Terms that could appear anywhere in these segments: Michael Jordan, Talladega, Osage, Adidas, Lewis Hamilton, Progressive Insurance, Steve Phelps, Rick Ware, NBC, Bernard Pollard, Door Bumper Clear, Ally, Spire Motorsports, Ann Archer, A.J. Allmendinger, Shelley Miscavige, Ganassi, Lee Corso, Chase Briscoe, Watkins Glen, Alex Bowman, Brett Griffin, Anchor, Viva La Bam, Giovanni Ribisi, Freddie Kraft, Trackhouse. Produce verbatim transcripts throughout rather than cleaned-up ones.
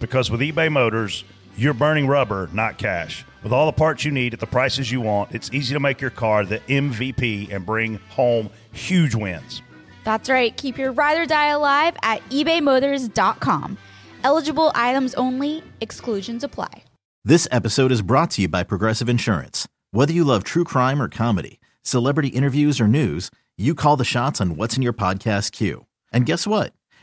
Because with eBay Motors, you're burning rubber, not cash. With all the parts you need at the prices you want, it's easy to make your car the M V P and bring home huge wins. That's right. Keep your ride or die alive at ebay motors dot com. Eligible items only. Exclusions apply. This episode is brought to you by Progressive Insurance. Whether you love true crime or comedy, celebrity interviews or news, you call the shots on what's in your podcast queue. And guess what?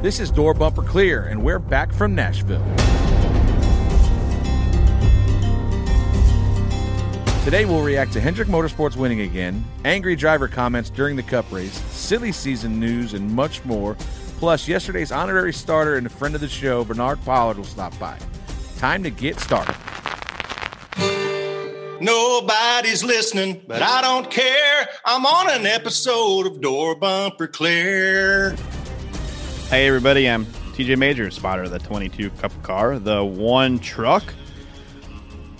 This is Door Bumper Clear, and we're back from Nashville. Today we'll react to Hendrick Motorsports winning again, angry driver comments during the Cup race, silly season news, and much more. Plus, yesterday's honorary starter and a friend of the show, Bernard Pollard, will stop by. Time to get started. Nobody's listening, but I don't care. I'm on an episode of Door Bumper Clear. Hey everybody, I'm T J Major, spotter of the twenty-two Cup car, the one truck.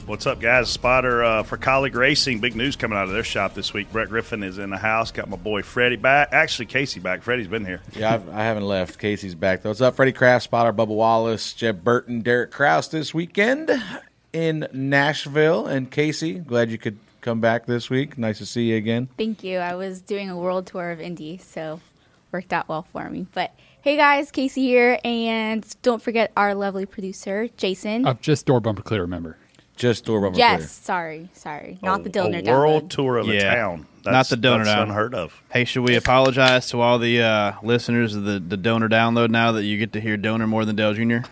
What's up, guys? Spotter uh, for Kaulig Racing. Big news coming out of their shop this week. Brett Griffin is in the house. Got my boy Freddie back. Actually, Casey back. Freddie's been here. Yeah, I've, I haven't left. Casey's back, though. What's up, Freddie Kraft, spotter Bubba Wallace, Jeb Burton, Derek Krause this weekend in Nashville. And Casey, glad you could come back this week. Nice to see you again. Thank you. I was doing a world tour of Indy, so worked out well for me, but... Hey guys, Casey here, and don't forget our lovely producer, Jason. Uh, just Door Bumper Clear, remember. Just Door Bumper yes, Clear. Yes, sorry, sorry. Not a, the Donor Down. A world download. Tour of yeah. a town. That's, Not the Donor Down. That's unheard of. Hey, should we apologize to all the uh, listeners of the, the Donor Download now that you get to hear Donor more than Dale Junior?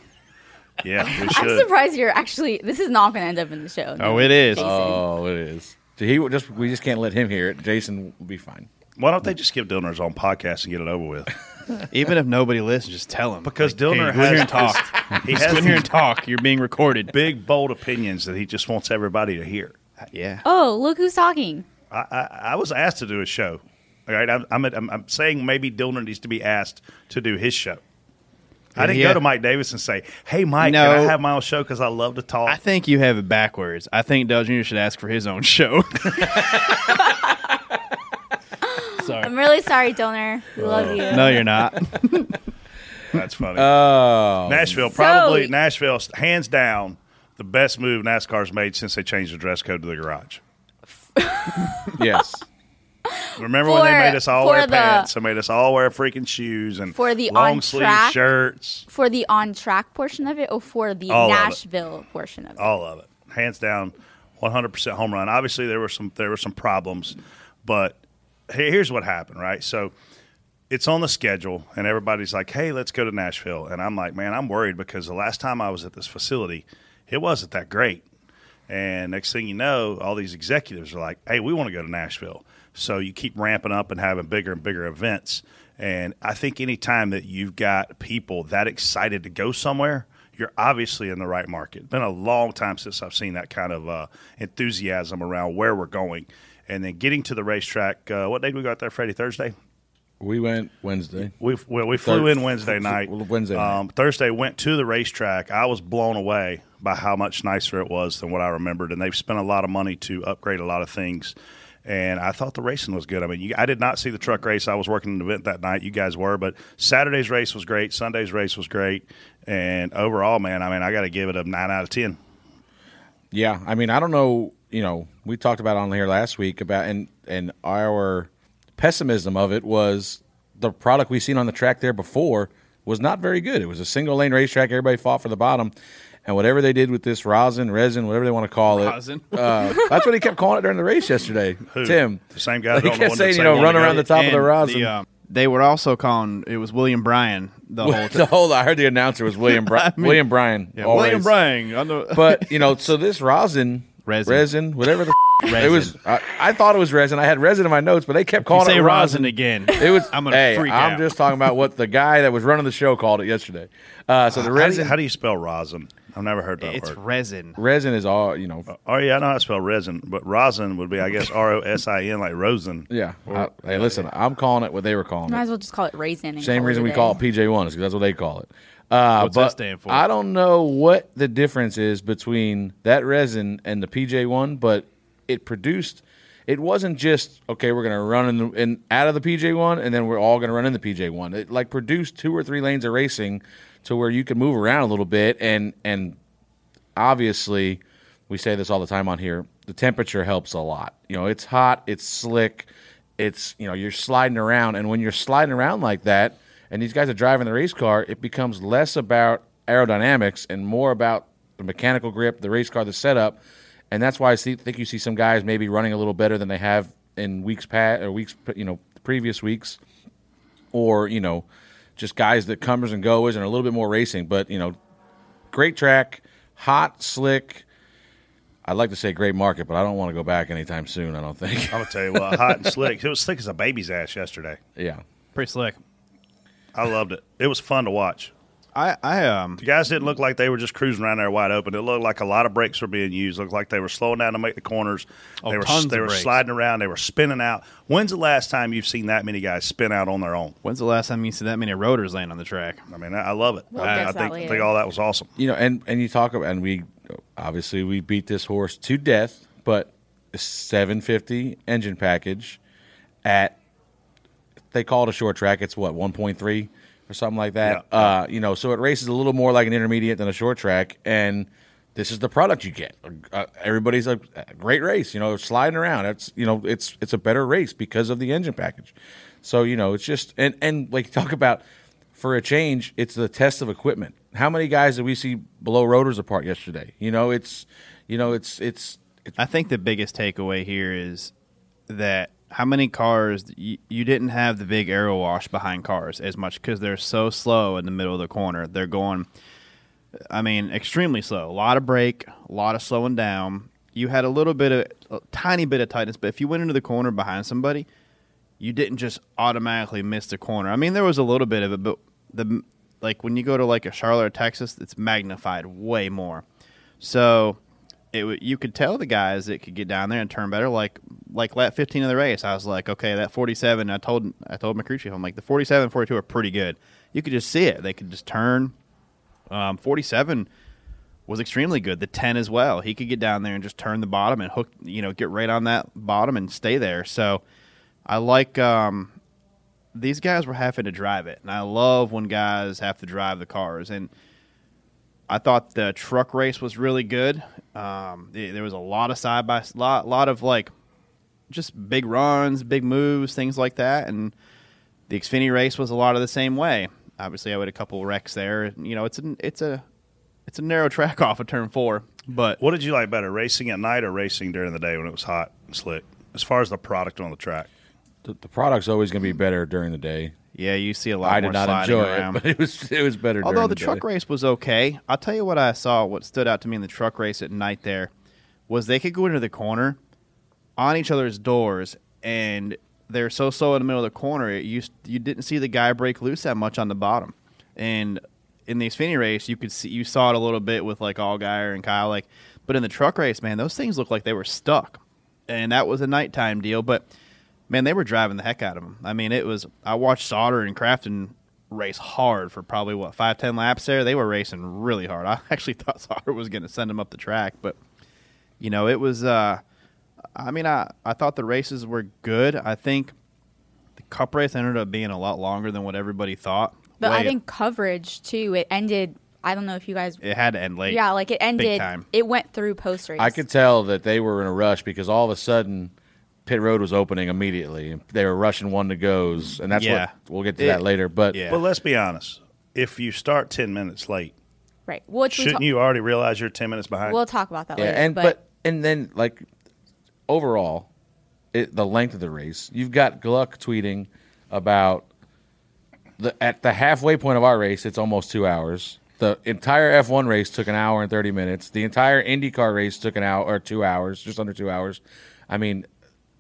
Yeah, we should. I'm surprised you're actually, this is not going to end up in the show. No? Oh, it is. Jason. Oh, it is. So he just We just can't let him hear it. Jason will be fine. Why don't they just give Dillner his own podcast and get it over with? Even if nobody listens, just tell him. Because like, Dillner hey, has... Here and talk. He has here and talk. You're being recorded. Big, bold opinions that he just wants everybody to hear. Yeah. Oh, look who's talking. I, I, I was asked to do a show. All right, I'm, I'm, I'm, I'm saying maybe Dillner needs to be asked to do his show. I didn't yeah. go to Mike Davis and say, hey, Mike, no, can I have my own show because I love to talk? I think you have it backwards. I think Dale Junior should ask for his own show. Sorry. I'm really sorry, Donor. We love you. No, you're not. That's funny. Oh, Nashville, probably so, Nashville, hands down, the best move NASCAR's made since they changed the dress code to the garage. Yes. Remember for, when they made us all wear the, pants? They made us all wear freaking shoes and for the long sleeve shirts. For the on track portion of it, or for the all Nashville portion of it? All of it, hands down, one hundred percent home run. Obviously, there were some there were some problems, but. Here's what happened, right? So it's on the schedule, and everybody's like, hey, let's go to Nashville. And I'm like, man, I'm worried because the last time I was at this facility, it wasn't that great. And next thing you know, all these executives are like, hey, we want to go to Nashville. So you keep ramping up and having bigger and bigger events. And I think any time that you've got people that excited to go somewhere, you're obviously in the right market. It's been a long time since I've seen that kind of uh, enthusiasm around where we're going. And then getting to the racetrack, uh, what day did we go out there, Freddie? Thursday? We went Wednesday. We well, we flew Thursday. in Wednesday night. Wednesday night. Um, Thursday went to the racetrack. I was blown away by how much nicer it was than what I remembered. And they've spent a lot of money to upgrade a lot of things. And I thought the racing was good. I mean, you, I did not see the truck race. I was working an event that night. You guys were. But Saturday's race was great. Sunday's race was great. And overall, man, I mean, I got to give it a nine out of ten. Yeah. I mean, I don't know. You know, we talked about it on here last week about and and our pessimism of it was the product we seen on the track there before was not very good. It was a single lane racetrack. Everybody fought for the bottom, And whatever they did with this rosin, resin, whatever they want to call rosin. it. Uh, that's what he kept calling it during the race yesterday. Who? Tim. The same guy. He kept saying, you know, run around the top of the rosin. The, uh, they were also calling, it was William Bryan the whole time. the whole, I heard the announcer was William Bryan. I mean, William Bryan. Yeah, William Bryan. But, you know, so this rosin, resin, resin whatever the resin. It was. I, I thought it was resin. I had resin in my notes, but they kept calling you say it rosin. rosin again. It was. I'm gonna hey, freak I'm out. just talking about what the guy that was running the show called it yesterday. Uh, so the uh, resin. How do, you, how do you spell rosin? I've never heard that it's word. It's resin. Resin is all you know. Uh, oh yeah, I know how to spell resin, but rosin would be, I guess, R O S I N, like rosin. Yeah. Or, I, hey, listen, I'm calling it what they were calling it. Might as well just call it raisin. And Same reason we call it P J one is because that's what they call it. Uh, What's but that stand for? I don't know what the difference is between that resin and the P J one, but it produced. It wasn't just okay. We're going to run in, the, in out of the P J one, and then we're all going to run in the P J one. It like produced two or three lanes of racing to where you can move around a little bit, and and obviously, we say this all the time on here. The temperature helps a lot. You know, it's hot, it's slick, it's you know you're sliding around, and when you're sliding around like that, and these guys are driving the race car, it becomes less about aerodynamics and more about the mechanical grip, the race car, the setup. And that's why I see, think you see some guys maybe running a little better than they have in weeks past or weeks, you know, previous weeks, or you know, just guys that comers and goers and a little bit more racing. But you know, great track, hot, slick. I'd like to say great market, but I don't want to go back anytime soon. I don't think. I'm gonna tell you what, hot and slick. It was slick as a baby's ass yesterday. Yeah, pretty slick. I loved it. It was fun to watch. I, I um the guys didn't look like they were just cruising around there wide open. It looked like a lot of brakes were being used. It looked like they were slowing down to make the corners. Oh, they were tons they of were brakes. sliding around. They were spinning out. When's the last time you've seen that many guys spin out on their own? When's the last time you see that many rotors land on the track? I mean, I, I love it. Well, I, I think I think all that was awesome. You know, and, and you talk about and we obviously we beat this horse to death, but seven fifty engine package at they call it a short track. It's what one point three. Or something like that, yeah. uh, you know. So it races a little more like an intermediate than a short track, and this is the product you get. Uh, everybody's a great race, you know, sliding around. It's you know, it's it's a better race because of the engine package. So you know, it's just and and like talk about for a change, it's the test of equipment. How many guys did we see blow rotors apart yesterday? You know, it's you know, it's it's. it's I think the biggest takeaway here is that. How many cars you, you didn't have the big aero wash behind cars as much because they're so slow in the middle of the corner. They're going, I mean, extremely slow. A lot of brake, a lot of slowing down. You had a little bit of, a tiny bit of tightness, but if you went into the corner behind somebody, you didn't just automatically miss the corner. I mean, there was a little bit of it, but the like when you go to like a Charlotte or Texas, it's magnified way more. So. It, you could tell the guys that could get down there and turn better. Like like lap fifteen of the race, I was like, okay, that forty-seven. I told I told my crew chief, I'm like, the forty-seven and forty-two are pretty good. You could just see it. They could just turn. Um, forty-seven was extremely good. The ten as well. He could get down there and just turn the bottom and hook. You know, get right on that bottom and stay there. So I like um, these guys were having to drive it, and I love when guys have to drive the cars. And I thought the truck race was really good. Um, there was a lot of side by lot, lot of like just big runs, big moves, things like that. And the Xfinity race was a lot of the same way. Obviously, I had a couple wrecks there. You know, it's an it's a it's a narrow track off of turn four. But what did you like better, racing at night or racing during the day when it was hot and slick? As far as the product on the track, the, the product's always going to be better during the day. Yeah, you see a lot I more sliding around. I did not enjoy around. it, but it was, it was better. Although the, the truck race was okay. I'll tell you what I saw, what stood out to me in the truck race at night there, was they could go into the corner on each other's doors, and they're so slow in the middle of the corner, it used, you didn't see the guy break loose that much on the bottom. And in the Xfinity race, you could see you saw it a little bit with like Allgaier and Kyle. Like, but in the truck race, man, those things looked like they were stuck, and that was a nighttime deal, but... Man, they were driving the heck out of them. I mean, it was – I watched Sauter and Crafton race hard for probably, what, five, ten laps there? They were racing really hard. I actually thought Sauter was going to send them up the track. But, you know, it was uh, – I mean, I, I thought the races were good. I think the Cup race ended up being a lot longer than what everybody thought. But Way I think it, coverage, too, it ended – I don't know if you guys – It had to end late. Yeah, like it ended – Big time. It went through post-race. I could tell that they were in a rush because all of a sudden – Pit Road was opening immediately. They were rushing one to goes, and that's yeah. what we'll get to that it, later. But yeah. but let's be honest: if you start ten minutes late, Right. Well, shouldn't ta- you already realize you're ten minutes behind? We'll talk about that yeah, later. And but, but and then like overall, it, the length of the race. You've got Gluck tweeting about the at the halfway point of our race, it's almost two hours. The entire F one race took an hour and thirty minutes. The entire IndyCar race took an hour or two hours, just under two hours. I mean,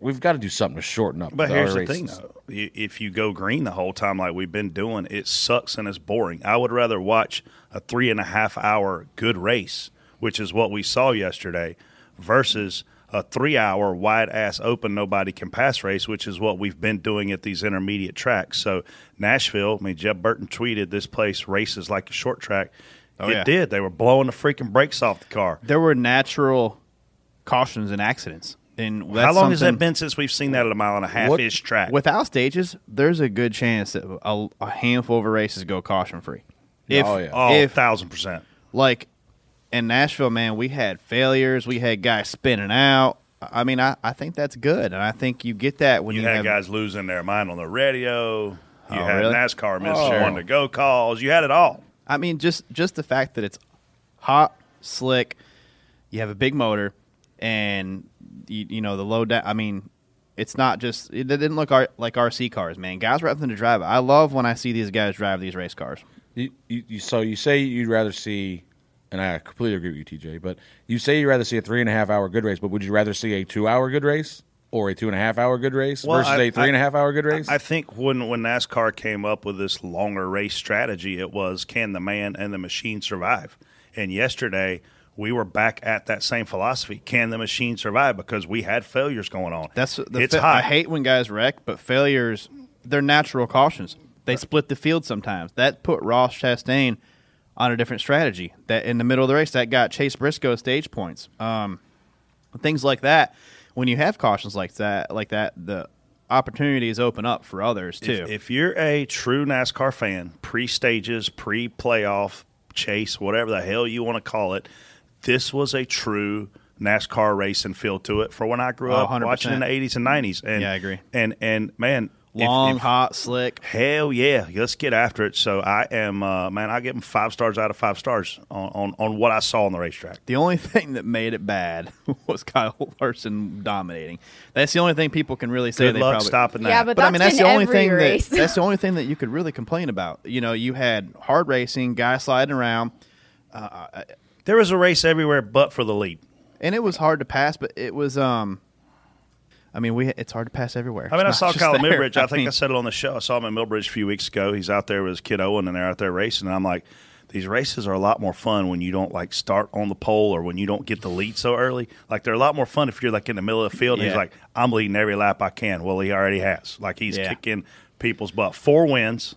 we've got to do something to shorten up. But the here's the races. thing, though. If you go green the whole time like we've been doing, it sucks and it's boring. I would rather watch a three and a half hour good race, which is what we saw yesterday, versus a three hour wide-ass open nobody-can-pass race, which is what we've been doing at these intermediate tracks. So Nashville, I mean, Jeb Burton tweeted this place races like a short track. Oh, it yeah. did. They were blowing the freaking brakes off the car. There were natural cautions and accidents. And that's How long has that been since we've seen that at a mile-and-a-half-ish track? Without stages, there's a good chance that a, a handful of races go caution-free. If, oh, yeah. Oh, if, one thousand percent. Like, in Nashville, man, we had failures. We had guys spinning out. I mean, I, I think that's good, and I think you get that when you, you had have, guys losing their mind on the radio. You oh, had really? NASCAR miss oh. one to go calls. You had it all. I mean, just just the fact that it's hot, slick. You have a big motor, and you, you know the low down. I mean, it's not just it didn't look ar- like R C cars, man. Guys were up to drive. I love when I see these guys drive these race cars. You, you, you so you say you'd rather see. And I completely agree with you, T J, but you say you'd rather see a three and a half hour good race, but would you rather see a two hour good race or a two and a half hour good race well, versus I, a three and a half hour good race? I think when, when NASCAR came up with this longer race strategy, it was can the man and the machine survive? And yesterday we were back at that same philosophy. Can the machine survive? Because we had failures going on. That's the it's fa- hot. I hate when guys wreck, but failures, they're natural cautions. They right. split the field sometimes. That put Ross Chastain – on a different strategy, that in the middle of the race that got Chase Briscoe stage points, um, things like that. When you have cautions like that, like that, the opportunities open up for others too. If, if you're a true NASCAR fan, pre-stages, pre-playoff chase, whatever the hell you want to call it, this was a true NASCAR race and feel to it. For when I grew oh, up one hundred percent. Watching in the eighties and nineties, and yeah, I agree. And and man. Long, if, if, hot, slick. Hell yeah. Let's get after it. So I am, uh, man, I give them five stars out of five stars on, on, on what I saw on the racetrack. The only thing that made it bad was Kyle Larson dominating. That's the only thing people can really say. Good they luck probably, stopping that. Yeah, but, but that's, I mean, that's the only thing that, that's the only thing that you could really complain about. You know, you had hard racing, guys sliding around. Uh, there was a race everywhere but for the lead. And it was hard to pass, but it was um, – I mean, we it's hard to pass everywhere. I mean, it's I saw Kyle Millbridge. I, I think mean, I said it on the show. I saw him at Millbridge a few weeks ago. He's out there with his kid Owen, and they're out there racing. And I'm like, these races are a lot more fun when you don't, like, start on the pole or when you don't get the lead so early. Like, they're a lot more fun if you're, like, in the middle of the field. And yeah. He's like, I'm leading every lap I can. Well, he already has. Like, he's yeah. kicking people's butt. Four wins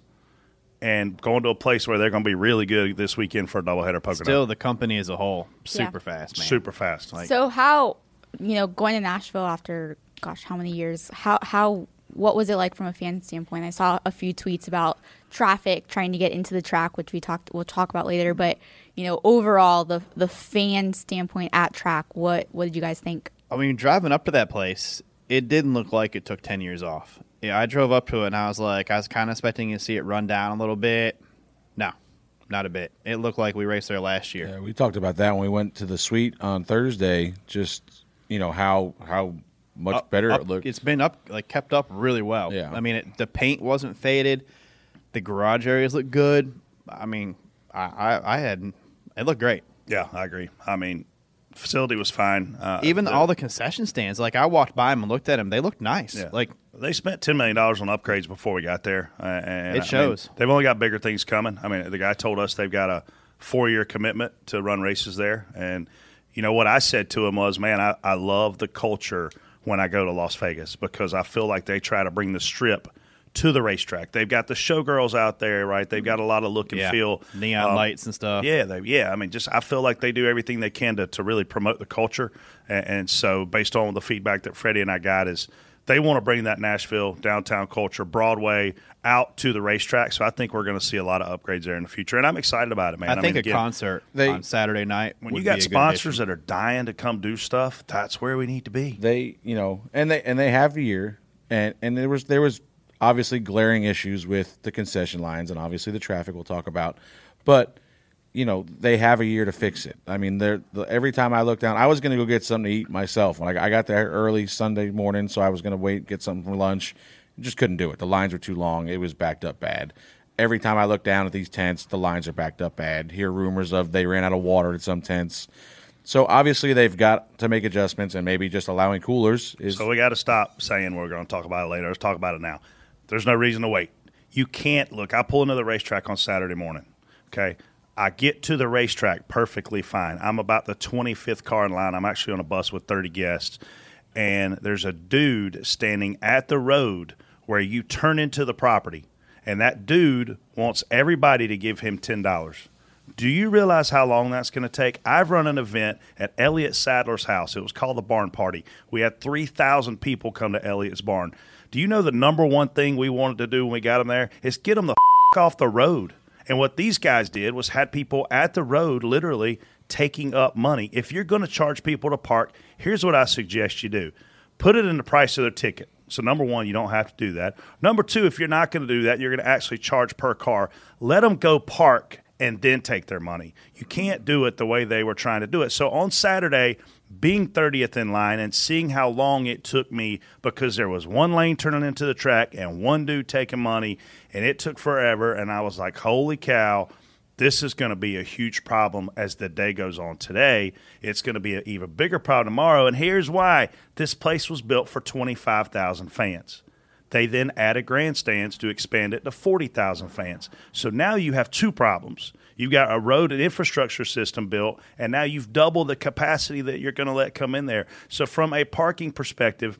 and going to a place where they're going to be really good this weekend for a doubleheader Pocono. Still, the company as a whole, super yeah. fast, man. Super fast. Like, so how, you know, going to Nashville after – gosh, how many years? How how what was it like from a fan standpoint? I saw a few tweets about traffic trying to get into the track, which we talked we'll talk about later. But you know, overall, the the fan standpoint at track, what what did you guys think? I mean, driving up to that place, it didn't look like it took ten years off. Yeah, I drove up to it and I was like, I was kind of expecting to see it run down a little bit. No, not a bit. It looked like we raced there last year. Yeah, we talked about that when we went to the suite on Thursday. Just you know how how. Much up, better up, it looked. It's been up, like kept up really well. Yeah. I mean, it, the paint wasn't faded. The garage areas looked good. I mean, I, I, I had it looked great. Yeah, I agree. I mean, facility was fine. Uh, Even the, all the concession stands, like I walked by them and looked at them, they looked nice. Yeah. Like they spent ten million dollars on upgrades before we got there. Uh, and it shows. I mean, they've only got bigger things coming. I mean, the guy told us they've got a four-year commitment to run races there. And you know what I said to him was, man, I, I love the culture when I go to Las Vegas, because I feel like they try to bring the strip to the racetrack. They've got the showgirls out there, right? They've got a lot of look and yeah. feel. Neon um, lights and stuff. Yeah, they, yeah. I mean, just I feel like they do everything they can to, to really promote the culture. And, and so based on the feedback that Freddie and I got is they want to bring that Nashville downtown culture, Broadway, out to the racetrack. So I think we're going to see a lot of upgrades there in the future. And I'm excited about it, man. I, I think mean, a again, concert they, on Saturday night when you got sponsors that are dying to come do stuff, that's where we need to be. They, you know, and they and they have a year. And, and there was there was obviously glaring issues with the concession lines and obviously the traffic we'll talk about. But you know, they have a year to fix it. I mean, they're, the, every time I look down, I was going to go get something to eat myself. Like, I got there early Sunday morning, so I was going to wait, get something for lunch. Just couldn't do it. The lines were too long. It was backed up bad. Every time I look down at these tents, the lines are backed up bad. Hear rumors of they ran out of water at some tents. So, obviously, they've got to make adjustments, and maybe just allowing coolers is... So, we got to stop saying we're going to talk about it later. Let's talk about it now. There's no reason to wait. You can't... Look, I pull another racetrack on Saturday morning, okay? I get to the racetrack perfectly fine. I'm about the twenty-fifth car in line. I'm actually on a bus with thirty guests, and there's a dude standing at the road where you turn into the property, and that dude wants everybody to give him ten dollars. Do you realize how long that's going to take? I've run an event at Elliott Sadler's house. It was called the Barn Party. We had three thousand people come to Elliott's barn. Do you know the number one thing we wanted to do when we got them there is get them the f- off the road? And what these guys did was had people at the road literally taking up money. If you're going to charge people to park, here's what I suggest you do. Put it in the price of their ticket. So, number one, you don't have to do that. Number two, if you're not going to do that, you're going to actually charge per car. Let them go park and then take their money. You can't do it the way they were trying to do it. So on Saturday, being thirtieth in line and seeing how long it took me because there was one lane turning into the track and one dude taking money, and it took forever, and I was like, holy cow, this is going to be a huge problem as the day goes on today. It's going to be an even bigger problem tomorrow, and here's why. This place was built for twenty-five thousand fans. They then added grandstands to expand it to forty thousand fans. So now you have two problems. You've got a road and infrastructure system built, and now you've doubled the capacity that you're going to let come in there. So from a parking perspective,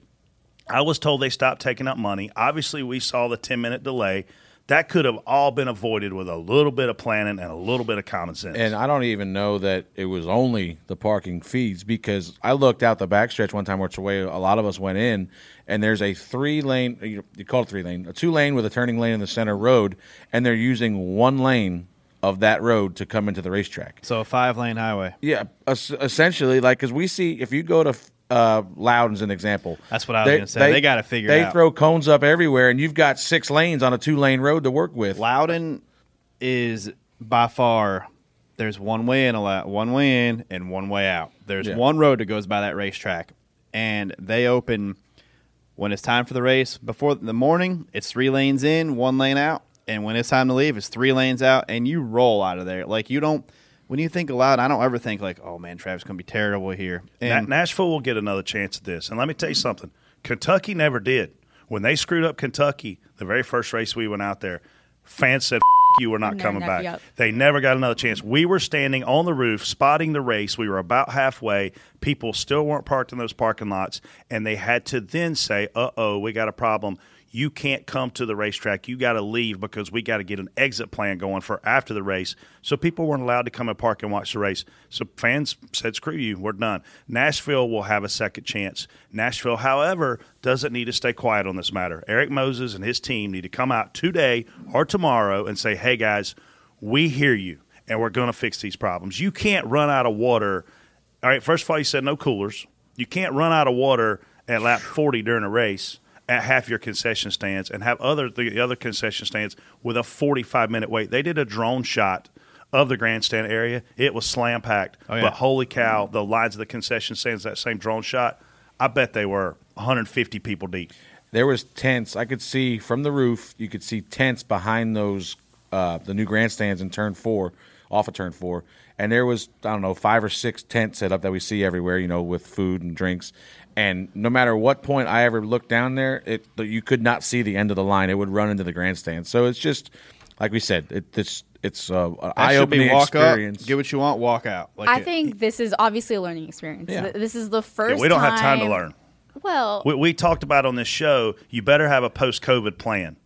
I was told they stopped taking up money. Obviously, we saw the ten-minute delay. That could have all been avoided with a little bit of planning and a little bit of common sense. And I don't even know that it was only the parking fees, because I looked out the backstretch one time, which way a lot of us went in, and there's a three-lane – you call it three-lane – a two-lane with a turning lane in the center road, and they're using one lane of that road to come into the racetrack. So a five-lane highway. Yeah, essentially, like, because we see – if you go to – Uh, Loudon's an example. That's what I was going to say. They, they got to figure it out. They throw cones up everywhere, and you've got six lanes on a two-lane road to work with. Loudon is by far there's one way in, a one way in, and one way out. There's yeah. one road that goes by that racetrack, and they open when it's time for the race. Before the morning, it's three lanes in, one lane out, and when it's time to leave, it's three lanes out, and you roll out of there. Like, you don't. When you think aloud, I don't ever think like, oh, man, Travis is going to be terrible here. And Nashville will get another chance at this. And let me tell you something. Kentucky never did. When they screwed up Kentucky, the very first race we went out there, fans said, F- you, we're not no, coming no, back. Yep. They never got another chance. We were standing on the roof, spotting the race. We were about halfway. People still weren't parked in those parking lots. And they had to then say, uh-oh, we got a problem. You can't come to the racetrack. You got to leave because we got to get an exit plan going for after the race. So people weren't allowed to come and park and watch the race. So fans said, screw you, we're done. Nashville will have a second chance. Nashville, however, doesn't need to stay quiet on this matter. Eric Moses and his team need to come out today or tomorrow and say, hey, guys, we hear you, and we're going to fix these problems. You can't run out of water. All right, first of all, you said no coolers. You can't run out of water at lap forty during a race at half your concession stands and have other the other concession stands with a forty-five minute wait. They did a drone shot of the grandstand area. It was slam packed. Oh, yeah. But holy cow, the lines of the concession stands, that same drone shot, I bet they were one hundred fifty people deep. There was tents. I could see from the roof, you could see tents behind those uh, the new grandstands in turn four, off of turn four. And there was, I don't know, five or six tents set up that we see everywhere, you know, with food and drinks. And no matter what point I ever looked down there, it you could not see the end of the line. It would run into the grandstand. So it's just, like we said, it, it's it's uh, an eye-opening experience. Up, get what you want, walk out. Like I it, think this is obviously a learning experience. Yeah. This is the first yeah, we don't time. have time to learn. Well, we, we talked about on this show, you better have a post-COVID plan,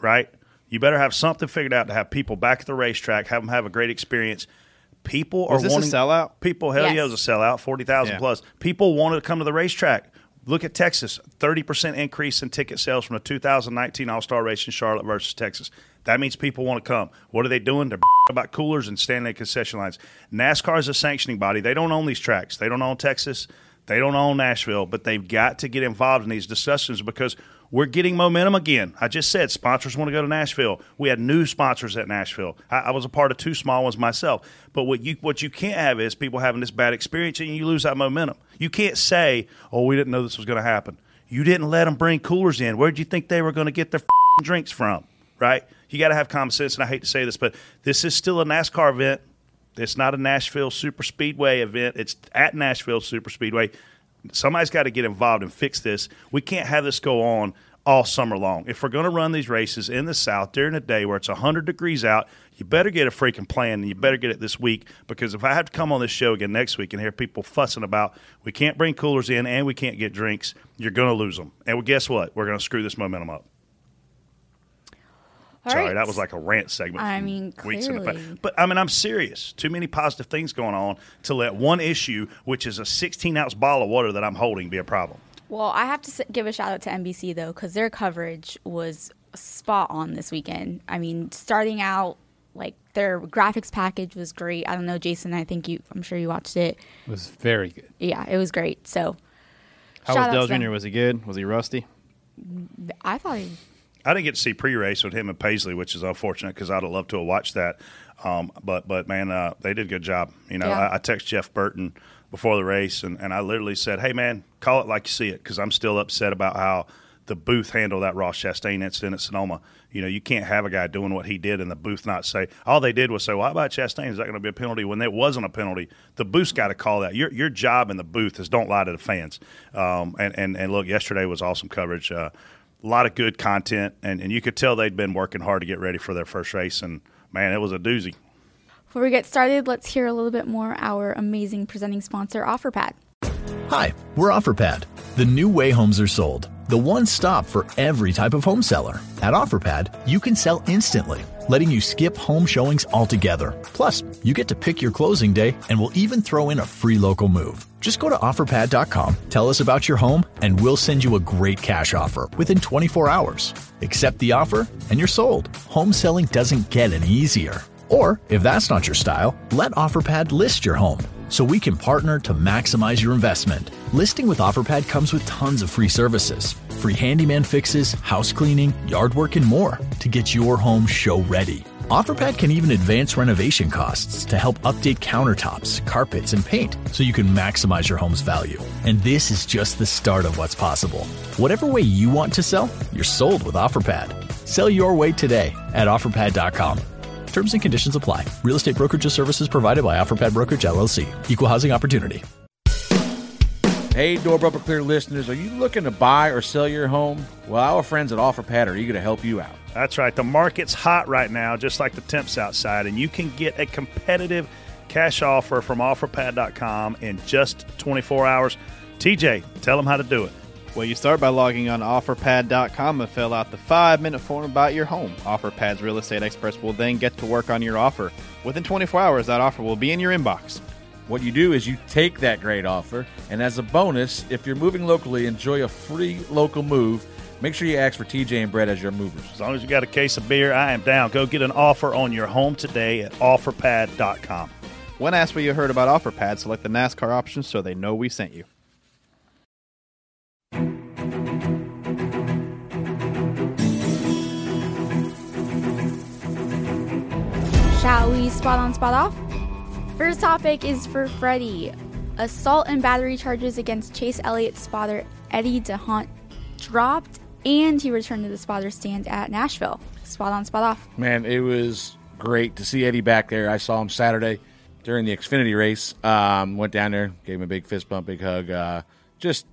right? You better have something figured out to have people back at the racetrack, have them have a great experience. People are this wanting a sellout. People, hell yes. yeah, it was a sellout, forty thousand yeah. plus. People wanted to come to the racetrack. Look at Texas, thirty percent increase in ticket sales from the two thousand nineteen All-Star Race in Charlotte versus Texas. That means people want to come. What are they doing? They're about coolers and standing at concession lines. NASCAR is a sanctioning body. They don't own these tracks. They don't own Texas. They don't own Nashville. But they've got to get involved in these discussions because We're getting momentum again. I just said sponsors want to go to Nashville. We had new sponsors at Nashville. I, I was a part of two small ones myself. But what you what you can't have is people having this bad experience and you lose that momentum. You can't say, oh, we didn't know this was going to happen. You didn't let them bring coolers in. Where did you think they were going to get their f***ing drinks from, right? You got to have common sense, and I hate to say this, but this is still a NASCAR event. It's not a Nashville Super Speedway event. It's at Nashville Super Speedway. Somebody's got to get involved and fix this. We can't have this go on all summer long. If we're going to run these races in the South during the day where it's one hundred degrees out, you better get a freaking plan, and you better get it this week, because if I have to come on this show again next week and hear people fussing about we can't bring coolers in and we can't get drinks, you're going to lose them. And well, guess what? We're going to screw this momentum up. All Sorry, right. That was like a rant segment. I mean, weeks clearly. In the but, I mean, I'm serious. Too many positive things going on to let one issue, which is a sixteen-ounce bottle of water that I'm holding, be a problem. Well, I have to give a shout-out to N B C, though, because their coverage was spot on this weekend. I mean, starting out, like, their graphics package was great. I don't know, Jason, I think you – I'm sure you watched it. It was very good. Yeah, it was great. So, how was Dale Junior? Was he good? Was he rusty? I thought he – I didn't get to see pre-race with him and Paisley, which is unfortunate because I'd have loved to have watched that. Um, but, but man, uh, they did a good job. You know, yeah. I, I texted Jeff Burton before the race, and, and I literally said, hey, man, call it like you see it, because I'm still upset about how the booth handled that Ross Chastain incident at Sonoma. You know, you can't have a guy doing what he did and the booth not say. All they did was say, well, how about Chastain? Is that going to be a penalty? When there wasn't a penalty, the booth's got to call that. Your your job in the booth is don't lie to the fans. Um, and, and, and, look, yesterday was awesome coverage. Uh A lot of good content, and, and you could tell they'd been working hard to get ready for their first race, and, man, it was a doozy. Before we get started, let's hear a little bit more our amazing presenting sponsor, OfferPad. Hi, we're OfferPad, the new way homes are sold, the one stop for every type of home seller. At OfferPad, you can sell instantly, letting you skip home showings altogether. Plus, you get to pick your closing day, and we'll even throw in a free local move. Just go to OfferPad dot com, tell us about your home, and we'll send you a great cash offer within twenty-four hours. Accept the offer, and you're sold. Home selling doesn't get any easier. Or, if that's not your style, let OfferPad list your home so we can partner to maximize your investment. Listing with OfferPad comes with tons of free services, free handyman fixes, house cleaning, yard work, and more to get your home show ready. OfferPad can even advance renovation costs to help update countertops, carpets, and paint so you can maximize your home's value. And this is just the start of what's possible. Whatever way you want to sell, you're sold with OfferPad. Sell your way today at OfferPad dot com. Terms and conditions apply. Real estate brokerage services provided by OfferPad Brokerage, L L C. Equal housing opportunity. Hey, Door Bumper Clear listeners, are you looking to buy or sell your home? Well, our friends at OfferPad are eager to help you out. That's right. The market's hot right now, just like the temps outside, and you can get a competitive cash offer from OfferPad dot com in just twenty-four hours. T J, tell them how to do it. Well, you start by logging on to OfferPad dot com and fill out the five-minute form about your home. OfferPad's real estate experts will then get to work on your offer. Within twenty-four hours, that offer will be in your inbox. What you do is you take that great offer, and as a bonus, if you're moving locally, enjoy a free local move. Make sure you ask for T J and Brett as your movers. As long as you got a case of beer, I am down. Go get an offer on your home today at OfferPad dot com. When asked what you heard about OfferPad, select the NASCAR option so they know we sent you. Shall we spot on, spot off? First topic is for Freddie. Assault and battery charges against Chase Elliott's spotter, Eddie DeHaan, dropped, and he returned to the spotter stand at Nashville. Spot on, spot off. Man, it was great to see Eddie back there. I saw him Saturday during the Xfinity race. Um, went down there, gave him a big fist bump, big hug. Uh, just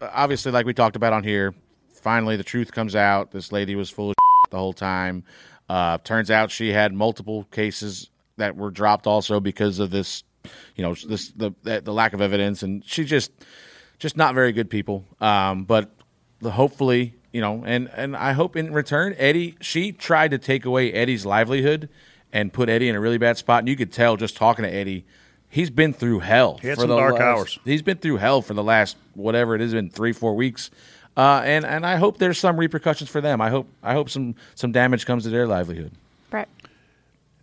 obviously, like we talked about on here, finally the truth comes out. This lady was full of shit the whole time. Uh, turns out she had multiple cases that were dropped also because of this, you know, this the the lack of evidence, and she just just not very good people. Um, but the, hopefully, you know, and, and I hope in return, Eddie, she tried to take away Eddie's livelihood and put Eddie in a really bad spot. And you could tell just talking to Eddie, he's been through hell. He had for some the dark last, hours. He's been through hell for the last whatever it has been three, four weeks. Uh, and and I hope there's some repercussions for them. I hope I hope some some damage comes to their livelihood. Brett.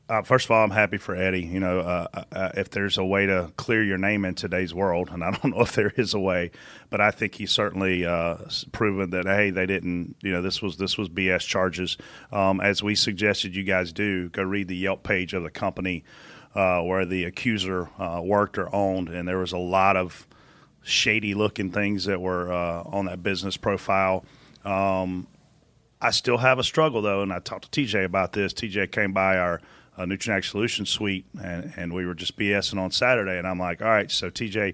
Uh, first of all, I'm happy for Eddie. You know, uh, uh, if there's a way to clear your name in today's world, and I don't know if there is a way, but I think he's certainly uh, proven that, hey, they didn't, you know, this was this was B S charges. Um, as we suggested you guys do, go read the Yelp page of the company uh, where the accuser uh, worked or owned, and there was a lot of shady-looking things that were uh, on that business profile. Um, I still have a struggle, though, and I talked to T J about this. T J came by our – Uh, Nutrient Ag Solutions suite, and, and we were just BSing on Saturday, and I'm like, all right, so T J,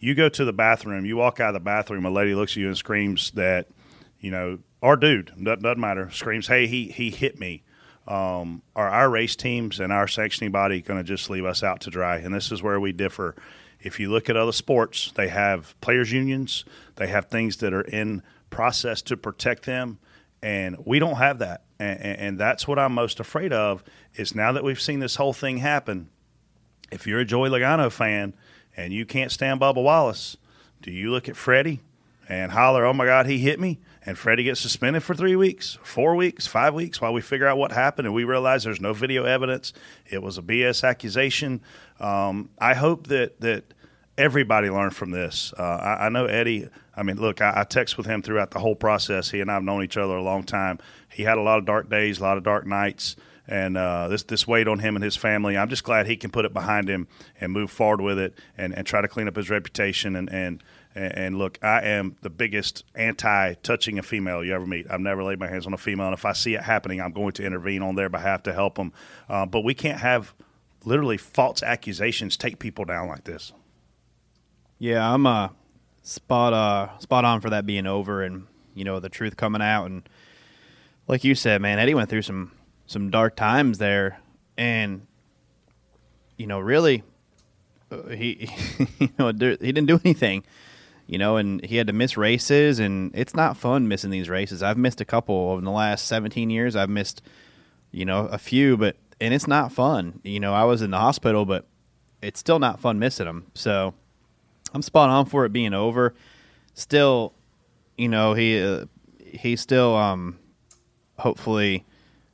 you go to the bathroom, you walk out of the bathroom, a lady looks at you and screams that, you know, our dude, doesn't matter, screams, hey, he he hit me. Um, are our race teams and our sanctioning body going to just leave us out to dry? And this is where we differ. If you look at other sports, they have players' unions, they have things that are in process to protect them, and we don't have that. And, and that's what I'm most afraid of is now that we've seen this whole thing happen, if you're a Joey Logano fan and you can't stand Bubba Wallace, do you look at Freddie and holler, oh, my God, he hit me? And Freddie gets suspended for three weeks, four weeks, five weeks while we figure out what happened and we realize there's no video evidence. It was a B S accusation. Um, I hope that that everybody learned from this. Uh, I, I know Eddie – I mean, look, I, I text with him throughout the whole process. He and I have known each other a long time. He had a lot of dark days, a lot of dark nights, and uh, this this weighed on him and his family. I'm just glad he can put it behind him and move forward with it and, and try to clean up his reputation. And, and, and, look, I am the biggest anti-touching a female you ever meet. I've never laid my hands on a female, and if I see it happening, I'm going to intervene on their behalf to help them. Uh, but we can't have literally false accusations take people down like this. Yeah, I'm uh... – Spot uh, spot on for that being over and, you know, the truth coming out. And like you said, man, Eddie went through some, some dark times there. And, you know, really, uh, he you know he didn't do anything, you know, and he had to miss races. And it's not fun missing these races. I've missed a couple in the last seventeen years. I've missed, you know, a few, but and it's not fun. You know, I was in the hospital, but it's still not fun missing them. So I'm spot on for it being over. Still, you know, he uh, he's still um, hopefully,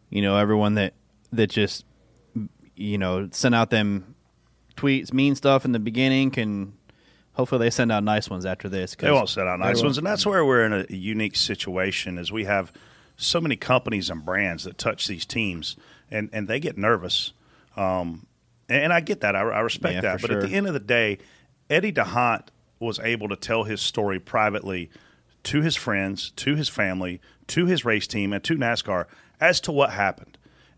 you know, everyone that, that just, you know, sent out them tweets, mean stuff in the beginning can hopefully they send out nice ones after this. They won't send out nice ones, and that's where we're in a unique situation is we have so many companies and brands that touch these teams, and, and they get nervous. Um, and, and I get that. I, I respect yeah, that. But sure. At the end of the day, Eddie DeHaan was able to tell his story privately to his friends, to his family, to his race team, and to NASCAR as to what happened.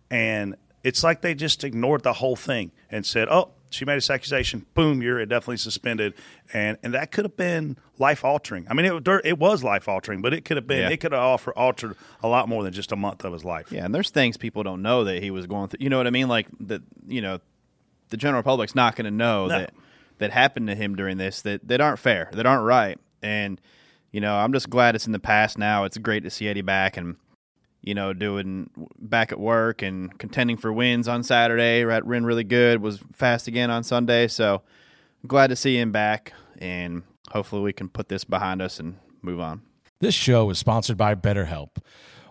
And it's like they just ignored the whole thing and said, oh, she made this accusation. Boom, you're definitely suspended. And and that could have been life-altering. I mean, it, it was life-altering, but it could have been. Yeah. It could have altered a lot more than just a month of his life. Yeah, and there's things people don't know that he was going through. You know what I mean? Like, the, you know, the general public's not going to know no. that. that happened to him during this that, that aren't fair, that aren't right. And, you know, I'm just glad it's in the past now. It's great to see Eddie back and, you know, doing back at work and contending for wins on Saturday. Ran really good, was fast again on Sunday. So glad to see him back, and hopefully we can put this behind us and move on. This show is sponsored by BetterHelp.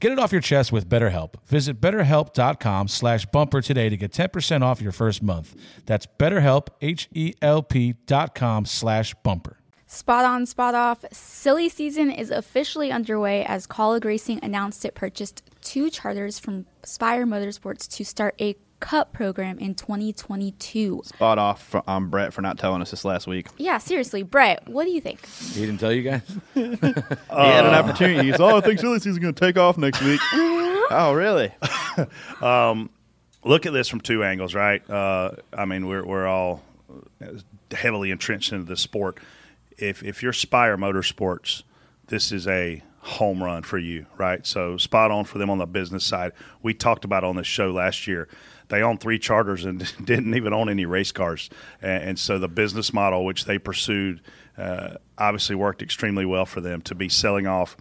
Get it off your chest with BetterHelp. Visit BetterHelp.com slash bumper today to get ten percent off your first month. That's BetterHelp, H-E-L-P dot com slash bumper. Spot on, spot off. Silly season is officially underway as Kaulig Racing announced it purchased two charters from Spire Motorsports to start a Cup program in twenty twenty-two. Spot off on um, Brett for not telling us this last week. Yeah, seriously, Brett, what do you think? He didn't tell you guys? He uh, had an opportunity. He said, oh, I think silly season's going to take off next week. Uh-huh. Oh, really? um, look at this from two angles, right? Uh, I mean, we're we're all heavily entrenched into this sport. If if you're Spire Motorsports, this is a home run for you, right? So spot on for them on the business side. We talked about on this show last year. They own three charters and didn't even own any race cars. And so the business model which they pursued uh, obviously worked extremely well for them to be selling off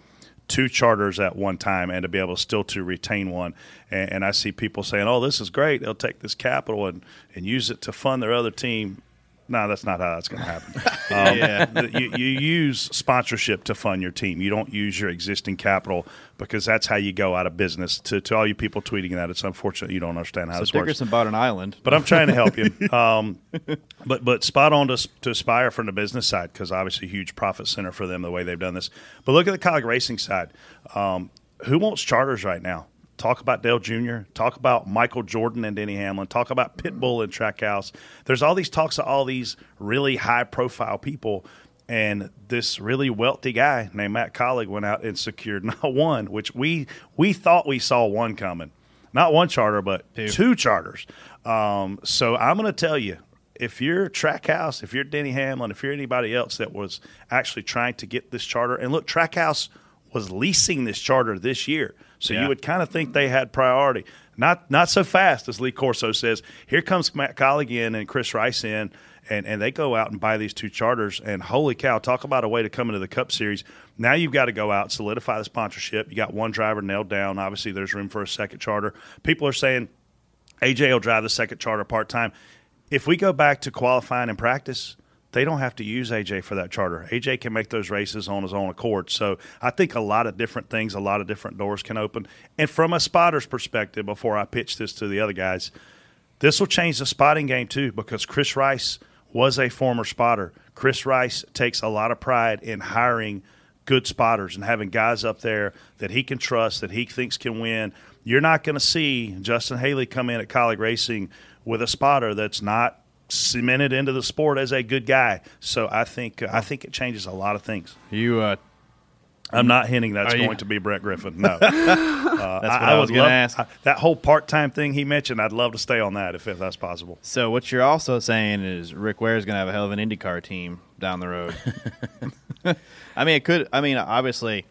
two charters at one time and to be able still to retain one. And, and I see people saying, oh, this is great. They'll take this capital and, and use it to fund their other team. No, that's not how that's going to happen. Um, yeah. you, you use sponsorship to fund your team. You don't use your existing capital because that's how you go out of business. To to all you people tweeting that, it's unfortunate you don't understand how so this Dickerson works. Dickerson bought an island. But I'm trying to help you. Um, but but spot on to, to Aspire from the business side because obviously a huge profit center for them the way they've done this. But look at the Kaulig Racing side. Um, who wants charters right now? Talk about Dale Junior Talk about Michael Jordan and Denny Hamlin. Talk about Pitbull and Trackhouse. There's all these talks of all these really high-profile people, and this really wealthy guy named Matt Kaulig went out and secured not one, which we we thought we saw one coming. Not one charter, but two, two charters. Um, so I'm going to tell you, if you're Trackhouse, if you're Denny Hamlin, if you're anybody else that was actually trying to get this charter, and look, Trackhouse was leasing this charter this year. So yeah. you would kind of think they had priority. Not not so fast, as Lee Corso says. Here comes Matt Kaulig in and Chris Rice in, and, and they go out and buy these two charters. And holy cow, talk about a way to come into the Cup Series. Now you've got to go out, solidify the sponsorship. You got one driver nailed down. Obviously, there's room for a second charter. People are saying A J will drive the second charter part-time. If we go back to qualifying and practice, they don't have to use A J for that charter. A J can make those races on his own accord. So I think a lot of different things, a lot of different doors can open. And from a spotter's perspective, before I pitch this to the other guys, this will change the spotting game too because Chris Rice was a former spotter. Chris Rice takes a lot of pride in hiring good spotters and having guys up there that he can trust, that he thinks can win. You're not going to see Justin Haley come in at Kaulig Racing with a spotter that's not cemented into the sport as a good guy. So I think uh, I think it changes a lot of things. You, uh, I'm not hinting that's going you? to be Brett Griffin. No. uh, that's what I, I was going to ask. I, that whole part-time thing he mentioned, I'd love to stay on that if, if that's possible. So what you're also saying is Rick Ware is going to have a hell of an IndyCar team down the road. I mean, it could. I mean, obviously,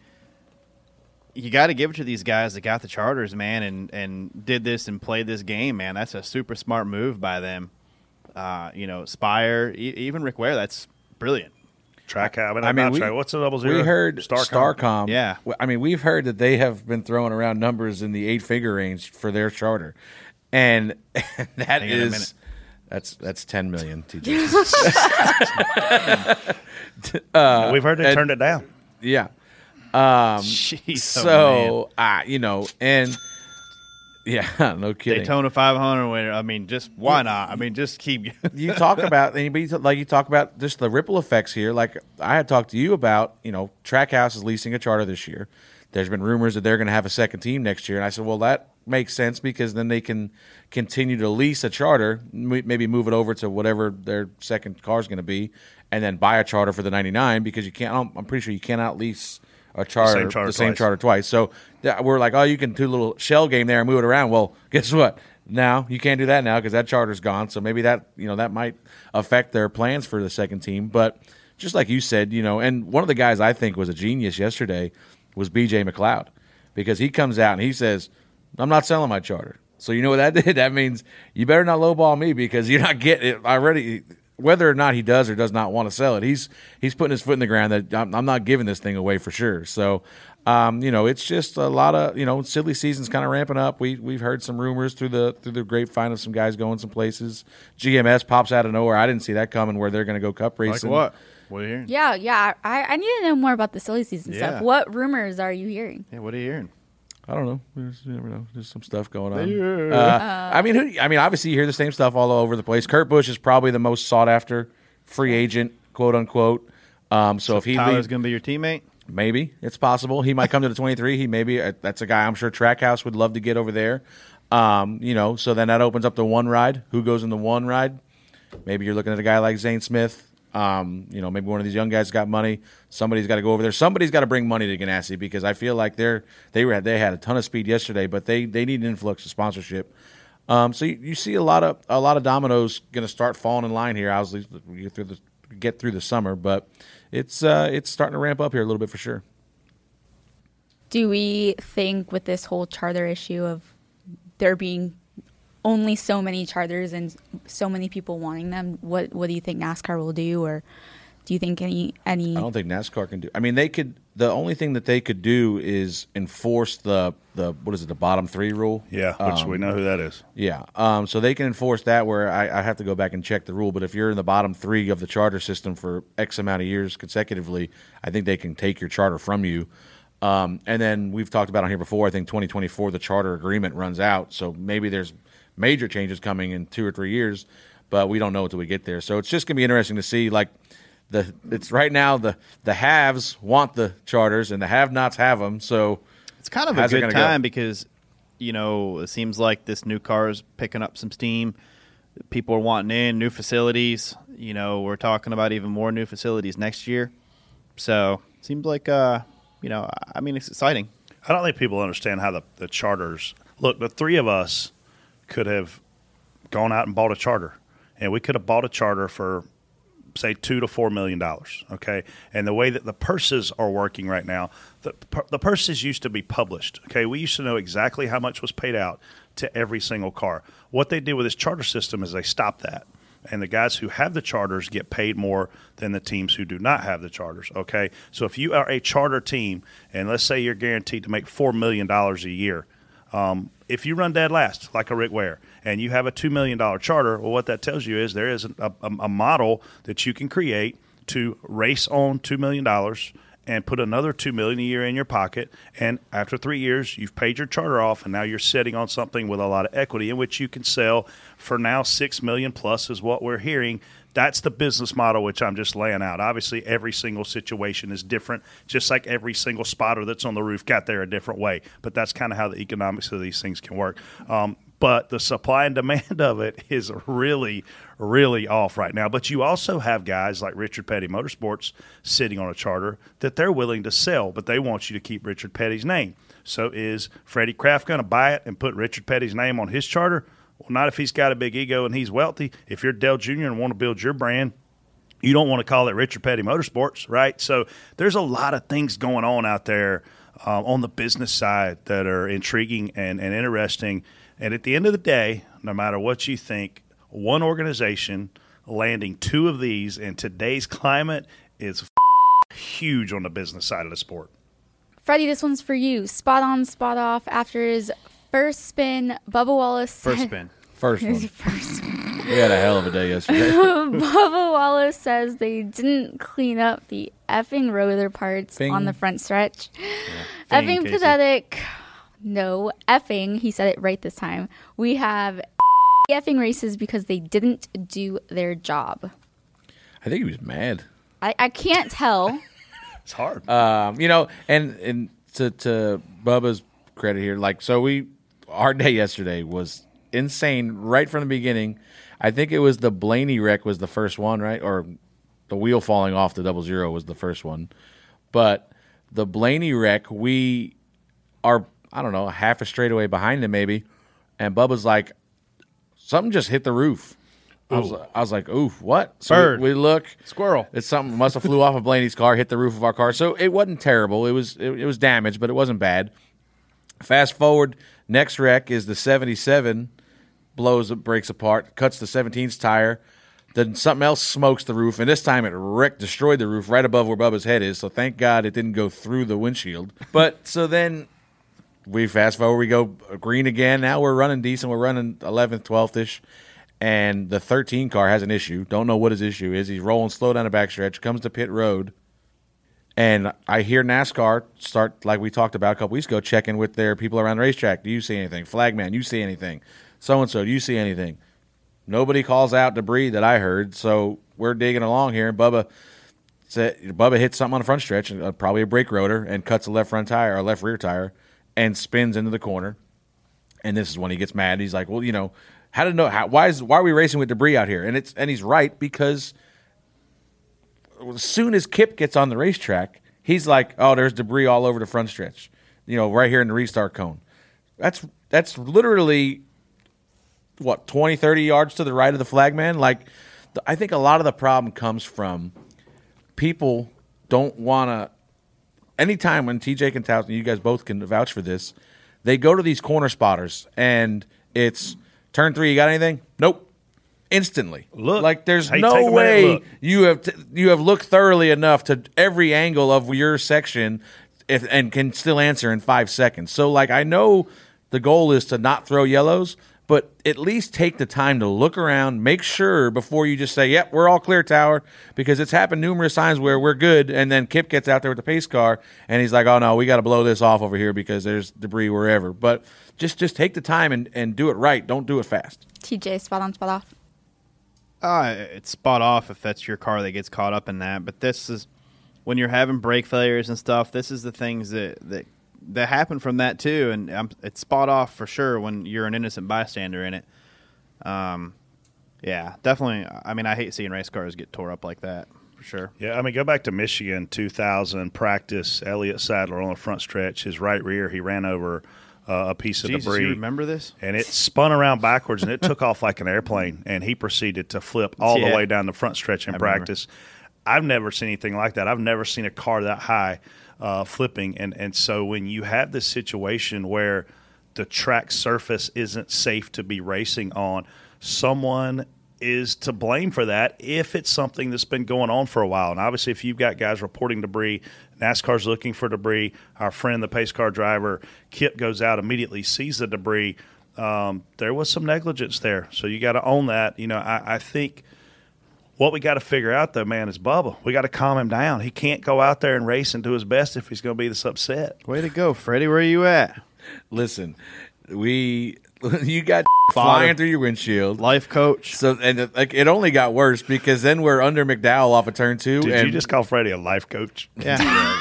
you got to give it to these guys that got the charters, man, and, and did this and played this game, man. That's a super smart move by them. Uh, you know, Spire, e- even Rick Ware, that's brilliant. Track, I mean, I mean we, try. What's the double zero? We heard Starcom. Starcom. Yeah. I mean, we've heard that they have been throwing around numbers in the eight-figure range for their charter. And, and that Hang is – that's that's ten million dollars, T J. uh, we've heard they and, turned it down. Yeah. Um, Jeez, so, oh, uh, you know, and – yeah, no kidding. Daytona five hundred winner. I mean, just why not? I mean, just keep. You talk about anybody like you talk about just the ripple effects here. Like I had talked to you about, you know, Trackhouse is leasing a charter this year. There's been rumors that they're going to have a second team next year, and I said, well, that makes sense because then they can continue to lease a charter, maybe move it over to whatever their second car is going to be, and then buy a charter for the ninety-nine because you can't. I'm pretty sure you cannot lease a charter, the same charter, the same charter twice. So we're like, oh, you can do a little shell game there and move it around. Well, guess what? Now you can't do that now because that charter's gone. So maybe that, you know, that might affect their plans for the second team. But just like you said, you know, and one of the guys I think was a genius yesterday was B J McLeod because he comes out and he says, "I'm not selling my charter." So you know what that did? That means you better not lowball me because you're not getting it already. Whether or not he does or does not want to sell it, he's he's putting his foot in the ground that I'm, I'm not giving this thing away for sure. So, um, you know, it's just a lot of, you know, silly season's kind of ramping up. We we've heard some rumors through the through the grapevine of some guys going some places. G M S pops out of nowhere. I didn't see that coming. Where they're going to go Cup racing? Like what? What are you hearing? Yeah, yeah. I, I need to know more about the silly season yeah. stuff. What rumors are you hearing? Yeah, what are you hearing? I don't know. There's, you never know. There's some stuff going on. Yeah. Uh, I mean, who, I mean, obviously you hear the same stuff all over the place. Kurt Busch is probably the most sought after free agent, quote unquote. Um, so, so if he Tyler's going to be your teammate, maybe it's possible he might come to the twenty-three. He maybe uh, that's a guy I'm sure Trackhouse would love to get over there. Um, you know, so then that opens up the one ride. Who goes in the one ride? Maybe you're looking at a guy like Zane Smith. Um, you know, maybe one of these young guys got money. Somebody's got to go over there. Somebody's got to bring money to Ganassi, because I feel like they're they were they had a ton of speed yesterday, but they they need an influx of sponsorship. Um, so you, you see a lot of a lot of dominoes going to start falling in line here. Obviously, you get through the get through the summer, but it's uh, it's starting to ramp up here a little bit for sure. Do we think with this whole charter issue of there being only so many charters and so many people wanting them, what what do you think NASCAR will do, or do you think any any? I don't think NASCAR can do. I mean, they could. The only thing that they could do is enforce the the what is it, the bottom three rule? Yeah, which um, we know who that is. Yeah, um, so they can enforce that. Where I, I have to go back and check the rule, but if you're in the bottom three of the charter system for X amount of years consecutively, I think they can take your charter from you. Um, and then we've talked about on here before, I think twenty twenty-four, the charter agreement runs out. So maybe there's major changes coming in two or three years, but we don't know until we get there. So it's just going to be interesting to see. Like, the it's right now the, the haves want the charters and the have-nots have them. So it's kind of a good time go? because, you know, it seems like this new car is picking up some steam. People are wanting in, new facilities. You know, we're talking about even more new facilities next year. So it seems like... uh You know, I mean, it's exciting. I don't think people understand how the, the charters – look, the three of us could have gone out and bought a charter, and we could have bought a charter for, say, two to four million dollars, okay? And the way that the purses are working right now, the, the purses used to be published, okay? We used to know exactly how much was paid out to every single car. What they did with this charter system is they stopped that. And the guys who have the charters get paid more than the teams who do not have the charters, okay? So if you are a charter team, and let's say you're guaranteed to make four million dollars a year, um, if you run dead last, like a Rick Ware, and you have a two million dollars charter, well, what that tells you is there is a, a, a model that you can create to race on two million dollars and put another two million dollars a year in your pocket, and after three years, you've paid your charter off, and now you're sitting on something with a lot of equity in which you can sell for now six million dollars plus is what we're hearing. That's the business model, which I'm just laying out. Obviously, every single situation is different, just like every single spotter that's on the roof got there a different way, but that's kind of how the economics of these things can work. Um, but the supply and demand of it is really, really off right now. But you also have guys like Richard Petty Motorsports sitting on a charter that they're willing to sell, but they want you to keep Richard Petty's name. So is Freddie Kraft going to buy it and put Richard Petty's name on his charter? Well, not if he's got a big ego and he's wealthy. If you're Dell Junior and want to build your brand, you don't want to call it Richard Petty Motorsports, right? So there's a lot of things going on out there um, on the business side that are intriguing and, and interesting. And at the end of the day, no matter what you think, one organization landing two of these in today's climate is f- huge on the business side of the sport. Freddie, this one's for you. Spot on, spot off. After his first spin, Bubba Wallace. First spin. First one. First spin. We had a hell of a day yesterday. Bubba Wallace says they didn't clean up the effing rotor parts Bing. on the front stretch. Yeah. Effing Casey. Pathetic. No, effing, he said it right this time. We have effing races because they didn't do their job. I think he was mad. I, I can't tell. It's hard. Um, you know, and, and to, to Bubba's credit here, like, so we, our day yesterday was insane right from the beginning. I think it was the Blaney wreck was the first one, right? Or the wheel falling off the double zero was the first one. But the Blaney wreck, we are... I don't know, half a straightaway behind him maybe, and Bubba's like, something just hit the roof. Ooh. I was I was like, oof, what? So Bird. We, we look. Squirrel. It's something must have flew off of Blaney's car, hit the roof of our car. So it wasn't terrible. It was it, it was damaged, but it wasn't bad. Fast forward, next wreck is the seventy-seven, blows, breaks apart, cuts the seventeen's tire. Then something else smokes the roof, and this time it wrecked, destroyed the roof right above where Bubba's head is, so thank God it didn't go through the windshield. But so then... We fast forward, we go green again. Now we're running decent. We're running eleventh, twelfth-ish. And the thirteen car has an issue. Don't know what his issue is. He's rolling slow down the backstretch, comes to pit road. And I hear NASCAR start, like we talked about a couple weeks ago, checking with their people around the racetrack. Do you see anything? Flagman, you see anything? So-and-so, do you see anything? Nobody calls out debris that I heard. So we're digging along here. Bubba said, Bubba hits something on the front stretch, probably a brake rotor, and cuts a left front tire or left rear tire. And spins into the corner, and this is when he gets mad. He's like, "Well, you know, how did know? How, why is why are we racing with debris out here?" And it's and he's right because as soon as Kip gets on the racetrack, he's like, oh, there's debris all over the front stretch, you know, right here in the restart cone. That's that's literally, what, twenty, thirty yards to the right of the flagman? Like, the, I think a lot of the problem comes from people don't want to – anytime when T J can tout, and you guys both can vouch for this, they go to these corner spotters, and it's turn three, you got anything? Nope. Instantly. Look. Like, there's hey, no way you have t- you have looked thoroughly enough to every angle of your section if, and can still answer in five seconds. So, like, I know the goal is to not throw yellows, but at least take the time to look around, make sure before you just say, yep, we're all clear, Tower, because it's happened numerous times where we're good, and then Kip gets out there with the pace car, and he's like, oh, no, we got to blow this off over here because there's debris wherever. But just just take the time and, and do it right. Don't do it fast. T J, spot on, spot off. Uh, it's spot off if that's your car that gets caught up in that. But this is when you're having brake failures and stuff, this is the things that that – that happened from that too, and um, it's spot off for sure when you're an innocent bystander in it. Um, yeah, definitely. I mean, I hate seeing race cars get tore up like that for sure. Yeah, I mean, go back to Michigan two thousand practice. Elliott Sadler on the front stretch, his right rear, he ran over uh, a piece of Jesus, debris. Do you remember this? And it spun around backwards and it took off like an airplane, and he proceeded to flip all yeah. the way down the front stretch in I practice. Remember. I've never seen anything like that. I've never seen a car that high. Uh, flipping, and, and so when you have this situation where the track surface isn't safe to be racing on, someone is to blame for that if it's something that's been going on for a while. And obviously if you've got guys reporting debris, NASCAR's looking for debris, our friend the pace car driver, Kip goes out, immediately sees the debris, um, there was some negligence there. So you got to own that. You know, I, I think – what we got to figure out, though, man, is Bubba. We got to calm him down. He can't go out there and race and do his best if he's going to be this upset. Way to go, Freddie. Where are you at? Listen, we you got flying through your windshield. Life coach. So and like it only got worse because then we're under McDowell off of turn two. Did and you just call Freddie a life coach? Yeah,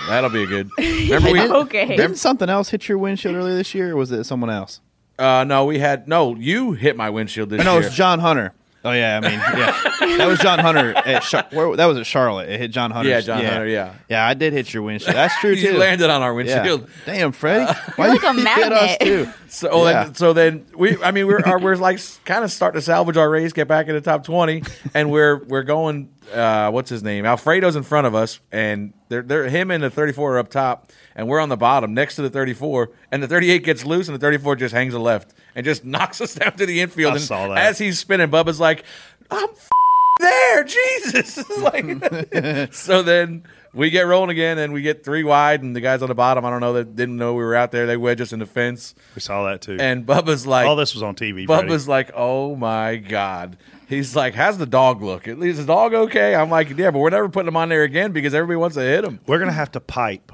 that'll be a good. Remember we okay. Didn't something else hit your windshield earlier this year, or was it someone else? Uh, no, we had no. You hit my windshield this no, year. No, it was John Hunter. Oh, yeah, I mean, yeah. That was John Hunter. At Char- where, that was at Charlotte. It hit John Hunter. Yeah, John yeah. Hunter, yeah. Yeah, I did hit your windshield. That's true, you too. You landed on our windshield. Yeah. Damn, Freddie. Uh, Why like you hit us, too? So, yeah. then, so then, we. I mean, we're our, we're like kind of starting to salvage our race, get back in the top twenty, and we're we're going, uh, what's his name? Alfredo's in front of us, and they're, they're him and the thirty-four are up top, and we're on the bottom next to the thirty-four, and the thirty-eight gets loose, and the thirty-four just hangs a left. And just knocks us down to the infield. I and saw that. As he's spinning, Bubba's like, I'm f- there, Jesus. Like, so then we get rolling again, and we get three wide, and the guys on the bottom, I don't know, that didn't know we were out there. They wedge us in the fence. We saw that, too. And Bubba's like. All this was on T V, Bubba's Freddie. Like, oh, my God. He's like, how's the dog look? At least is the dog okay? I'm like, yeah, but we're never putting him on there again because everybody wants to hit him. We're going to have to pipe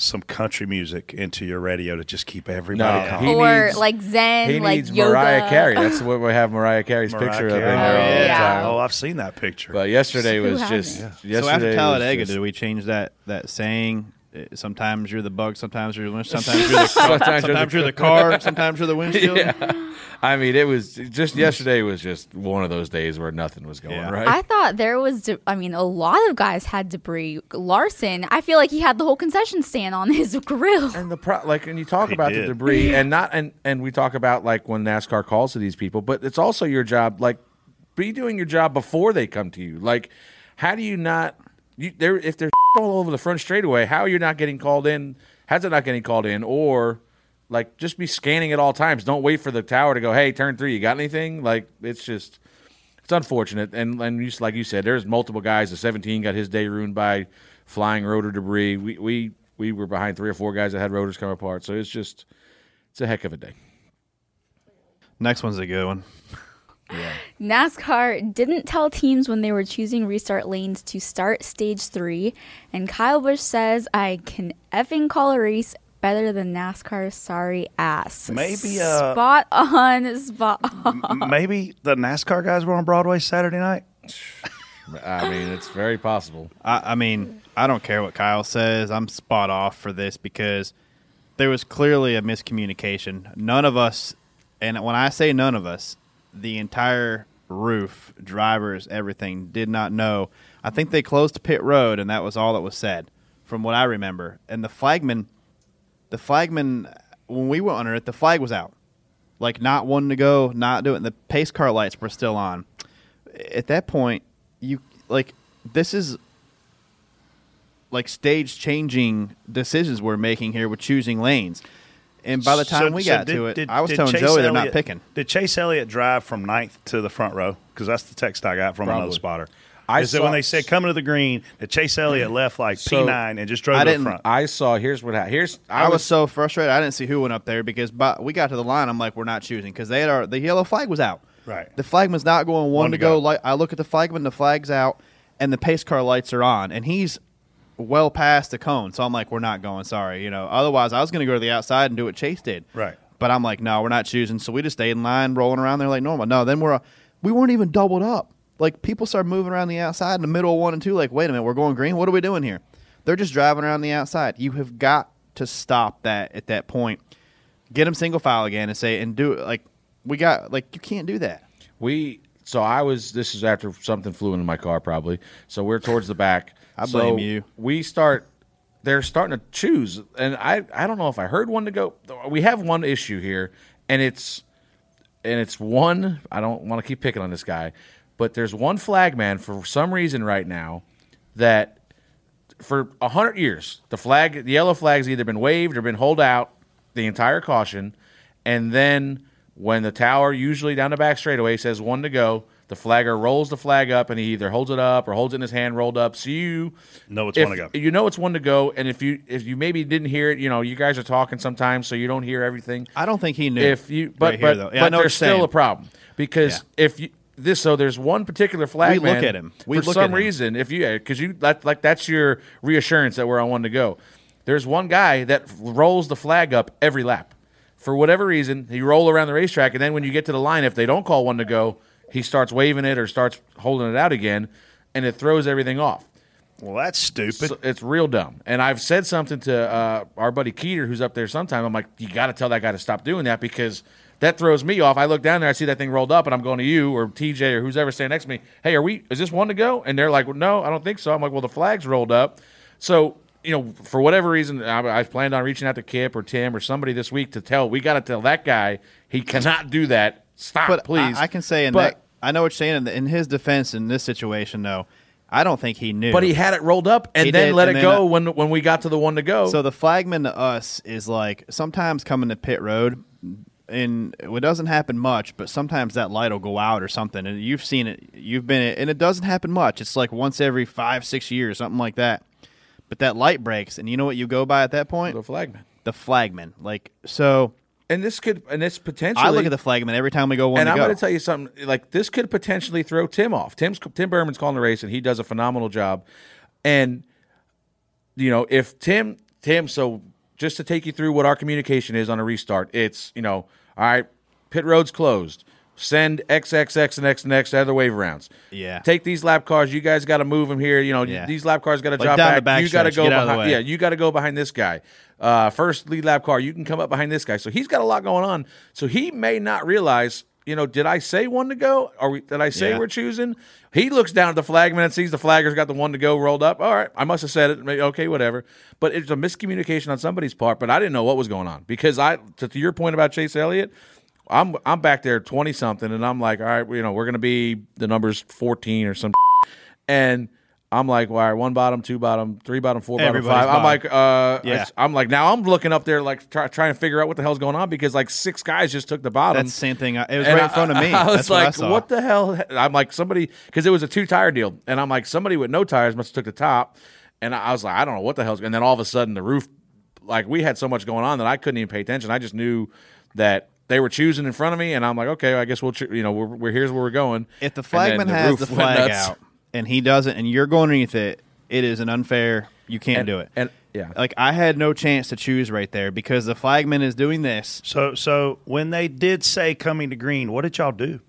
some country music into your radio to just keep everybody no, calm. He or needs, like Zen, he like needs yoga. Mariah Carey. That's what we have Mariah Carey's Mariah picture Carey. Of in there all yeah. the time. Oh, I've seen that picture. But yesterday was just. Yeah. Yesterday so after Talladega, just, did we change that that saying? Sometimes you're the bug, sometimes you're the sometimes you're the car, sometimes, sometimes you're the car, sometimes you're the windshield. Yeah. I mean, it was just yesterday was just one of those days where nothing was going yeah. right. I thought there was, de- I mean, a lot of guys had debris. Larson, I feel like he had the whole concession stand on his grill. And the pro- like, and you talk he about did. The debris, and not, and, and we talk about like when NASCAR calls to these people, but it's also your job. Like, be doing your job before they come to you. Like, how do you not? You, they're, if they're all over the front straightaway, how are you not getting called in? How's it not getting called in? Or, like, just be scanning at all times. Don't wait for the tower to go, hey, turn three, you got anything? Like, it's just, it's unfortunate. And, and you, like you said, there's multiple guys. The seventeen got his day ruined by flying rotor debris. We, we, we were behind three or four guys that had rotors come apart. So it's just, it's a heck of a day. Next one's a good one. Yeah. NASCAR didn't tell teams when they were choosing restart lanes to start stage three, and Kyle Busch says, I can effing call a race better than NASCAR's sorry ass. Maybe uh, spot on, spot on. M- maybe the NASCAR guys were on Broadway Saturday night. I mean, it's very possible. I, I mean, I don't care what Kyle says. I'm spot off for this because there was clearly a miscommunication. None of us, and when I say none of us, the entire roof, drivers, everything. Did not know. I think they closed pit road, and that was all that was said from what I remember. And the flagman, the flagman, when we were under it, the flag was out. Like, not wanting to go, not doing. The pace car lights were still on. At that point, you like this is like stage-changing decisions we're making here with choosing lanes. And by the time so, we so got did, to it, did, I was telling Chase Joey Elliott, they're not picking. Did Chase Elliott drive from ninth to the front row? Because that's the text I got from Probably. another spotter. I Is saw, that when they said coming to the green, that Chase Elliott left like so P nine and just drove I to the front? I saw. Here's what happened. Here's I, I was, was so frustrated. I didn't see who went up there because by, we got to the line. I'm like, we're not choosing because they had our, the yellow flag was out. Right. The flagman's not going one, one to go. go. Like, I look at the flagman, the flag's out, and the pace car lights are on, and he's well past the cone. So I'm like, we're not going. Sorry, you know. Otherwise, I was going to go to the outside and do what Chase did. Right. But I'm like, no, we're not choosing. So we just stayed in line, rolling around there like normal. No, then we're we weren't even doubled up. Like, people start moving around the outside in the middle of one and two, like, wait a minute, we're going green? What are we doing here? They're just driving around the outside. You have got to stop that at that point. Get them single file again and say, and do it. Like, we got, like, you can't do that. We, so I was, this is after something flew into my car probably. So we're towards the back. I blame so you. We start, they're starting to choose. And I, I don't know if I heard one to go. We have one issue here, and it's, and it's one, I don't want to keep picking on this guy. But there's one flagman for some reason right now that for one hundred years, the flag, the yellow flag's either been waved or been holed out the entire caution. And then when the tower, usually down the back straightaway, says one to go, the flagger rolls the flag up and he either holds it up or holds it in his hand rolled up. So you know it's if, one to go. You know it's one to go. And if you if you maybe didn't hear it, you know, you guys are talking sometimes, so you don't hear everything. I don't think he knew. If you, but right here, but, yeah, but there's still saying. a problem because yeah. if you. This so there's one particular flag. We look at him we for look some at reason. If you because you that, like that's your reassurance that we're on one to go. There's one guy that rolls the flag up every lap for whatever reason. He roll around the racetrack and then when you get to the line, if they don't call one to go, he starts waving it or starts holding it out again, and it throws everything off. Well, that's stupid. So it's real dumb. And I've said something to uh, our buddy Keeter, who's up there sometime. I'm like, you got to tell that guy to stop doing that because. That throws me off. I look down there, I see that thing rolled up, and I'm going to you or T J or who's ever standing next to me. Hey, are we? Is this one to go? And they're like, well, no, I don't think so. I'm like, well, the flag's rolled up. So, you know, for whatever reason, I, I planned on reaching out to Kip or Tim or somebody this week to tell. We got to tell that guy he cannot do that. Stop, but please. I, I can say in but, that I know what you're saying. In his defense, in this situation, though, I don't think he knew. But he had it rolled up and he then did, let and it then go uh, when when we got to the one to go. So the flagman to us is like sometimes coming to pit road. And it doesn't happen much, but sometimes that light will go out or something, and you've seen it. You've been it, and it doesn't happen much. It's like once every five, six years, something like that. But that light breaks, and you know what you go by at that point? The flagman. The flagman. Like so. And this could, and this potentially. I look at the flagman every time we go one. And to I'm going to tell you something. Like this could potentially throw Tim off. Tim's Tim Berman's calling the race, and he does a phenomenal job. And you know, if Tim, Tim, so. Just to take you through what our communication is on a restart, it's, you know, all right, pit road's closed. Send X, X, X, and X, and X to other wave rounds. Yeah. Take these lap cars. You guys got to move them here. You know, yeah. these lap cars got to like drop back. back. You got to go behind. Yeah, you got to go behind this guy. Uh, first lead lap car, you can come up behind this guy. So he's got a lot going on. So he may not realize, you know, did I say one to go? Or did I say yeah. we're choosing? He looks down at the flagman and sees the flagger's got the one to go rolled up. All right, I must have said it. Okay, whatever. But it's a miscommunication on somebody's part, but I didn't know what was going on. Because I, to your point about Chase Elliott, I'm I'm back there twenty-something, and I'm like, all right, you know, we're going to be the numbers fourteen or some and I'm like, well, all right, one bottom, two bottom, three bottom, four bottom, Everybody's five. Bottom. I'm like, uh, yeah. I'm like, now I'm looking up there, like try, trying to figure out what the hell's going on because like six guys just took the bottom. That's the same thing. It was and right I, in front of me. I, I was That's like, what, I saw. What the hell? I'm like, somebody, because it was a two tire deal, and I'm like, somebody with no tires must have took the top, and I was like, I don't know what the hell's. And then all of a sudden, the roof, like we had so much going on that I couldn't even pay attention. I just knew that. They were choosing in front of me, and I'm like, okay, I guess we'll, cho- you know, we're, we're here's where we're going. If the flagman the has the flag out and he doesn't, and you're going underneath it, it is an unfair. You can't and, do it. And yeah, like I had no chance to choose right there because the flagman is doing this. So, so when they did say coming to green, what did y'all do?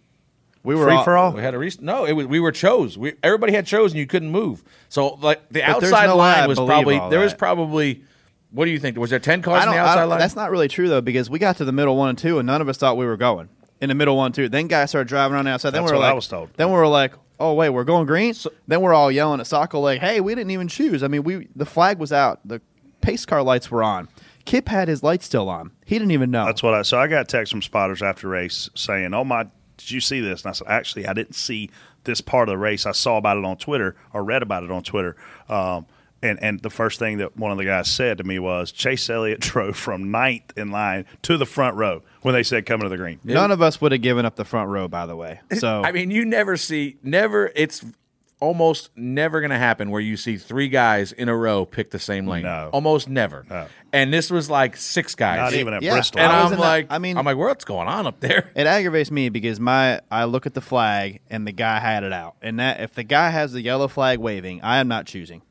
We were free all, for all. We had a reason. No, it was we were chose. We everybody had chosen. You couldn't move. So like the but outside no line was probably there was probably. What do you think? Was there ten cars on the outside line? That's not really true, though, because we got to the middle one and two, and none of us thought we were going. in the middle one too. Then guys started driving on the outside. Then That's we were what like, I was told. Then we were like, oh wait, we're going green. So, then we're all yelling at Sokol like, hey, we didn't even choose. I mean, we the flag was out. The pace car lights were on. Kip had his lights still on. He didn't even know. That's what I so I got text from spotters after race saying, oh my, did you see this? And I said, actually, I didn't see this part of the race. I saw about it on Twitter or read about it on Twitter. Um, and, and the first thing that one of the guys said to me was, Chase Elliott drove from ninth in line to the front row when they said coming to the green. Dude. None of us would have given up the front row, by the way. So I mean, you never see – never – it's – almost never going to happen where you see three guys in a row pick the same lane. No. Almost never. No. And this was like six guys. Not even at yeah. Bristol. And I'm like, that, I mean, I'm like, what's going on up there? It aggravates me because my I look at the flag and the guy had it out. And that if the guy has the yellow flag waving, I am not choosing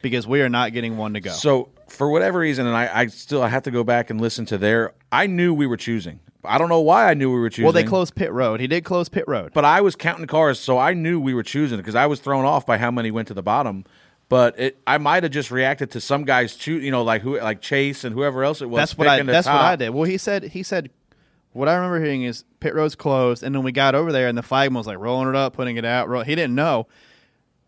because we are not getting one to go. So for whatever reason, and I, I still I have to go back and listen to their – I knew we were choosing. I don't know why I knew we were choosing. Well, they closed pit road. He did close pit road. But I was counting cars, so I knew we were choosing because I was thrown off by how many went to the bottom. But it, I might have just reacted to some guys choose, you know, like who, like Chase and whoever else it was. That's what I. That's top. what I did. Well, he said. He said. What I remember hearing is pit road's closed, and then we got over there, and the flagman was like rolling it up, putting it out. Roll, he didn't know,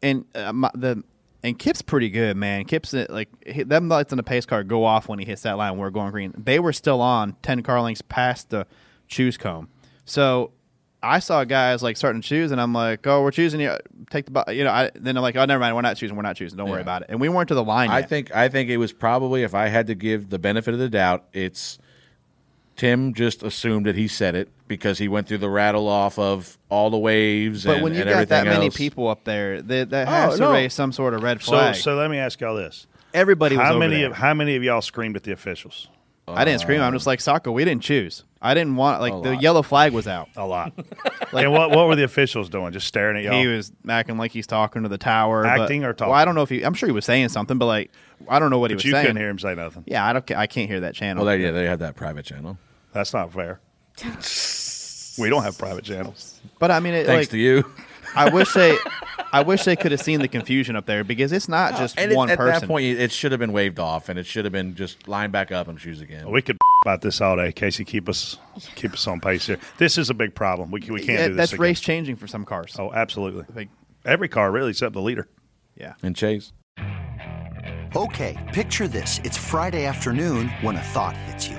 and uh, my, the and Kip's pretty good, man. Kip's like them lights on the pace car go off when he hits that line. We're going green. They were still on ten car lengths past the choose comb. So I saw guys like starting to choose, and I'm like, "Oh, we're choosing you. Take the you know." I, then I'm like, "Oh, never mind. We're not choosing. We're not choosing. Don't yeah. worry about it." And we weren't to the line. I yet. think I think it was probably, if I had to give the benefit of the doubt, it's Tim just assumed that he said it because he went through the rattle off of all the waves. But and, when you and got that many else. people up there, that has oh, to no. raise some sort of red flag. So, so let me ask y'all this: everybody, was how over many there. of how many of y'all screamed at the officials? Uh, I didn't scream. I'm just like, Sokol, we didn't choose. I didn't want like the yellow flag was out. A lot. Like, and what what were the officials doing? Just staring at y'all. He was acting like he's talking to the tower, acting but, or talking. Well, I don't know if he. I'm sure he was saying something, but like I don't know what but he was you saying. You couldn't hear him say nothing. Yeah, I don't. I can't hear that channel. Well, they, yeah, they had that private channel. That's not fair. We don't have private channels. But I mean, it, thanks like, to you. I wish they, I wish they could have seen the confusion up there because it's not no, just and one it, person. At that point, it should have been waved off, and it should have been just line back up and choose again. We could about this all day, Casey. Keep us, keep us on pace here. This is a big problem. We we can't yeah, do this. That's again. race changing for some cars. Oh, absolutely. Like, every car really, except the leader. Yeah, and Chase. Okay, picture this: it's Friday afternoon when a thought hits you.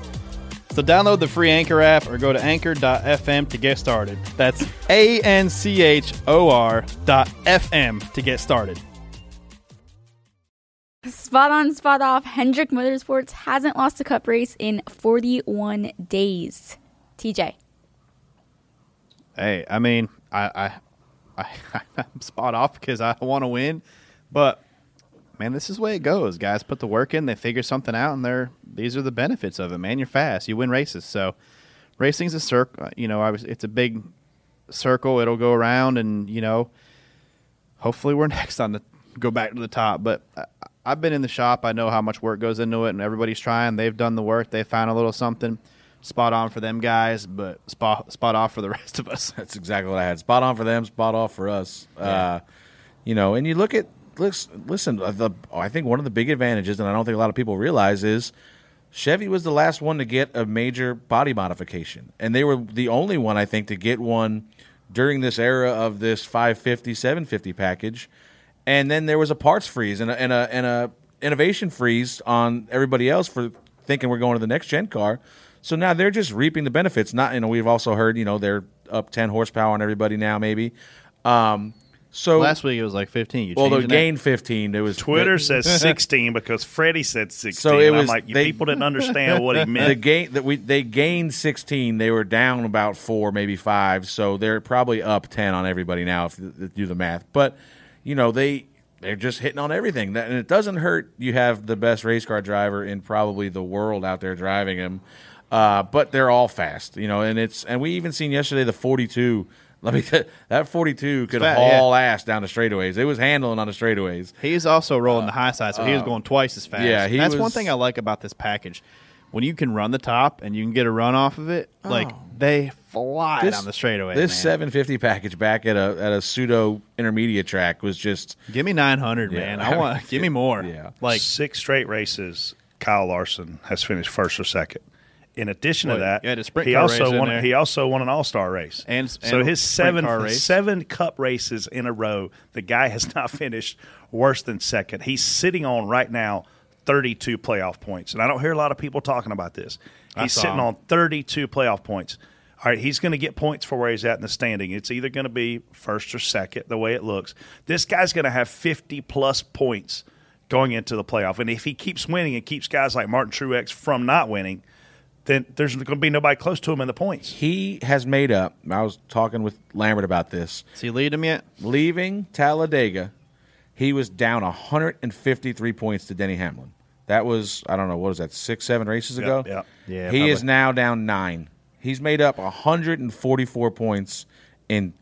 So download the free Anchor app or go to anchor dot f m to get started. That's A N C H O R dot F M to get started. Spot on, spot off. Hendrick Motorsports hasn't lost a cup race in forty-one days. T J. Hey, I mean, I, I, I, I'm spot off because I want to win, but... Man, this is the way it goes. Guys put the work in, they figure something out, and they're these are the benefits of it. Man, you're fast, you win races. So, racing's a circle. You know, I was, it's a big circle. It'll go around, and you know, hopefully, we're next on the go back to the top. But I, I've been in the shop. I know how much work goes into it, and everybody's trying. They've done the work. They found a little something. Spot on for them guys, but spot spot off for the rest of us. That's exactly what I had. Spot on for them. Spot off for us. Yeah. Uh, you know, and you look at. Listen, the, I think one of the big advantages, and I don't think a lot of people realize, is Chevy was the last one to get a major body modification, and they were the only one, I think, to get one during this era of this five fifty, seven fifty package. And then there was a parts freeze and a, and a, and a innovation freeze on everybody else for thinking we're going to the next-gen car. So now they're just reaping the benefits. Not, you know, we've also heard, you know, they're up ten horsepower on everybody now, maybe. Um, so last week it was like fifteen. You well, they gained fifteen. It was Twitter it, says sixteen because Freddie said sixteen. So it was, I'm like, you they, people didn't understand what he meant. The gain that we they gained sixteen. They were down about four, maybe five. So they're probably up ten on everybody now if you do the math. But you know they they're just hitting on everything. That, and it doesn't hurt. You have the best race car driver in probably the world out there driving him. Uh, but they're all fast, you know, and it's and we even seen yesterday the forty-two. Let me tell you, that forty-two could fat, haul yeah. ass down the straightaways. It was handling on the straightaways. He's also rolling uh, the high side, so uh, he was going twice as fast. Yeah, he that's was, one thing I like about this package. When you can run the top and you can get a run off of it, oh, like they fly this, down the straightaway. This man. seven fifty package back at a at a pseudo intermediate track was just give me nine hundred, yeah, man. I want give me more. Yeah, like six straight races. Kyle Larson has finished first or second. In addition well, to that, yeah, the he also won. There. He also won an all-star race, and, and so his seven seven cup races in a row, the guy has not finished worse than second. He's sitting on right now thirty-two playoff points, and I don't hear a lot of people talking about this. He's sitting him. on thirty-two playoff points. All right, he's going to get points for where he's at in the standing. It's either going to be first or second, the way it looks. This guy's going to have fifty plus points going into the playoff, and if he keeps winning and keeps guys like Martin Truex from not winning, then there's going to be nobody close to him in the points. He has made up. I was talking with Lambert about this. Does he lead him yet? Leaving Talladega, he was down one hundred fifty-three points to Denny Hamlin. That was, I don't know, what was that, six, seven races yep, ago? Yep. Yeah. He probably. is now down nine. He's made up one hundred forty-four points in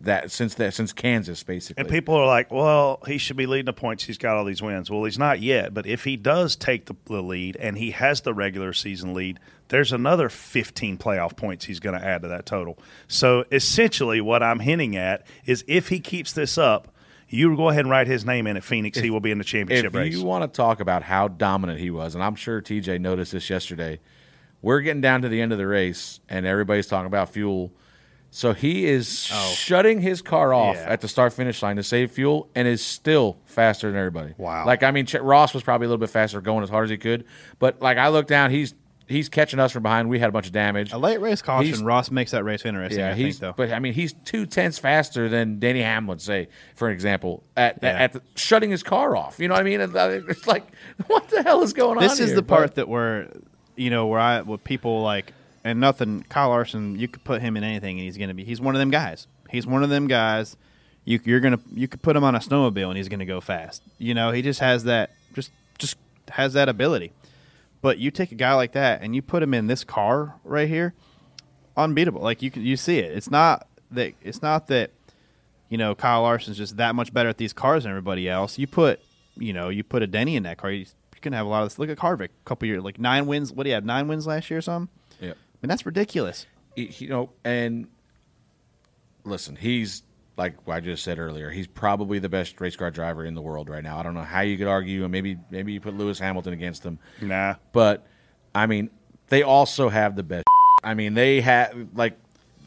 that since that since Kansas, basically. And people are like, well, he should be leading the points. He's got all these wins. Well, he's not yet. But if he does take the, the lead and he has the regular season lead, there's another fifteen playoff points he's going to add to that total. So essentially what I'm hinting at is if he keeps this up, you go ahead and write his name in at Phoenix. If, he will be in the championship if race. If you want to talk about how dominant he was, and I'm sure T J noticed this yesterday, we're getting down to the end of the race, and everybody's talking about fuel. So he is oh. shutting his car off yeah. at the start-finish line to save fuel and is still faster than everybody. Wow. Like, I mean, Ch- Ross was probably a little bit faster going as hard as he could. But, like, I look down, he's he's catching us from behind. We had a bunch of damage. A late race caution, he's, Ross makes that race interesting, yeah, I he's, think, though. But, I mean, he's two-tenths faster than Denny Hamlin, say, for example, at, yeah. at, at the, shutting his car off. You know what I mean? It's like, what the hell is going this on This is here, the part but, that where, you know, where I where people, like, And nothing, Kyle Larson, you could put him in anything, and he's going to be – he's one of them guys. He's one of them guys. You, you're going to – you could put him on a snowmobile, and he's going to go fast. You know, he just has that – just just has that ability. But you take a guy like that, and you put him in this car right here, unbeatable. Like, you can, you see it. It's not that – it's not that, you know, Kyle Larson's just that much better at these cars than everybody else. You put – you know, you put a Denny in that car. You, you can have a lot of this. Look at Harvick, a couple years – like nine wins. What do you have, nine wins last year or something? Yeah. I mean, that's ridiculous. You know, and listen, he's, like I just said earlier, he's probably the best race car driver in the world right now. I don't know how you could argue, and maybe maybe you put Lewis Hamilton against him. Nah. But, I mean, they also have the best. I mean, they have, like,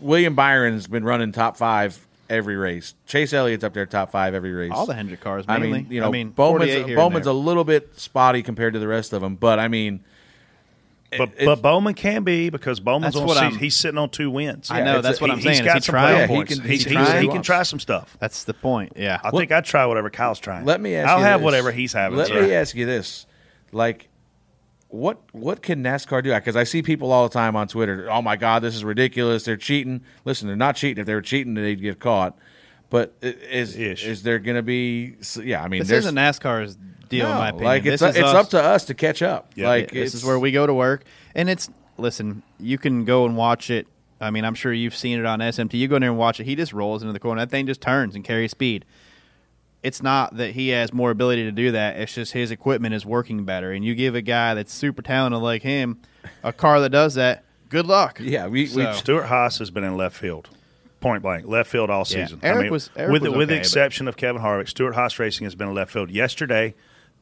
William Byron's been running top five every race. Chase Elliott's up there top five every race. All the Hendrick cars, mainly. I mean, you know, I mean, Bowman's, Bowman's a little bit spotty compared to the rest of them, but, I mean, But, but Bowman can be because Bowman's on season. He's sitting on two wins. Yeah, I know. That's a, what I'm he, saying. He's got he some trying? Yeah, he can, he's, he's he's, he can try some stuff. That's the point, yeah. I well, think I'd try whatever Kyle's trying. Let me ask I'll you have this. Whatever he's having. Let so. me ask you this. Like, what what can NASCAR do? Because I see people all the time on Twitter, oh, my God, this is ridiculous. They're cheating. Listen, they're not cheating. If they were cheating, they'd get caught. But is, is there going to be – yeah, I mean – This isn't NASCAR's – deal, no, in my opinion. Like it's, this a, it's up to us to catch up. Yep. Like This is where we go to work. And it's, listen, you can go and watch it. I mean, I'm sure you've seen it on S M T. You go in there and watch it. He just rolls into the corner. That thing just turns and carries speed. It's not that he has more ability to do that. It's just his equipment is working better. And you give a guy that's super talented like him a car that does that, good luck. Yeah. we, so. we Stuart Haas has been in left field. Point blank, left field all yeah. season. Eric I mean, was, Eric with, was okay, with the exception but... of Kevin Harvick, Stuart Haas Racing has been in left field. Yesterday,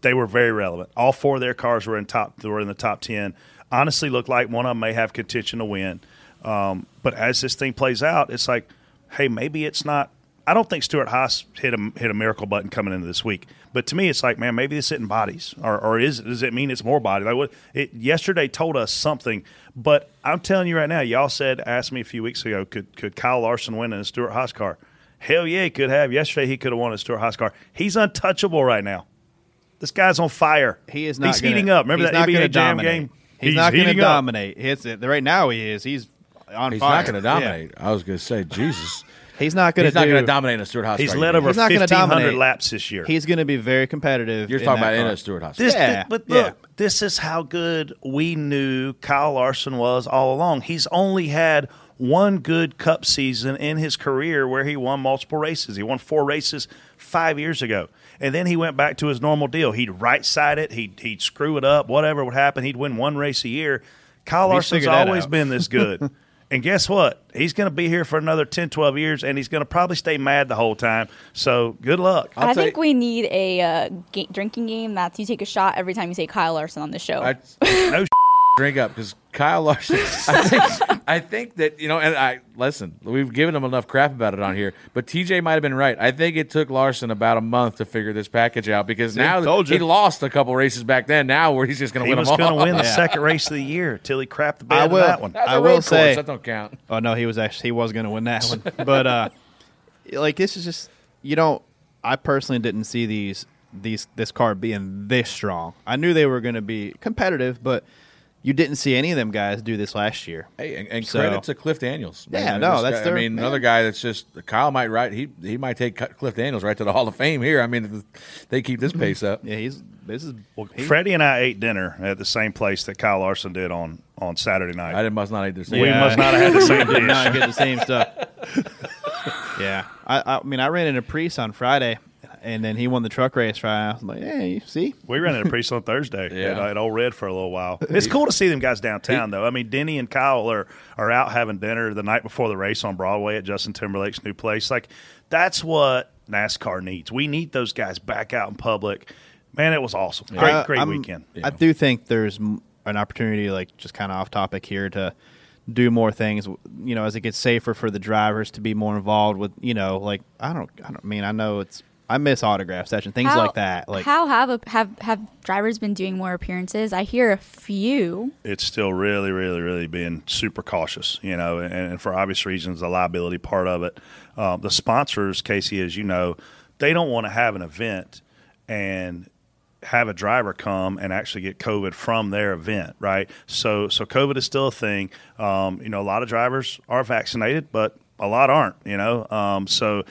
they were very relevant. All four of their cars were in top. Were in the top ten. Honestly, looked like one of them may have contention to win. Um, but as this thing plays out, it's like, hey, maybe it's not. I don't think Stuart Haas hit a hit a miracle button coming into this week. But to me, it's like, man, maybe this isn't bodies, or or is does it mean it's more bodies? Like what it yesterday told us something. But I'm telling you right now, y'all said asked me a few weeks ago, could could Kyle Larson win in a Stuart Haas car? Hell yeah, he could have. Yesterday he could have won a Stuart Haas car. He's untouchable right now. This guy's on fire. He is not. He's gonna, heating up. Remember that N B A Jam game? He's, he's not going to dominate. It's it. Right now he is. He's on he's fire. He's not going to dominate. Yeah. I was going to say, Jesus. He's not going to. He's not going to dominate in a Stuart Haas. He's led over fifteen hundred laps this year. He's going to be very competitive. You're talking about in a Stuart Haas. This, yeah. This, but look, yeah. This is how good we knew Kyle Larson was all along. He's only had one good Cup season in his career where he won multiple races. He won four races five years ago. And then he went back to his normal deal. He'd right-side it. He'd, he'd screw it up. Whatever would happen, he'd win one race a year. Kyle Larson's always out. been this good. And guess what? He's going to be here for another ten, twelve years, and he's going to probably stay mad the whole time. So good luck. I'll I think you. we need a uh, ga- drinking game that's you take a shot every time you say Kyle Larson on the show. I, no drink up because Kyle Larson – I think I think that, you know, and I listen, we've given him enough crap about it on here, but T J might have been right. I think it took Larson about a month to figure this package out because See, now that he lost a couple races back then. Now where he's just going to win them all. He was going to win the yeah. second race of the year till he crapped the bed I will, in that one. I will say. Course, that don't count. Oh, no, he was actually he was going to win that one. But, uh, like, this is just, you know, I personally didn't see these these this car being this strong. I knew they were going to be competitive, but – you didn't see any of them guys do this last year. Hey, and, and so, credit to Cliff Daniels. Man. Yeah, no, that's guy, their, I mean, man. Another guy that's just Kyle might right. He he might take Cliff Daniels right to the Hall of Fame here. I mean, they keep this pace up. Yeah, he's this is. Well, he, Freddie and I ate dinner at the same place that Kyle Larson did on, on Saturday night. I must not eat the same. We yeah. must not have had the same. Did not get the same stuff. yeah, I I mean, I ran into Priest on Friday. And then he won the truck race Friday. I was like, hey, you see? We ran at a Priest on Thursday yeah. at, at Old Red for a little while. It's cool to see them guys downtown, though. I mean, Denny and Kyle are, are out having dinner the night before the race on Broadway at Justin Timberlake's new place. Like, that's what NASCAR needs. We need those guys back out in public. Man, it was awesome. Yeah. Great, uh, great I'm, weekend. Yeah. I do think there's an opportunity, like, just kind of off topic here to do more things, you know, as it gets safer for the drivers to be more involved with, you know, like, I don't, I don't mean, I know it's, I miss autograph session, things how, like that. Like how have a, have have drivers been doing more appearances? I hear a few. It's still really, really, really being super cautious, you know, and, and for obvious reasons, the liability part of it. Uh, the sponsors, Casey, as you know, they don't want to have an event and have a driver come and actually get COVID from their event, right? So, so COVID is still a thing. Um, you know, a lot of drivers are vaccinated, but a lot aren't. You know, um, so.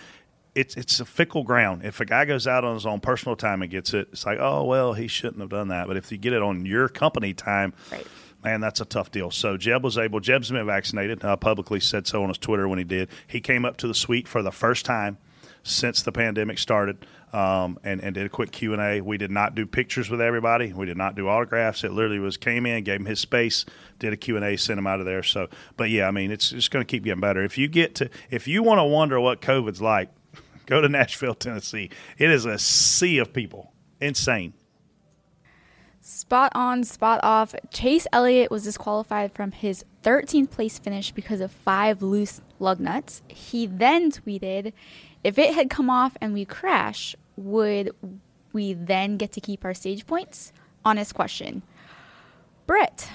It's it's a fickle ground. If a guy goes out on his own personal time and gets it, it's like, oh, well, he shouldn't have done that. But if you get it on your company time, right. Man, that's a tough deal. So Jeb was able – Jeb's been vaccinated. Uh, publicly said so on his Twitter when he did. He came up to the suite for the first time since the pandemic started um, and, and did a quick Q and A. We did not do pictures with everybody. We did not do autographs. It literally was came in, gave him his space, did a Q and A, sent him out of there. So, but, yeah, I mean, it's just going to keep getting better. If you get to – if you want to wonder what COVID's like, go to Nashville, Tennessee. It is a sea of people. Insane. Spot on, spot off. Chase Elliott was disqualified from his thirteenth place finish because of five loose lug nuts. He then tweeted, if it had come off and we crash, would we then get to keep our stage points? Honest question. Brett.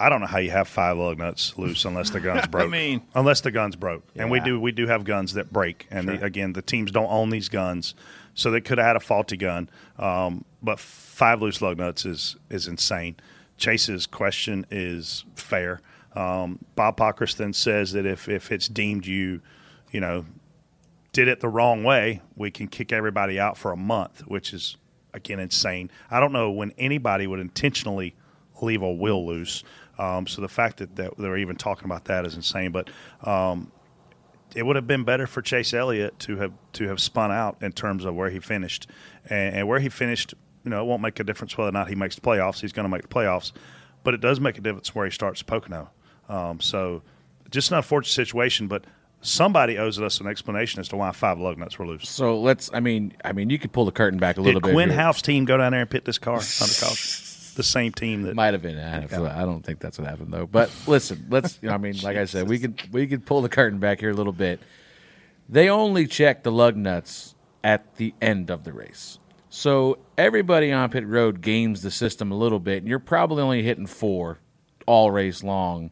I don't know how you have five lug nuts loose unless the gun's broke. I mean, unless the gun's broke, yeah. And we do we do have guns that break. And sure. the, again, the teams don't own these guns, so they could have had a faulty gun. Um, but five loose lug nuts is is insane. Chase's question is fair. Um, Bob Pockris then says that if if it's deemed you, you know, did it the wrong way, we can kick everybody out for a month, which is again insane. I don't know when anybody would intentionally leave a wheel loose. Um, so the fact that, that they're even talking about that is insane. But um, it would have been better for Chase Elliott to have to have spun out in terms of where he finished. And, and where he finished, you know, it won't make a difference whether or not he makes the playoffs. He's going to make the playoffs. But it does make a difference where he starts Pocono. Um, so just an unfortunate situation. But somebody owes us an explanation as to why five lug nuts were loose. So let's, I mean, I mean, you could pull the curtain back a little bit. Did Quinn Hough's team go down there and pit this car under caution? The same team that might have been. I don't, I don't think that's what happened though. But listen, let's. You know, I mean, like I said, we could we could pull the curtain back here a little bit. They only checked the lug nuts at the end of the race, so everybody on pit road games the system a little bit, and you're probably only hitting four all race long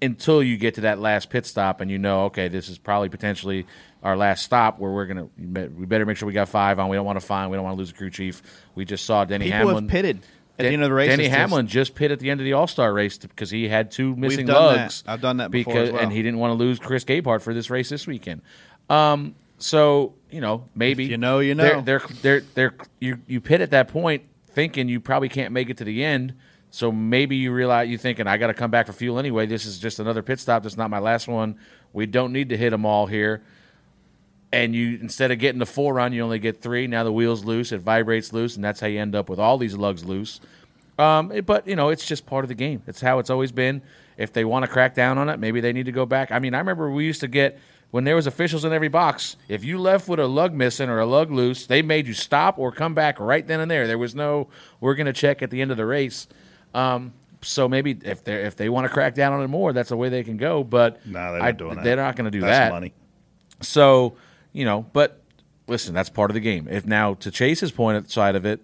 until you get to that last pit stop, and you know, okay, this is probably potentially our last stop where we're gonna. We better make sure we got five on. We don't want to find. We don't want to lose a crew chief. We just saw Denny People Hamlin have pitted. At the end of the race, Denny Hamlin just, just pit at the end of the All-Star race because he had two missing lugs. That. I've done that before because, as well. And he didn't want to lose Chris Gabehart for this race this weekend. Um, so, you know, maybe. If you know, you know. They're, they're, they're, they're, you, you pit at that point thinking you probably can't make it to the end, so maybe you realize you're thinking, I got to come back for fuel anyway. This is just another pit stop. That's not my last one. We don't need to hit them all here. And you, instead of getting the four run, you only get three. Now the wheel's loose, it vibrates loose, and that's how you end up with all these lugs loose. Um, it, but, you know, it's just part of the game. It's how it's always been. If they want to crack down on it, maybe they need to go back. I mean, I remember we used to get, when there was officials in every box, if you left with a lug missing or a lug loose, they made you stop or come back right then and there. There was no, we're going to check at the end of the race. Um So maybe if they if they want to crack down on it more, that's the way they can go. But no, they're not doing that. They're not going to do that. That's money. So, you know, but listen, that's part of the game. If now, to Chase's point at the side of it,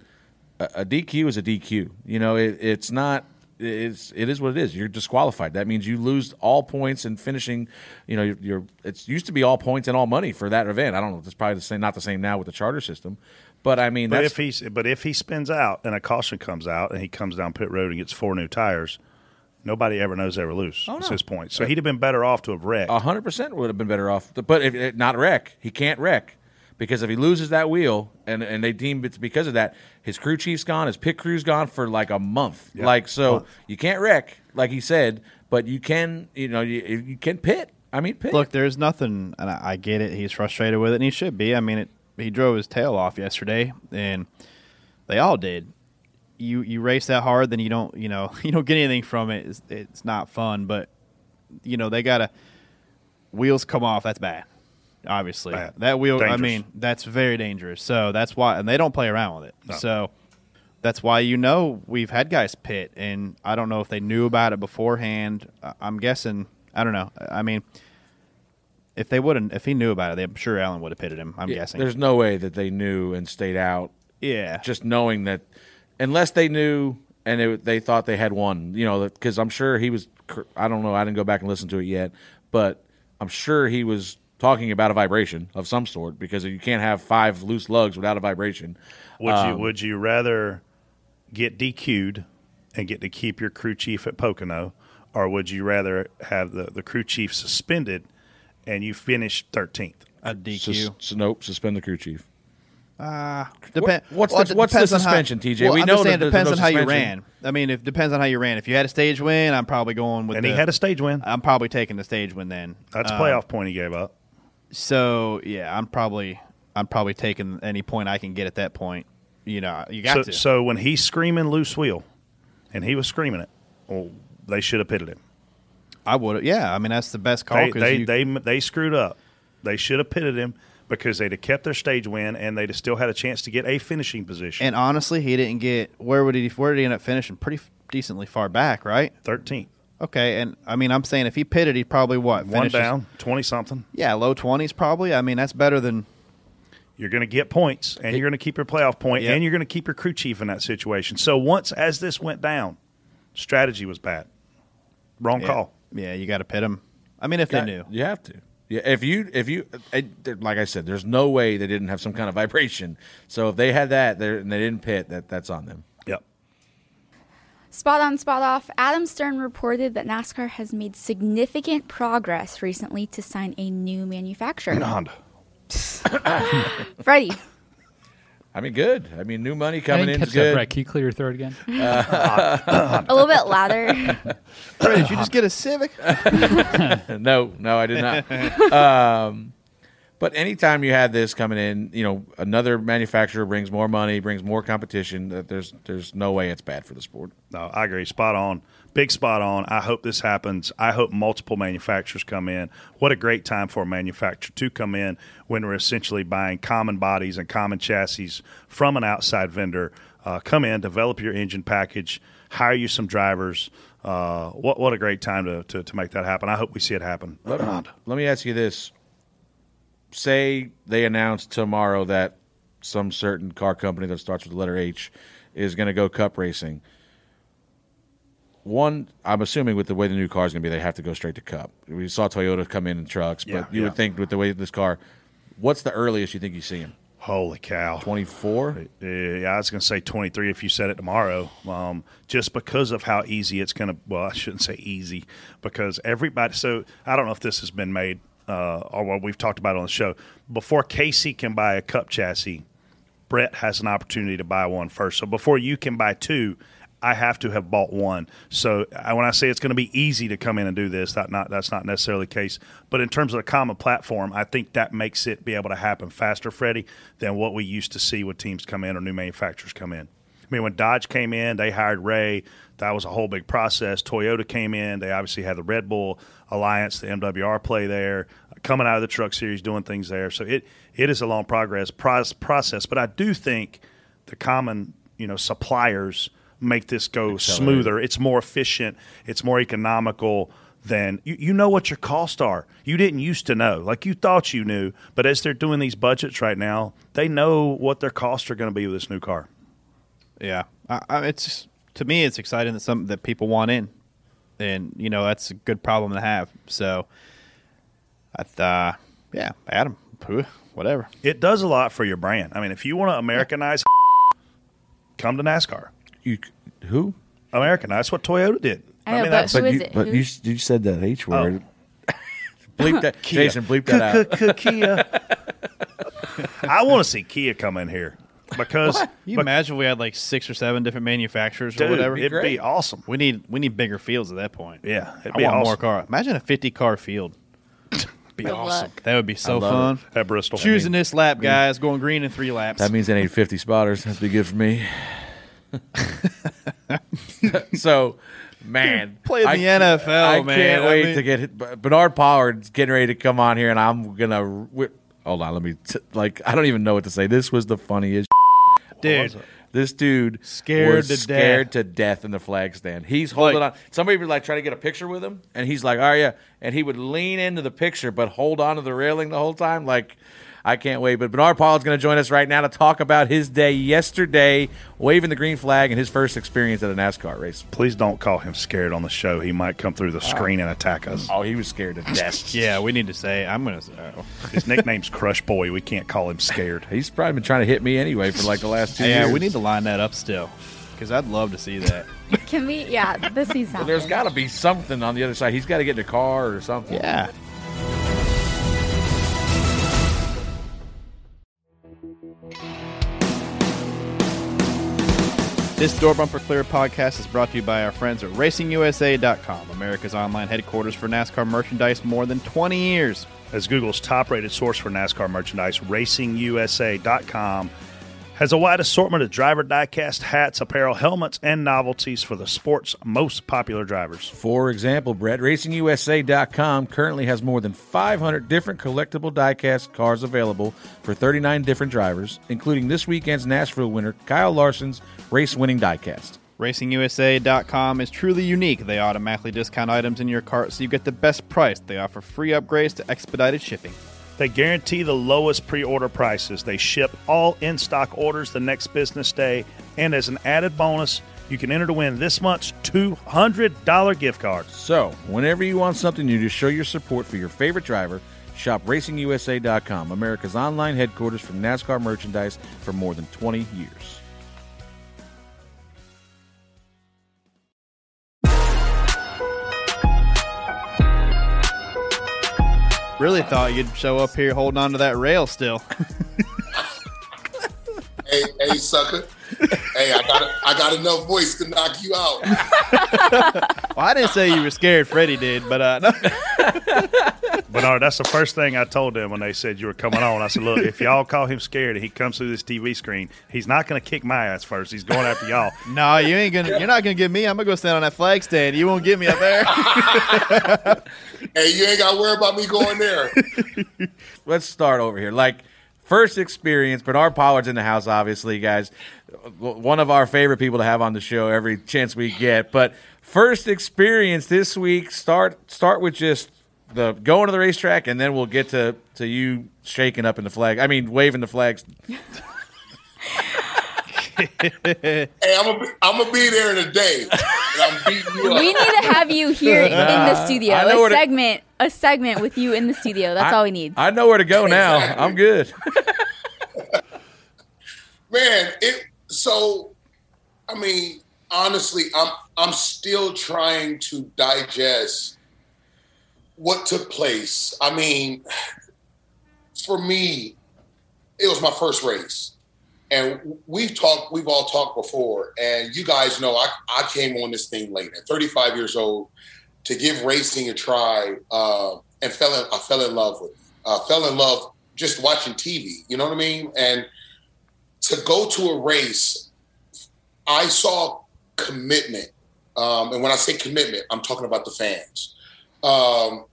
a D Q is a D Q. You know, it, it's not it's it is what it is. You're disqualified. That means you lose all points and finishing. You know, you're, you're it's used to be all points and all money for that event. I don't know. It's probably the same, not the same now with the charter system. But I mean, but that's, if he's but if he spins out and a caution comes out and he comes down pit road and gets four new tires. Nobody ever knows they were loose. Oh, no. That's his point. So he'd have been better off to have wrecked. A hundred percent would have been better off. But if not wreck, he can't wreck. Because if he loses that wheel and, and they deem it's because of that, his crew chief's gone, his pit crew's gone for like a month. Yep. Like so huh. You can't wreck, like he said, but you can you know, you, you can pit. I mean pit. Look, there's nothing, and I, I get it, he's frustrated with it and he should be. I mean it he drove his tail off yesterday and they all did. You you race that hard, then you don't you know you don't get anything from it. It's, it's not fun, but you know they gotta wheels come off. That's bad, obviously. Bad. That wheel, dangerous. I mean, that's very dangerous. So that's why, and they don't play around with it. No. So that's why you know we've had guys pit, and I don't know if they knew about it beforehand. I'm guessing I don't know. I mean, if they wouldn't, if he knew about it, I'm sure Allen would have pitted him. I'm yeah, guessing there's no way that they knew and stayed out. Yeah, just knowing that. Unless they knew and it, they thought they had one, you know, because I'm sure he was – I don't know. I didn't go back and listen to it yet. But I'm sure he was talking about a vibration of some sort because you can't have five loose lugs without a vibration. Would um, you Would you rather get D Q'd and get to keep your crew chief at Pocono, or would you rather have the, the crew chief suspended and you finish thirteenth? A D Q. Sus- nope, suspend the crew chief. Uh, depend- what's well, the, what's the suspension, how, T J? Well, we know that it depends on how you ran. I mean, it depends on how you ran. If you had a stage win, I'm probably going with. And the, he had a stage win. I'm probably taking the stage win then. That's um, a playoff point he gave up. So yeah, I'm probably I'm probably taking any point I can get at that point. You know, you got so, to. So when he's screaming loose wheel, and he was screaming it, well, they should have pitted him. I would. Yeah, I mean that's the best call. They they, you, they they screwed up. They should have pitted him. Because they'd have kept their stage win, and they'd have still had a chance to get a finishing position. And honestly, he didn't get – where would he Where did he end up finishing? Pretty f- decently far back, right? thirteenth. Okay, and, I mean, I'm saying if he pitted, he'd probably what? One down, twenty-something. Yeah, low twenties probably. I mean, that's better than – You're going to get points, and it, you're going to keep your playoff point, yep. And you're going to keep your crew chief in that situation. So once as this went down, strategy was bad. Wrong yeah. call. Yeah, you got to pit him. I mean, if got, they knew. You have to. Yeah, if you if you like I said, there's no way they didn't have some kind of vibration. So if they had that and they didn't pit, that that's on them. Yep. Spot on, spot off. Adam Stern reported that NASCAR has made significant progress recently to sign a new manufacturer. And Honda. Freddie. I mean, good. I mean, new money coming in is good. That, Brett. Can you clear your throat again? Uh, a little bit louder. Brett, did you just get a Civic? no, no, I did not. Um, But anytime you had this coming in, you know, another manufacturer brings more money, brings more competition. There's there's no way it's bad for the sport. No, I agree. Spot on. Big spot on. I hope this happens. I hope multiple manufacturers come in. What a great time for a manufacturer to come in when we're essentially buying common bodies and common chassis from an outside vendor. Uh, come in, develop your engine package, hire you some drivers. Uh, what what a great time to, to, to make that happen. I hope we see it happen. Let me, let me ask you this. Say they announce tomorrow that some certain car company that starts with the letter H is going to go cup racing. One, I'm assuming with the way the new car is going to be, they have to go straight to cup. We saw Toyota come in in trucks, but yeah, you yeah. would think with the way this car, what's the earliest you think you see him? Holy cow. twenty-four? Yeah, I was going to say twenty-three if you said it tomorrow. Um, just because of how easy it's going to – well, I shouldn't say easy because everybody – so I don't know if this has been made – Uh, or what we've talked about on the show. Before Casey can buy a cup chassis, Brett has an opportunity to buy one first. So before you can buy two, I have to have bought one. So I, when I say it's going to be easy to come in and do this, that not that's not necessarily the case. But in terms of a common platform, I think that makes it be able to happen faster, Freddie, than what we used to see when teams come in or new manufacturers come in. I mean, when Dodge came in, they hired Ray. That was a whole big process. Toyota came in. They obviously had the Red Bull Alliance, the M W R play there, coming out of the Truck Series, doing things there. So it it is a long progress process. But I do think the common, you know, suppliers make this go Accelerate. smoother. It's more efficient. It's more economical. Then you, you know what your costs are. You didn't used to know. Like you thought you knew. But as they're doing these budgets right now, they know what their costs are going to be with this new car. Yeah, I, I, it's to me it's exciting that something that people want in, and you know that's a good problem to have. So, I th- uh, yeah, Adam, whatever. It does a lot for your brand. I mean, if you want to Americanize, yeah. come to NASCAR. You who Americanize? That's what Toyota did. I, I know, mean, but that's, who but is you, it? But you, you said that H word. Oh. bleep that, Jason. Bleep that out. Kia. I want to see Kia come in here. Because what? you but, imagine we had like six or seven different manufacturers dude, or whatever. It'd Great. be awesome. We need we need bigger fields at that point. Yeah, it'd I be want awesome. more car. Imagine a fifty car field. It'd be Good awesome. Luck. That would be so fun it. at Bristol. Choosing I mean, this lap, guys, going green in three laps. That means I need fifty spotters. That'd be good for me. So, man, play in the I, N F L. I man. can't wait I mean, to get hit. Bernard Pollard's getting ready to come on here, and I'm gonna. Hold on, let me t- like I don't even know what to say. This was the funniest. Dude, this dude scared was to scared death. to death in the flag stand. He's holding like, on. Somebody would like try to get a picture with him, and he's like, "Oh yeah," and he would lean into the picture but hold on to the railing the whole time. Like, I can't wait. But Bernard Pollard is going to join us right now to talk about his day yesterday, waving the green flag and his first experience at a NASCAR race. Please don't call him scared on the show. He might come through the screen uh, and attack us. Oh, he was scared to death. Yeah, we need to say, I'm going to oh. His nickname's Crush Boy. We can't call him scared. He's probably been trying to hit me anyway for like the last two yeah, years. Yeah, we need to line that up still because I'd love to see that. Can we? Yeah, this needs to happen. There's got to be something on the other side. He's got to get in a car or something. Yeah. This Door Bumper Clear podcast is brought to you by our friends at Racing U S A dot com, America's online headquarters for NASCAR merchandise more than twenty years. As Google's top-rated source for NASCAR merchandise, Racing U S A dot com has a wide assortment of driver diecast hats, apparel, helmets, and novelties for the sport's most popular drivers. For example, Brett, Racing U S A dot com currently has more than five hundred different collectible diecast cars available for thirty-nine different drivers, including this weekend's Nashville winner, Kyle Larson's race-winning diecast. Racing U S A dot com is truly unique. They automatically discount items in your cart so you get the best price. They offer free upgrades to expedited shipping. They guarantee the lowest pre-order prices. They ship all in-stock orders the next business day. And as an added bonus, you can enter to win this month's two hundred dollars gift card. So, whenever you want something new to show your support for your favorite driver, shop Racing U S A dot com, America's online headquarters for NASCAR merchandise for more than twenty years. Really thought you'd show up here holding on to that rail still. hey, hey, sucker! Hey, I got I got enough voice to knock you out. Well, I didn't say you were scared. Freddie did, but uh, no. Bernard, that's the first thing I told them when they said you were coming on. I said, look, if y'all call him scared and he comes through this T V screen, he's not going to kick my ass first. He's going after y'all. No, you ain't gonna. You're not going to get me. I'm going to go stand on that flag stand. You won't get me up there. Hey, you ain't got to worry about me going there. Let's start over here. Like, first experience, Bernard Pollard's in the house, obviously, guys. One of our favorite people to have on the show every chance we get. But first experience this week, start start with just the going to the racetrack, and then we'll get to, to you shaking up in the flag. I mean, waving the flags. Hey, I'm going to be there in a day. I'm beating you up. We need to have you here in the studio. A segment, to, a segment with you in the studio. That's I, all we need. I know where to go now. Exactly. I'm good. Man, it, so, I mean, honestly, I'm I'm still trying to digest what took place. I mean, for me, it was my first race. And we've talked, we've all talked before, and you guys know I, I came on this thing late at thirty-five years old to give racing a try, uh, and fell in, I fell in love with it. I fell in love just watching T V, you know what I mean? And to go to a race, I saw commitment. Um, and when I say commitment, I'm talking about the fans. Um,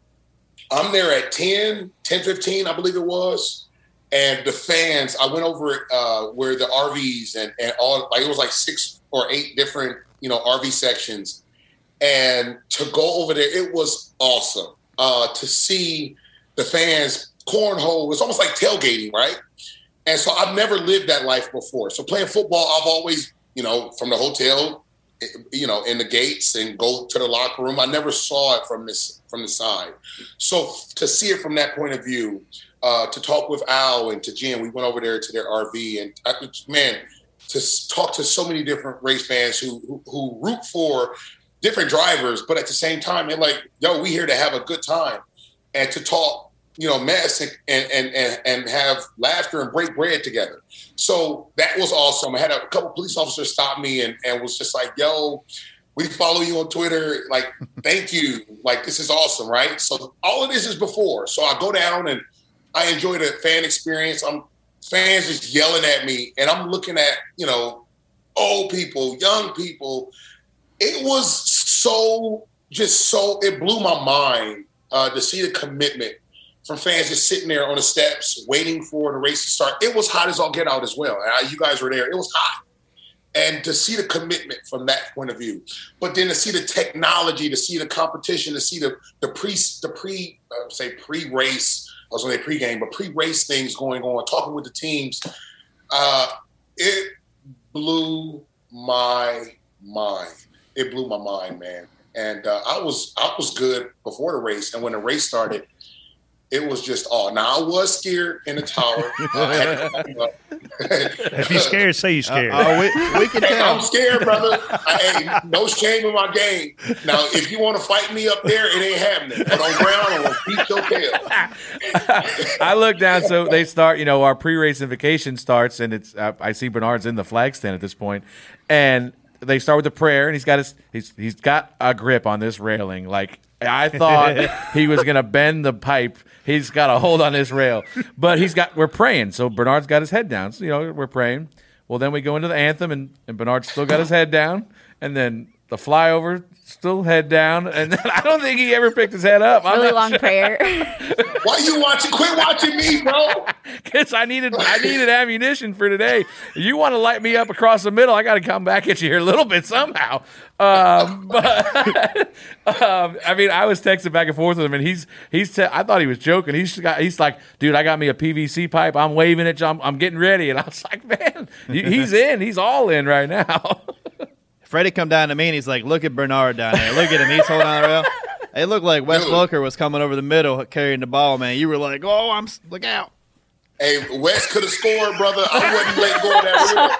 I'm there at ten, ten fifteen, I believe it was. And the fans, I went over uh, where the R Vs and, and all, like it was like six or eight different, you know, R V sections. And to go over there, it was awesome uh, to see the fans cornhole. It was almost like tailgating, right? And so I've never lived that life before. So playing football, I've always, you know, from the hotel, you know, in the gates and go to the locker room. I never saw it from this, from the side. So to see it from that point of view, Uh, to talk with Al and to Jim, we went over there to their R V, and I, man, to talk to so many different race fans who, who who root for different drivers, but at the same time, they're like, "Yo, we here to have a good time," and to talk, you know, mess and and and and have laughter and break bread together. So that was awesome. I had a couple police officers stop me and and was just like, "Yo, we follow you on Twitter. Like, thank you. Like, this is awesome, right?" So all of this is before. So I go down and I enjoy the fan experience. I'm fans just yelling at me, and I'm looking at, you know, old people, young people. It was so just so it blew my mind uh, to see the commitment from fans just sitting there on the steps waiting for the race to start. It was hot as all get out as well. And I, you guys were there. It was hot, and to see the commitment from that point of view, but then to see the technology, to see the competition, to see the the pre the pre uh, say pre race. I was on their pregame, but pre-race things going on, talking with the teams, uh, it blew my mind. It blew my mind, man. And uh, I was I was good before the race, and when the race started, it was just all. Oh, now I was scared in the tower. If you're scared, say you're scared. Uh, uh, we, we can tell. I'm scared, brother. I ain't no shame in my game. Now, if you want to fight me up there, it ain't happening. But on ground, I'm gonna beat your tail. I look down, so they start. You know, our pre-race invocation starts, and it's. I, I see Bernard's in the flag stand at this point, and they start with the prayer, and he's got his. He's he's got a grip on this railing, like. I thought he was going to bend the pipe. He's got a hold on this rail. But he's got. We're praying. So Bernard's got his head down. So, you know, we're praying. Well, then we go into the anthem, and, and Bernard's still got his head down. And then the flyover, still head down. And then I don't think he ever picked his head up. Really long sure. prayer. Why you watching? Quit watching me, bro. Because I needed, I needed ammunition for today. You want to light me up across the middle, I got to come back at you here a little bit somehow. Um, but um, I mean, I was texting back and forth with him, and he's he's. Te- I thought he was joking. He's got, he's like, dude, I got me a P V C pipe. I'm waving it. I'm, I'm getting ready, and I was like, man, he's in. He's all in right now. Freddie come down to me, and he's like, look at Bernard down there. Look at him. He's holding on the rail. It looked like Wes Welker was coming over the middle carrying the ball, man. You were like, oh, I'm look out. Hey, Wes could have scored, brother. I wouldn't let go of that rule.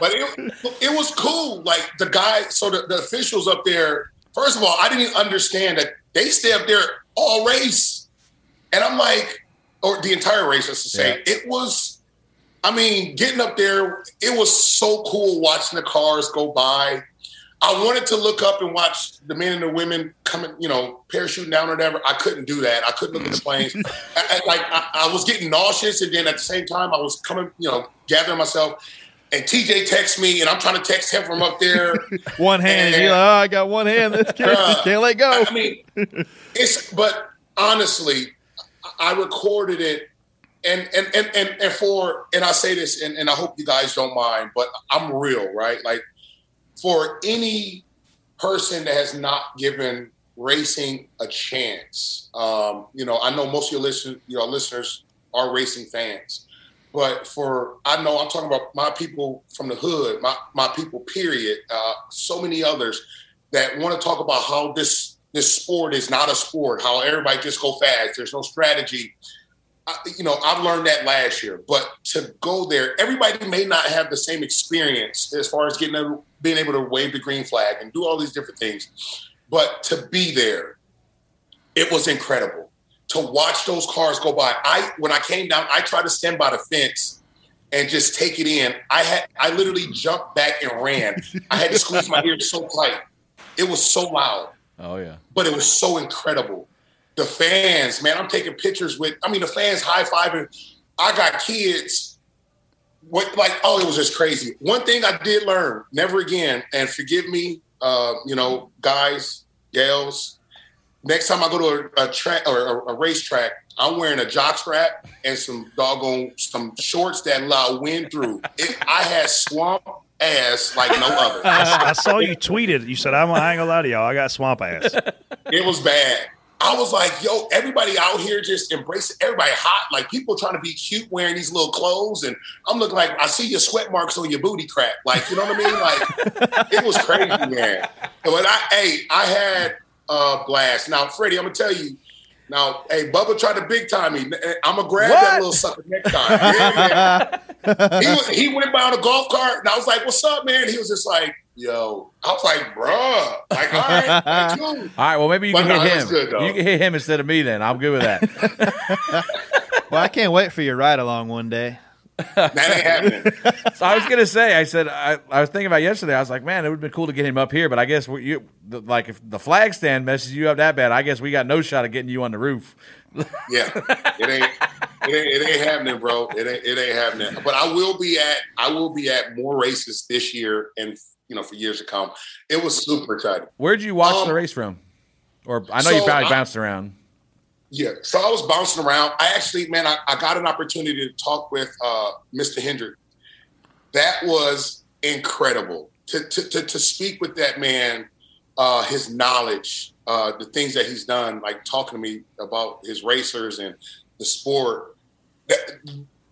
But it, it was cool. Like, the guy, so the, the officials up there, first of all, I didn't understand that they stay up there all race. And I'm like, or the entire race, let's just say. Yeah. It was, I mean, getting up there, it was so cool watching the cars go by. I wanted to look up and watch the men and the women coming, you know, parachuting down or whatever. I couldn't do that. I couldn't look at the planes. I, I, like I, I was getting nauseous, and then at the same time, I was coming, you know, gathering myself. And T J texts me, and I'm trying to text him from up there. one hand. And, you're like, oh, I got one hand. This kid uh, can't let go. I mean, it's. But honestly, I recorded it, and and and and, and for and I say this, and, and I hope you guys don't mind, but I'm real, right? Like. For any person that has not given racing a chance, um, you know, I know most of your, listen, your listeners are racing fans, but for, I know I'm talking about my people from the hood, my, my people, period, uh, so many others that want to talk about how this, this sport is not a sport, how everybody just go fast, there's no strategy. I, you know, I've learned that last year, but to go there, everybody may not have the same experience as far as getting a, being able to wave the green flag and do all these different things. But to be there, it was incredible to watch those cars go by. I, when I came down, I tried to stand by the fence and just take it in. I had, I literally jumped back and ran. I had to squeeze my ears so tight. It was so loud. Oh yeah. But it was so incredible. The fans, man, I'm taking pictures with, I mean, the fans high-fiving. I got kids. What, like, oh, it was just crazy. One thing I did learn, never again, and forgive me, uh, you know, guys, gals, next time I go to a, a track or a, a racetrack, I'm wearing a jock strap and some doggone, some shorts that allow wind through. It, I had swamp ass like no other. I, I saw you tweeted. You said, I'm, I ain't gonna lie to y'all, I got swamp ass. It was bad. I was like, yo, everybody out here just embracing, everybody hot, like people trying to be cute wearing these little clothes. And I'm looking like, I see your sweat marks on your booty crack. Like, you know what I mean? Like, it was crazy, man. But I, hey, I had a blast. Now, Freddie, I'm going to tell you, now, hey, Bubba tried to big time me. I'm going to grab what? that little sucker next time. Yeah, man. He, was, he went by on a golf cart, and I was like, what's up, man? He was just like, yo, I was like, bruh. Like, all right, that's cool. All right, well, maybe you but can no, hit him. Good, you can hit him instead of me then. I'm good with that. Well, I can't wait for your ride-along one day. That ain't happening. So I was going to say, I said, I, I was thinking about yesterday. I was like, man, it would have been cool to get him up here, but I guess we, you, the, like if the flag stand messes you up that bad, I guess we got no shot at getting you on the roof. Yeah, it ain't, it ain't, it ain't happening, bro. It ain't, it ain't happening. But I will be at, I will be at more races this year and you know, for years to come. It was super exciting. Where'd you watch um, the race from? Or I know so you probably I, bounced around. Yeah. So I was bouncing around. I actually, man, I, I got an opportunity to talk with uh, Mister Hendrick. That was incredible to, to, to, to speak with that man, uh, his knowledge, uh, the things that he's done, like talking to me about his racers and the sport. That,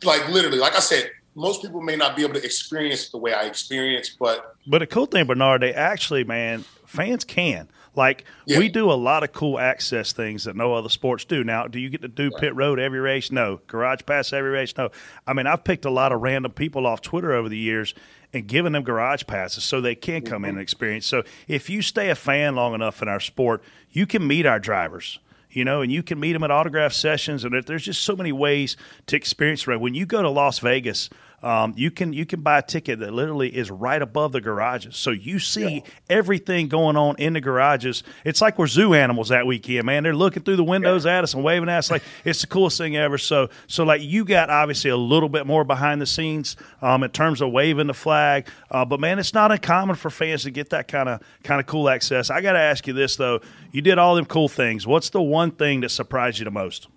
like literally, like I said, most people may not be able to experience the way I experienced, but but the cool thing, Bernard, they actually, man, fans can like yeah. we do a lot of cool access things that no other sports do. Now, do you get to do right. pit road every race? No. Garage pass every race? No. I mean, I've picked a lot of random people off Twitter over the years and given them garage passes so they can come mm-hmm. in and experience. So if you stay a fan long enough in our sport, you can meet our drivers. You know, and you can meet them at autograph sessions, and there's just so many ways to experience. Right, when you go to Las Vegas, um, you can you can buy a ticket that literally is right above the garages, so you see yeah. everything going on in the garages. It's like we're zoo animals that weekend, man. They're looking through the windows yeah. at us and waving at us like it's the coolest thing ever. So, so like you got obviously a little bit more behind the scenes um, in terms of waving the flag, uh, but man, it's not uncommon for fans to get that kind of kind of cool access. I got to ask you this though: you did all them cool things. What's the one thing that surprised you the most?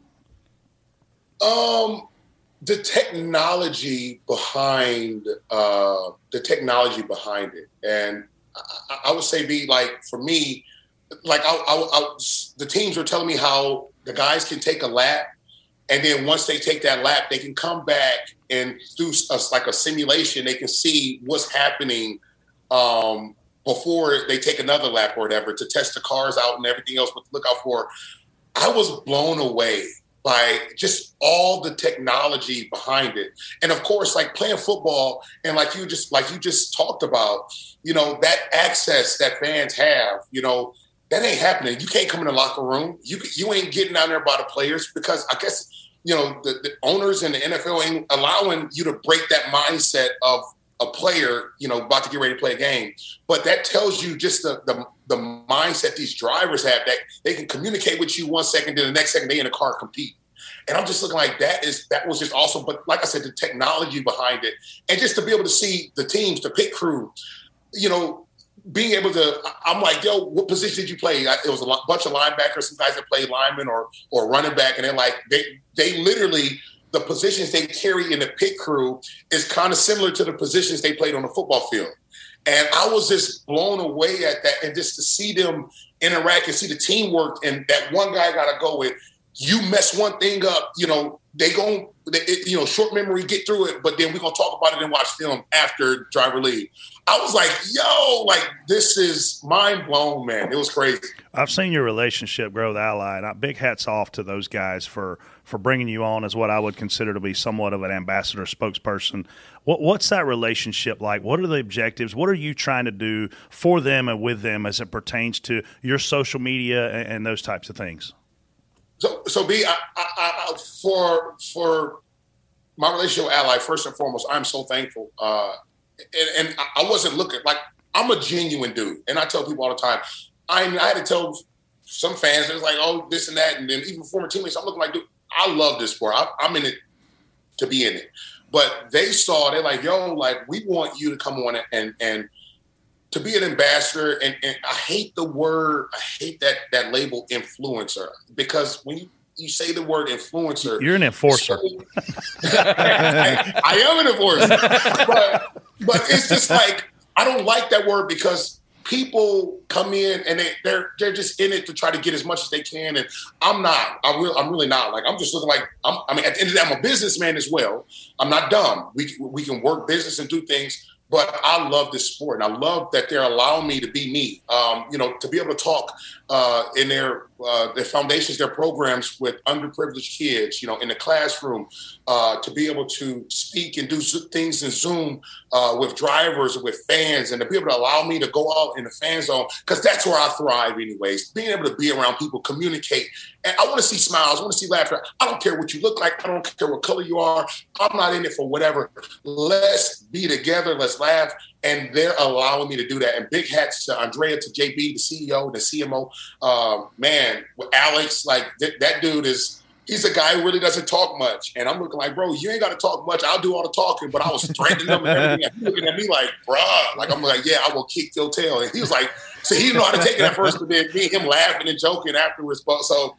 Um, the technology behind uh, the technology behind it, and I, I would say, be like for me, like I, I, I, the teams were telling me how the guys can take a lap, and then once they take that lap, they can come back and do a, like a simulation. They can see what's happening um, before they take another lap or whatever to test the cars out and everything else. What to look out for. I was blown away by just all the technology behind it. And of course, like playing football and like you just like you just talked about, you know, that access that fans have, you know, that ain't happening. You can't come in the locker room. You you ain't getting down there by the players because I guess, you know, the, the owners and the N F L ain't allowing you to break that mindset of a player, you know, about to get ready to play a game. But that tells you just the the, the mindset these drivers have, that they can communicate with you one second, then the next second they in a car compete. And I'm just looking like that is that was just awesome. But like I said, the technology behind it, and just to be able to see the teams, the pit crew, you know, being able to, I'm like, yo, what position did you play? It was a bunch of linebackers, some guys that play linemen or or running back, and they're like, they they literally, the positions they carry in the pit crew is kind of similar to the positions they played on the football field. And I was just blown away at that, and just to see them interact and see the teamwork, and that one guy got to go with, you mess one thing up, you know, they go, you know, short memory, get through it, but then we're going to talk about it and watch film after driver leave. I was like, yo, like, this is mind blown, man. It was crazy. I've seen your relationship grow with Ally, and I, big hats off to those guys for, for bringing you on as what I would consider to be somewhat of an ambassador spokesperson. What, what's that relationship like? What are the objectives? What are you trying to do for them and with them as it pertains to your social media and, and those types of things? So, so B, I, I, I, for for my relationship with Ally, first and foremost, I'm so thankful. Uh, and, and I wasn't looking, like, I'm a genuine dude. And I tell people all the time, I, I had to tell some fans, it was like, oh, this and that. And then even former teammates, I'm looking like, dude, I love this sport. I, I'm in it to be in it. But they saw, they're like, yo, like, we want you to come on and and to be an ambassador, and, and I hate the word, I hate that that label influencer, because when you, you say the word influencer, you're an enforcer. So, I, I am an enforcer. But, but it's just like, I don't like that word, because people come in and they, they're they're just in it to try to get as much as they can, and I'm not. I will, I'm really not. Like, I'm just looking like, I'm, I mean, at the end of the day, I'm a businessman as well. I'm not dumb. We we can work business and do things. But I love this sport, and I love that they're allowing me to be me. Um, you know, to be able to talk uh, in their uh, their foundations, their programs with underprivileged kids. You know, in the classroom, uh, to be able to speak and do things in Zoom uh, with drivers, with fans, and to be able to allow me to go out in the fan zone, because that's where I thrive, anyways. Being able to be around people, communicate, and I want to see smiles, I want to see laughter. I don't care what you look like, I don't care what color you are. I'm not in it for whatever. Let's be together. Let's laugh, and they're allowing me to do that. And big hats to Andrea, to J B, the C E O, the C M O. Uh, man, with Alex, like th- that dude is, he's a guy who really doesn't talk much. And I'm looking like, bro, you ain't got to talk much. I'll do all the talking, but I was threatening him and everything. He's looking at me like, bruh, like I'm like, yeah, I will kick your tail. And he was like, so he didn't know how to take it at first, but then me and him laughing and joking afterwards. But so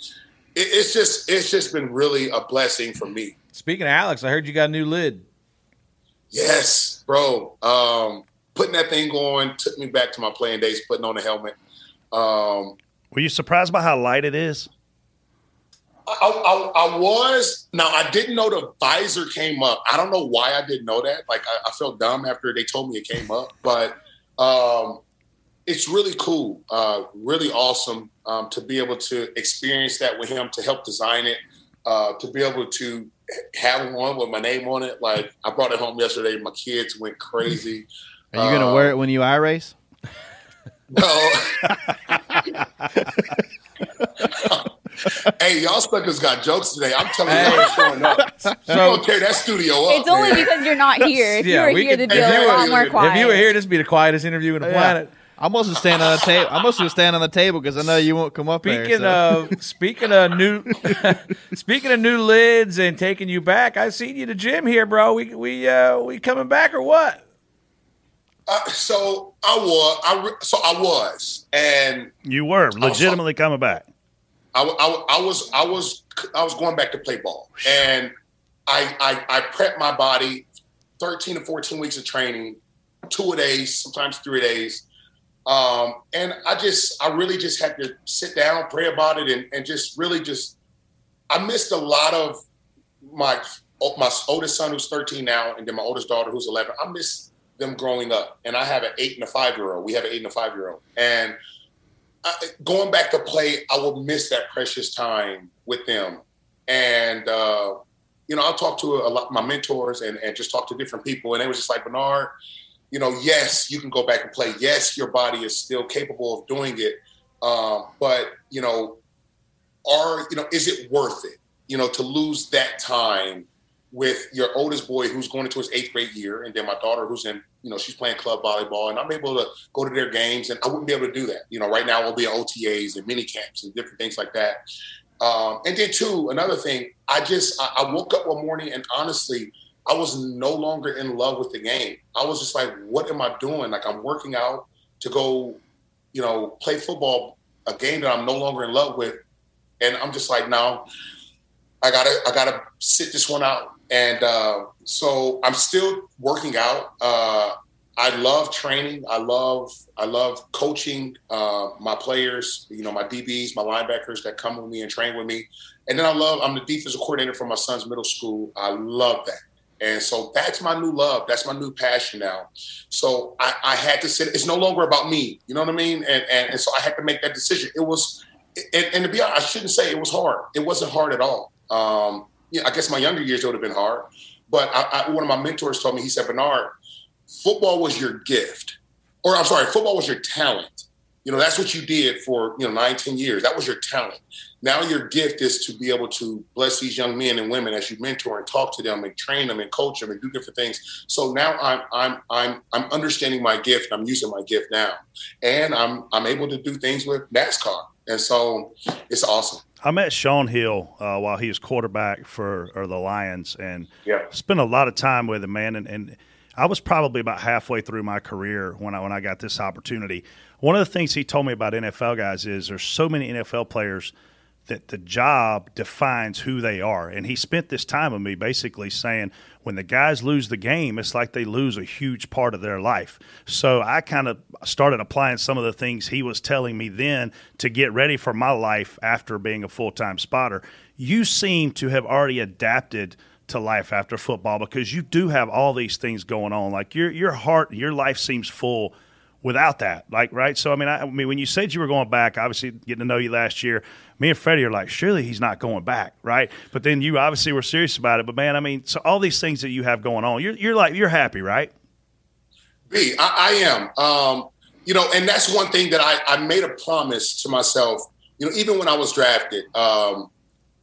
it, it's just, it's just been really a blessing for me. Speaking of Alex, I heard you got a new lid. Yes, bro. Um, putting that thing on took me back to my playing days, putting on a helmet. Um, Were you surprised by how light it is? I, I, I was. Now, I didn't know the visor came up. I don't know why I didn't know that. Like, I, I felt dumb after they told me it came up. But um, it's really cool, uh, really awesome um, to be able to experience that with him, to help design it, uh, to be able to have one with my name on it. Like, I brought it home yesterday. My kids went crazy. Are you um, going to wear it when you iRace? No. Hey, y'all suckers got jokes today. I'm telling you, y'all ain't showing up. So, you going to tear that studio up. It's only man. because you're not here. If yeah, you were here, could, the deal is a lot more quiet. If you were here, this would be the quietest interview on the yeah. planet. I must have stand on the table. I must have stand on the table because I know you won't come up here. Speaking there, so. of speaking of new, speaking of new lids and taking you back, I seen you at the gym here, bro. We we uh, we coming back or what? Uh, so I was. I re- so I was, and you were legitimately was, coming back. I, I, I was I was I was going back to play ball, and I I, I prepped my body, thirteen to fourteen weeks of training, two a days, sometimes three days. Um, and I just, I really just had to sit down, pray about it, and, and just really just, I missed a lot of my, my oldest son who's thirteen now, and then my oldest daughter who's eleven. I miss them growing up, and I have an eight and a five-year-old. We have an eight and a five-year-old, and I, going back to play, I will miss that precious time with them. And, uh, you know, I'll talk to a lot, my mentors and, and just talk to different people. And they was just like, Bernard, you know, yes, you can go back and play. Yes, your body is still capable of doing it. Um, but, you know, are, you know, is it worth it, you know, to lose that time with your oldest boy who's going into his eighth grade year, and then my daughter who's in, you know, she's playing club volleyball, and I'm able to go to their games, and I wouldn't be able to do that. You know, right now I'll be at O T As and mini camps and different things like that. Um, and then two, another thing, I just, I, I woke up one morning and honestly, I was no longer in love with the game. I was just like, what am I doing? Like, I'm working out to go, you know, play football, a game that I'm no longer in love with. And I'm just like, no, I gotta, I gotta sit this one out. And uh, so I'm still working out. Uh, I love training. I love, I love coaching uh, my players, you know, my D Bs, my linebackers that come with me and train with me. And then I love, I'm the defensive coordinator for my son's middle school. I love that. And so that's my new love. That's my new passion now. So I, I had to sit. It's no longer about me. You know what I mean? And and, and so I had to make that decision. It was, and, and to be honest, I shouldn't say it was hard. It wasn't hard at all. Um, yeah, I guess my younger years would have been hard. But I, I, one of my mentors told me, he said, Bernard, football was your gift. Or I'm sorry, football was your talent. You know, that's what you did for, you know, nine, ten years. That was your talent. Now your gift is to be able to bless these young men and women as you mentor and talk to them and train them and coach them and do different things. So now I'm I'm I'm I'm understanding my gift. I'm using my gift now, and I'm I'm able to do things with NASCAR, and so it's awesome. I met Sean Hill uh, while he was quarterback for or the Lions, and yeah. spent a lot of time with him, man. And, and I was probably about halfway through my career when I when I got this opportunity. One of the things he told me about N F L guys is there's so many N F L players that the job defines who they are. And he spent this time with me basically saying when the guys lose the game, it's like they lose a huge part of their life. So I kind of started applying some of the things he was telling me then to get ready for my life after being a full-time spotter. You seem to have already adapted to life after football because you do have all these things going on. Like your your heart, your life seems full without that, like, right? So, I mean, I, I mean, when you said you were going back, obviously getting to know you last year, me and Freddie are like, surely he's not going back, right? But then you obviously were serious about it. But, man, I mean, so all these things that you have going on, you're, you're like, you're happy, right? B, I, I am. Um, you know, and that's one thing that I, I made a promise to myself, you know, even when I was drafted. Um,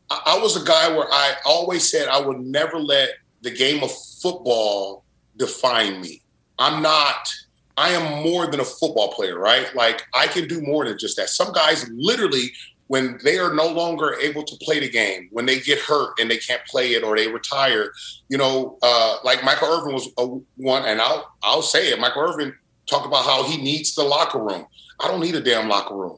I, I was a guy where I always said I would never let the game of football define me. I'm not – I am more than a football player, right? Like, I can do more than just that. Some guys literally, when they are no longer able to play the game, when they get hurt and they can't play it or they retire, you know, uh, like Michael Irvin was a, one, and I'll I'll say it. Michael Irvin talked about how he needs the locker room. I don't need a damn locker room.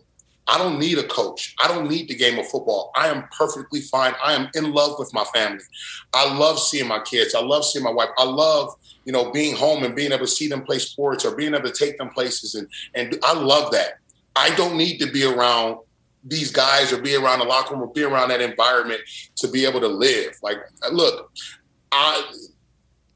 I don't need a coach. I don't need the game of football. I am perfectly fine. I am in love with my family. I love seeing my kids. I love seeing my wife. I love, you know, being home and being able to see them play sports or being able to take them places. And, and I love that. I don't need to be around these guys or be around the locker room or be around that environment to be able to live. Like, look, I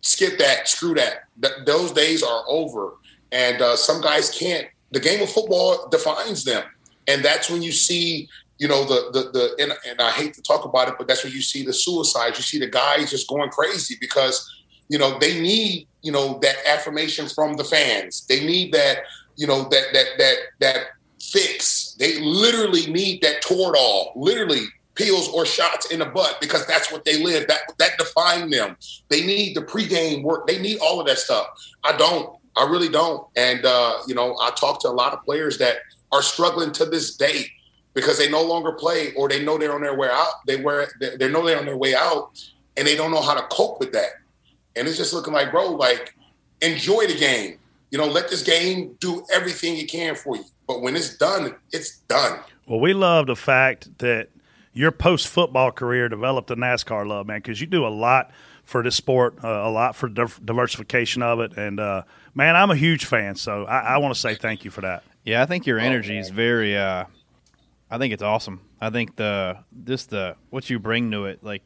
skip that, screw that. Th- those days are over. And uh, some guys can't. The game of football defines them. And that's when you see, you know, the the the and, and I hate to talk about it, but that's when you see the suicides. You see the guys just going crazy because, you know, they need, you know, that affirmation from the fans. They need that, you know, that that that that fix. They literally need that Toradol, literally pills or shots in the butt, because that's what they live. That that defined them. They need the pregame work. They need all of that stuff. I don't. I really don't. And uh, you know, I talk to a lot of players that are struggling to this day because they no longer play, or they know they're on their way out. They wear, they, they know they're on their way out, and they don't know how to cope with that. And it's just looking like, bro, like, enjoy the game. You know, let this game do everything it can for you. But when it's done, it's done. Well, we love the fact that your post-football career developed a NASCAR love, man, because you do a lot for this sport, uh, a lot for div- diversification of it. And, uh, man, I'm a huge fan, so I, I want to say thank you for that. Yeah, I think your energy is very uh, – I think it's awesome. I think the just the what you bring to it, like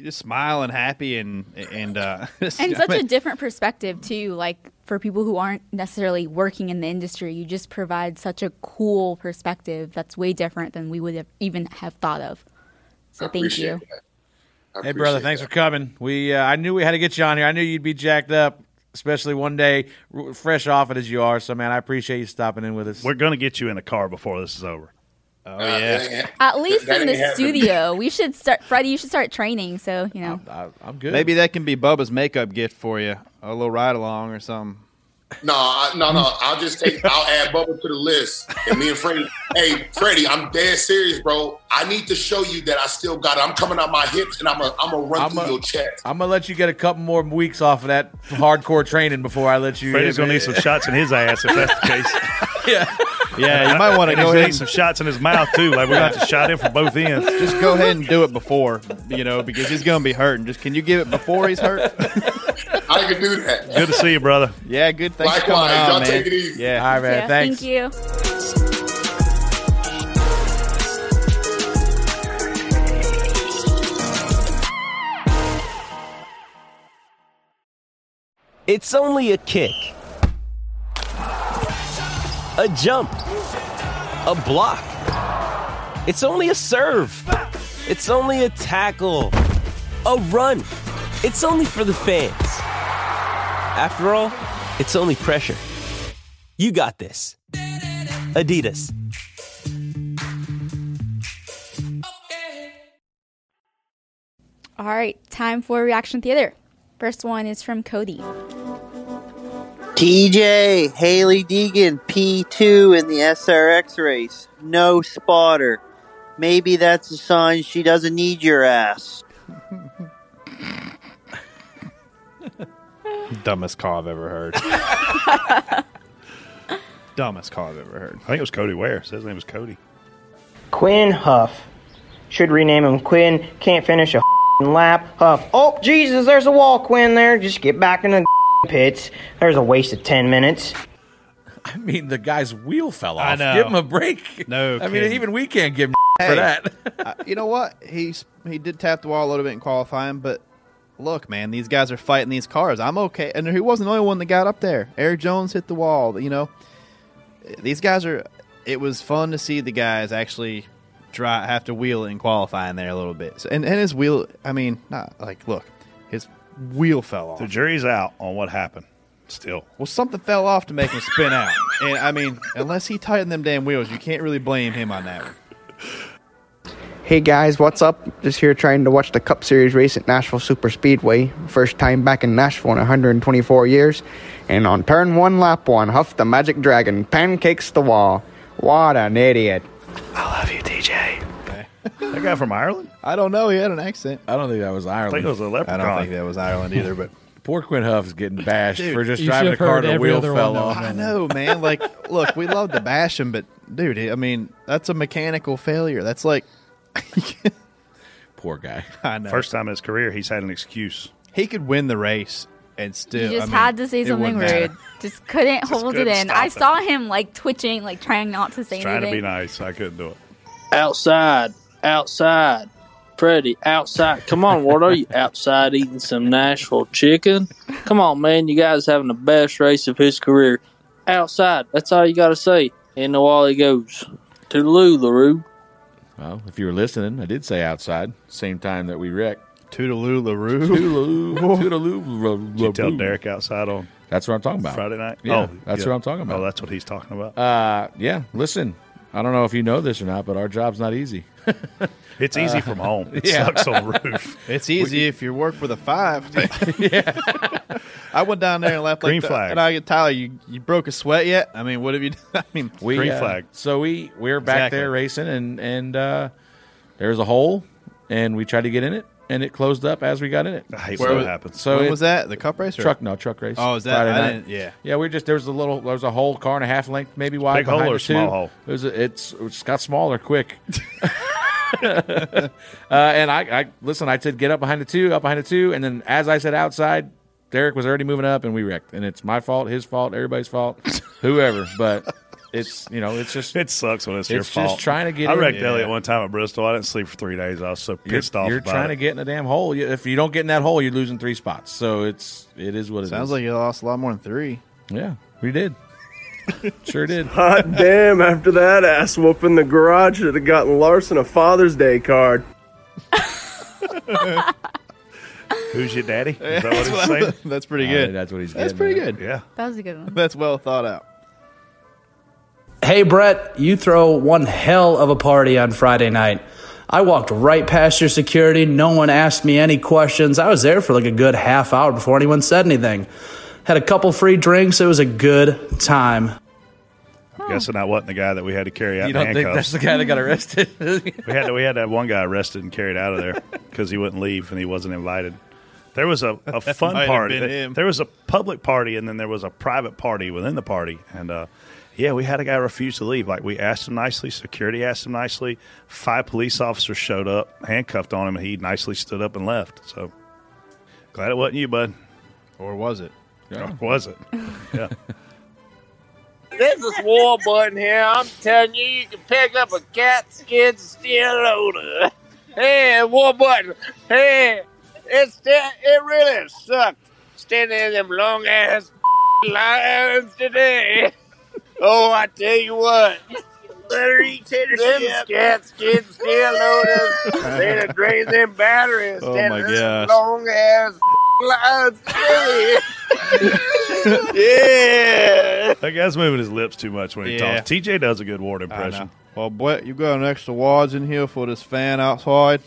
just smile and happy and – And uh, just, and such I mean, a different perspective too, like for people who aren't necessarily working in the industry. You just provide such a cool perspective that's way different than we would have even have thought of. So thank you. Hey, brother, thanks that. for coming. We uh, I knew we had to get you on here. I knew you'd be jacked up. Especially one day, fresh off it as you are. So, man, I appreciate you stopping in with us. We're going to get you in a car before this is over. Oh, uh, yeah. At least in the happen. studio. We should start, Freddie, you should start training. So, you know. I, I, I'm good. Maybe that can be Bubba's makeup gift for you. A little ride along or something. No, I, no, no. I'll just take, I'll add Bubba to the list. And me and Freddie, hey, Freddie, I'm dead serious, bro. I need to show you that I still got it. I'm coming out my hips and I'm going I'm to run I'm through a, your chest. I'm going to let you get a couple more weeks off of that hardcore training before I let you. Freddie's going to need some shots in his ass if that's the case. Yeah. Yeah, you might want to go ahead and some shots in his mouth, too. Like, we're going to have to shot him from both ends. Just go ahead and do it before, you know, because he's going to be hurting. Just can you give it before he's hurt? I can do that. Good to see you, brother. Yeah, good. Thanks for coming on, y'all, man. Take it easy. Yeah, all right, man. Yeah, thanks. Thank you. It's only a kick. A jump, a block, it's only a serve, it's only a tackle, a run, it's only for the fans. After all, it's only pressure. You got this. Adidas. All right, time for Reaction Theater. First one is from Cody. T J, Haley Deegan, P two in the S R X race. No spotter. Maybe that's a sign she doesn't need your ass. Dumbest call I've ever heard. Dumbest call I've ever heard. I think it was Cody Ware. So his name was Cody. Quinn Huff. Should rename him Quinn. Can't finish a lap. Huff. Oh, Jesus, there's a wall, Quinn, there. Just get back in the pits. There's a waste of ten minutes. I mean, the guy's wheel fell off. I know. Give him a break. No I kidding. mean, even we can't give him hey, for that. uh, you know what? He, he did tap the wall a little bit in qualifying, but look, man, these guys are fighting these cars. I'm okay. And he wasn't the only one that got up there. Eric Jones hit the wall. You know, these guys are – it was fun to see the guys actually try, have to wheel in qualifying there a little bit. So, and, and his wheel – I mean, not like, look, his – wheel fell off. The jury's out on what happened still. Well, something fell off to make him spin out. And I mean, unless he tightened them damn wheels, you can't really blame him on that one. Hey guys, what's up? Just here trying to watch the Cup Series race at Nashville Super Speedway. First time back in Nashville in one hundred twenty-four years. And on turn one, lap one, Huff the Magic Dragon pancakes the wall. What an idiot. I love you, T J. That guy from Ireland? I don't know. He had an accent. I don't think that was Ireland. I think it was a leprechaun. I don't think that was Ireland either, but poor Quinn Huff's getting bashed dude, for just driving a car and the wheel fell off. I know, man. Like, look, we love to bash him, but, dude, I mean, that's a mechanical failure. That's like – poor guy. I know. First time in his career, he's had an excuse. He could win the race. And still, you just I mean, had to say something rude. Just couldn't just hold couldn't it in. I saw him. him, like, twitching, like, trying not to say anything. Trying to be nice. I couldn't do it. Outside. Outside, Freddie, outside. Come on, what are you? Outside eating some Nashville chicken? Come on, man. You guys having the best race of his career. Outside. That's all you got to say. And the wall he goes. Toodaloo, LaRue. Well, if you were listening, I did say outside. Same time that we wrecked. Toodaloo, LaRue. Toodaloo. Toodaloo, LaRue. Did you tell Derek outside on That's what I'm talking about. Friday night? Yeah, oh, that's yeah. what I'm talking about. Oh, that's what he's talking about. Uh, yeah, listen. I don't know if you know this or not, but our job's not easy. It's easy uh, from home. It yeah. sucks on the roof. It's easy we, if you work with a five. Yeah. I went down there and left green like the, flag. And I get Tyler, you, you broke a sweat yet? I mean, what have you done? I mean, we, green uh, flag. So we, we were back exactly. there racing, and, and uh, there was a hole, and we tried to get in it, and it closed up as we got in it. I hate what happens. So when it, was that? The Cup race? Or? Truck, no, truck race. Oh, is that? I didn't, yeah. Yeah, we were just, there was a little, there was a hole, car and a half length, maybe wide. Big hole or small two. hole? It was a, it's, it's got smaller quick. uh, and I, I listen. I said, get up behind the two, up behind the two, and then as I said outside, Derek was already moving up, and we wrecked. And it's my fault, his fault, everybody's fault, whoever. But it's you know, it's just it sucks when it's, it's your fault. It's just trying to get. I in. wrecked yeah. Elliott one time at Bristol. I didn't sleep for three days. I was so pissed you're, off. You're about trying it. to get in the damn hole. If you don't get in that hole, you're losing three spots. So it's it is what it Sounds is. Sounds like you lost a lot more than three. Yeah, we did. Sure did. Hot damn, after that ass whooping, the garage should have gotten Larson a Father's Day card. Who's your daddy? Is that what he's saying? That's pretty good. Uh, that's what he's getting. That's pretty good. Yeah. That was a good one. That's well thought out. Hey, Brett, you throw one hell of a party on Friday night. I walked right past your security. No one asked me any questions. I was there for like a good half hour before anyone said anything. Had a couple free drinks. It was a good time. I'm guessing I wasn't the guy that we had to carry out. You don't think that's the guy that got arrested? we had to, we had to have one guy arrested and carried out of there because he wouldn't leave and he wasn't invited. There was a, a fun party. There, there was a public party, and then there was a private party within the party. And, uh, yeah, we had a guy refuse to leave. Like, we asked him nicely. Security asked him nicely. Five police officers showed up, handcuffed on him, and he nicely stood up and left. So, glad it wasn't you, bud. Or was it? Yeah. Or was it? Yeah. This is Warburton here. I'm telling you, you can pick up a cat skin steel loader. Hey, Warburton. Hey, it's it really sucked standing in them long ass lines today. Oh, I tell you what. Them cat skin steel loaders. They done drained them batteries. Oh my gosh. Long ass lines today. Yeah. That guy's moving his lips too much when he yeah. talks. T J does a good ward impression. Well, Brett, you got an extra wards in here for this fan outside?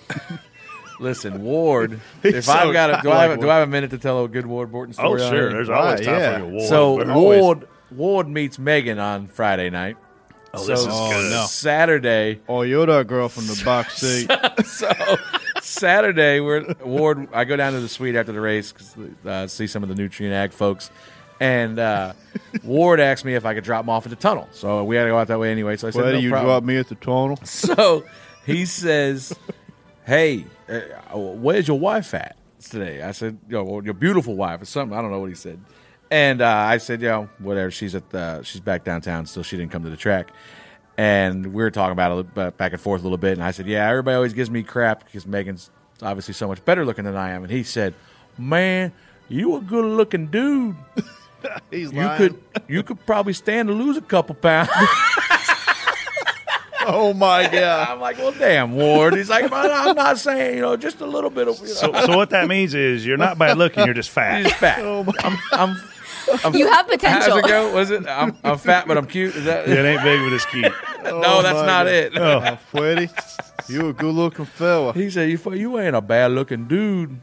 Listen, Ward, if so I've got a, do, like I have, do I have a minute to tell a good Ward Borton story? Oh, sure. There's always time yeah. for your Ward. So Ward, always... Ward meets Megan on Friday night. Oh, so this is oh, good. No. Saturday. Oh, you're that girl from the box seat. so, so Saturday, we're Ward. I go down to the suite after the race to uh, see some of the Nutrient Ag folks. And uh, Ward asked me if I could drop him off at the tunnel. So we had to go out that way anyway. So I said, Why no do you problem. drop me at the tunnel? So he says... Hey, where's your wife at today? I said, yo, well, your beautiful wife or something. I don't know what he said. And uh, I said, yo, whatever. She's at the, she's back downtown, so she didn't come to the track. And we were talking about it uh, back and forth a little bit. And I said, yeah, everybody always gives me crap because Megan's obviously so much better looking than I am. And he said, man, you a good looking dude. He's you lying. Could, you could probably stand to lose a couple pounds. Oh, my God. I'm like, well, damn, Ward. He's like, I'm not saying, you know, just a little bit of. You know. So, so what that means is you're not bad looking. You're just fat. You're just fat. Oh my. I'm, I'm, I'm, you have potential. How's it go? Was it? I'm, I'm fat, but I'm cute. Is that? Yeah, it ain't big, but it's cute. no, oh that's not God. it. Oh, Freddie, you a good-looking fella. He said, you, you ain't a bad-looking dude.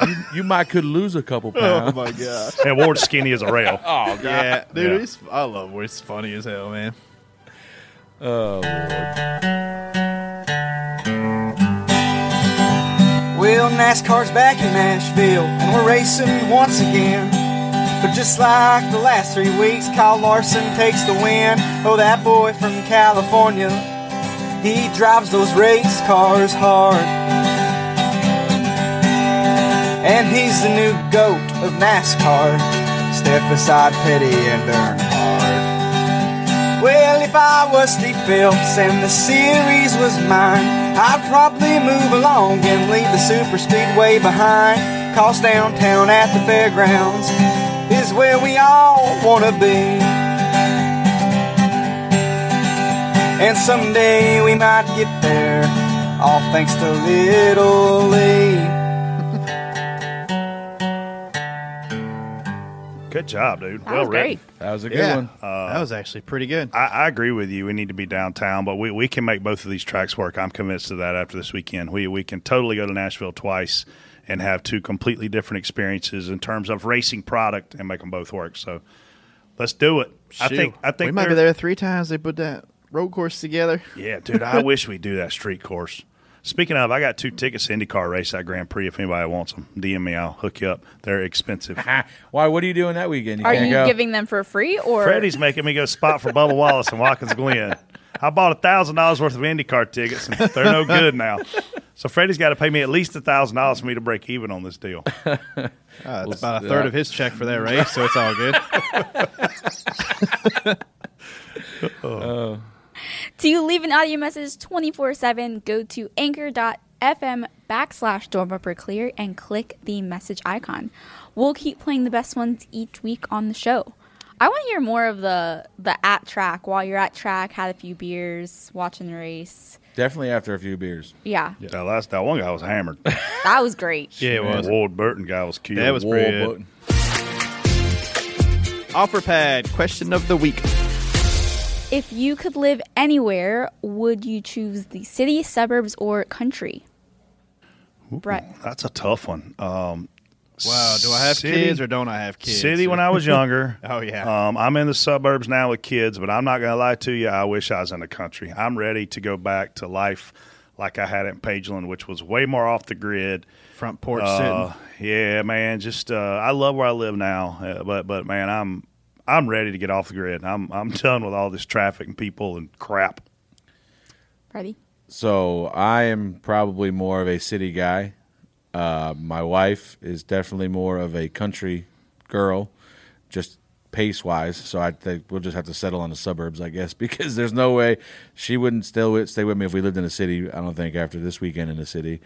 You, you might could lose a couple pounds. Oh, my God. And Ward's skinny as a rail. Oh, God. Yeah, dude, yeah. He's, I love Ward. He's funny as hell, man. Oh, Lord. Well, NASCAR's back in Nashville, and we're racing once again. But just like the last three weeks, Kyle Larson takes the win. Oh, that boy from California, he drives those race cars hard. And he's the new GOAT of NASCAR. Step aside, Petty and Earnhardt. Well, if I was Steve Phelps and the series was mine, I'd probably move along and leave the super speedway behind. 'Cause downtown at the fairgrounds is where we all want to be. And someday we might get there, all thanks to Little League. Good job, dude. That well was written. Great. That was a good yeah, one. Uh, that was actually pretty good. I, I agree with you. We need to be downtown, but we, we can make both of these tracks work. I'm convinced of that after this weekend. We we can totally go to Nashville twice and have two completely different experiences in terms of racing product and make them both work. So let's do it. Shoot. I think I think we might be there three times. They put that road course together. Yeah, dude. I wish we do that street course. Speaking of, I got two tickets to IndyCar race at Grand Prix. If anybody wants them, D M me. I'll hook you up. They're expensive. Why? What are you doing that weekend? You are you go? giving them for free? Or Freddie's making me go spot for Bubba Wallace and Watkins Glen. I bought a thousand dollars worth of IndyCar tickets, and they're no good now. So Freddie's got to pay me at least a thousand dollars for me to break even on this deal. Uh, it's well, about a third uh, of his check for that race, so it's all good. oh. Uh. To leave an audio message twenty-four seven, go to anchor dot f m backslash door bumper clear and click the message icon. We'll keep playing the best ones each week on the show. I want to hear more of the, the at track, while you're at track, had a few beers, watching the race. Definitely after a few beers. Yeah. yeah. That last that one guy was hammered. That was great. Yeah, it was. The Ward Burton guy was cute. That was Ward pretty good. OfferPad, question of the week. If you could live anywhere, would you choose the city, suburbs, or country? Ooh, Brett. That's a tough one. Um, wow, do I have city, kids or don't I have kids? City when I was younger. Oh, yeah. Um, I'm in the suburbs now with kids, but I'm not going to lie to you. I wish I was in the country. I'm ready to go back to life like I had it in Pageland, which was way more off the grid. Front porch uh, sitting. Yeah, man. Just uh, I love where I live now, uh, but but man, I'm I'm ready to get off the grid. I'm I'm done with all this traffic and people and crap. Ready? So I am probably more of a city guy. Uh, my wife is definitely more of a country girl, just pace-wise. So I think we'll just have to settle on the suburbs, I guess, because there's no way she wouldn't still stay with me if we lived in a city, I don't think, after this weekend in the city.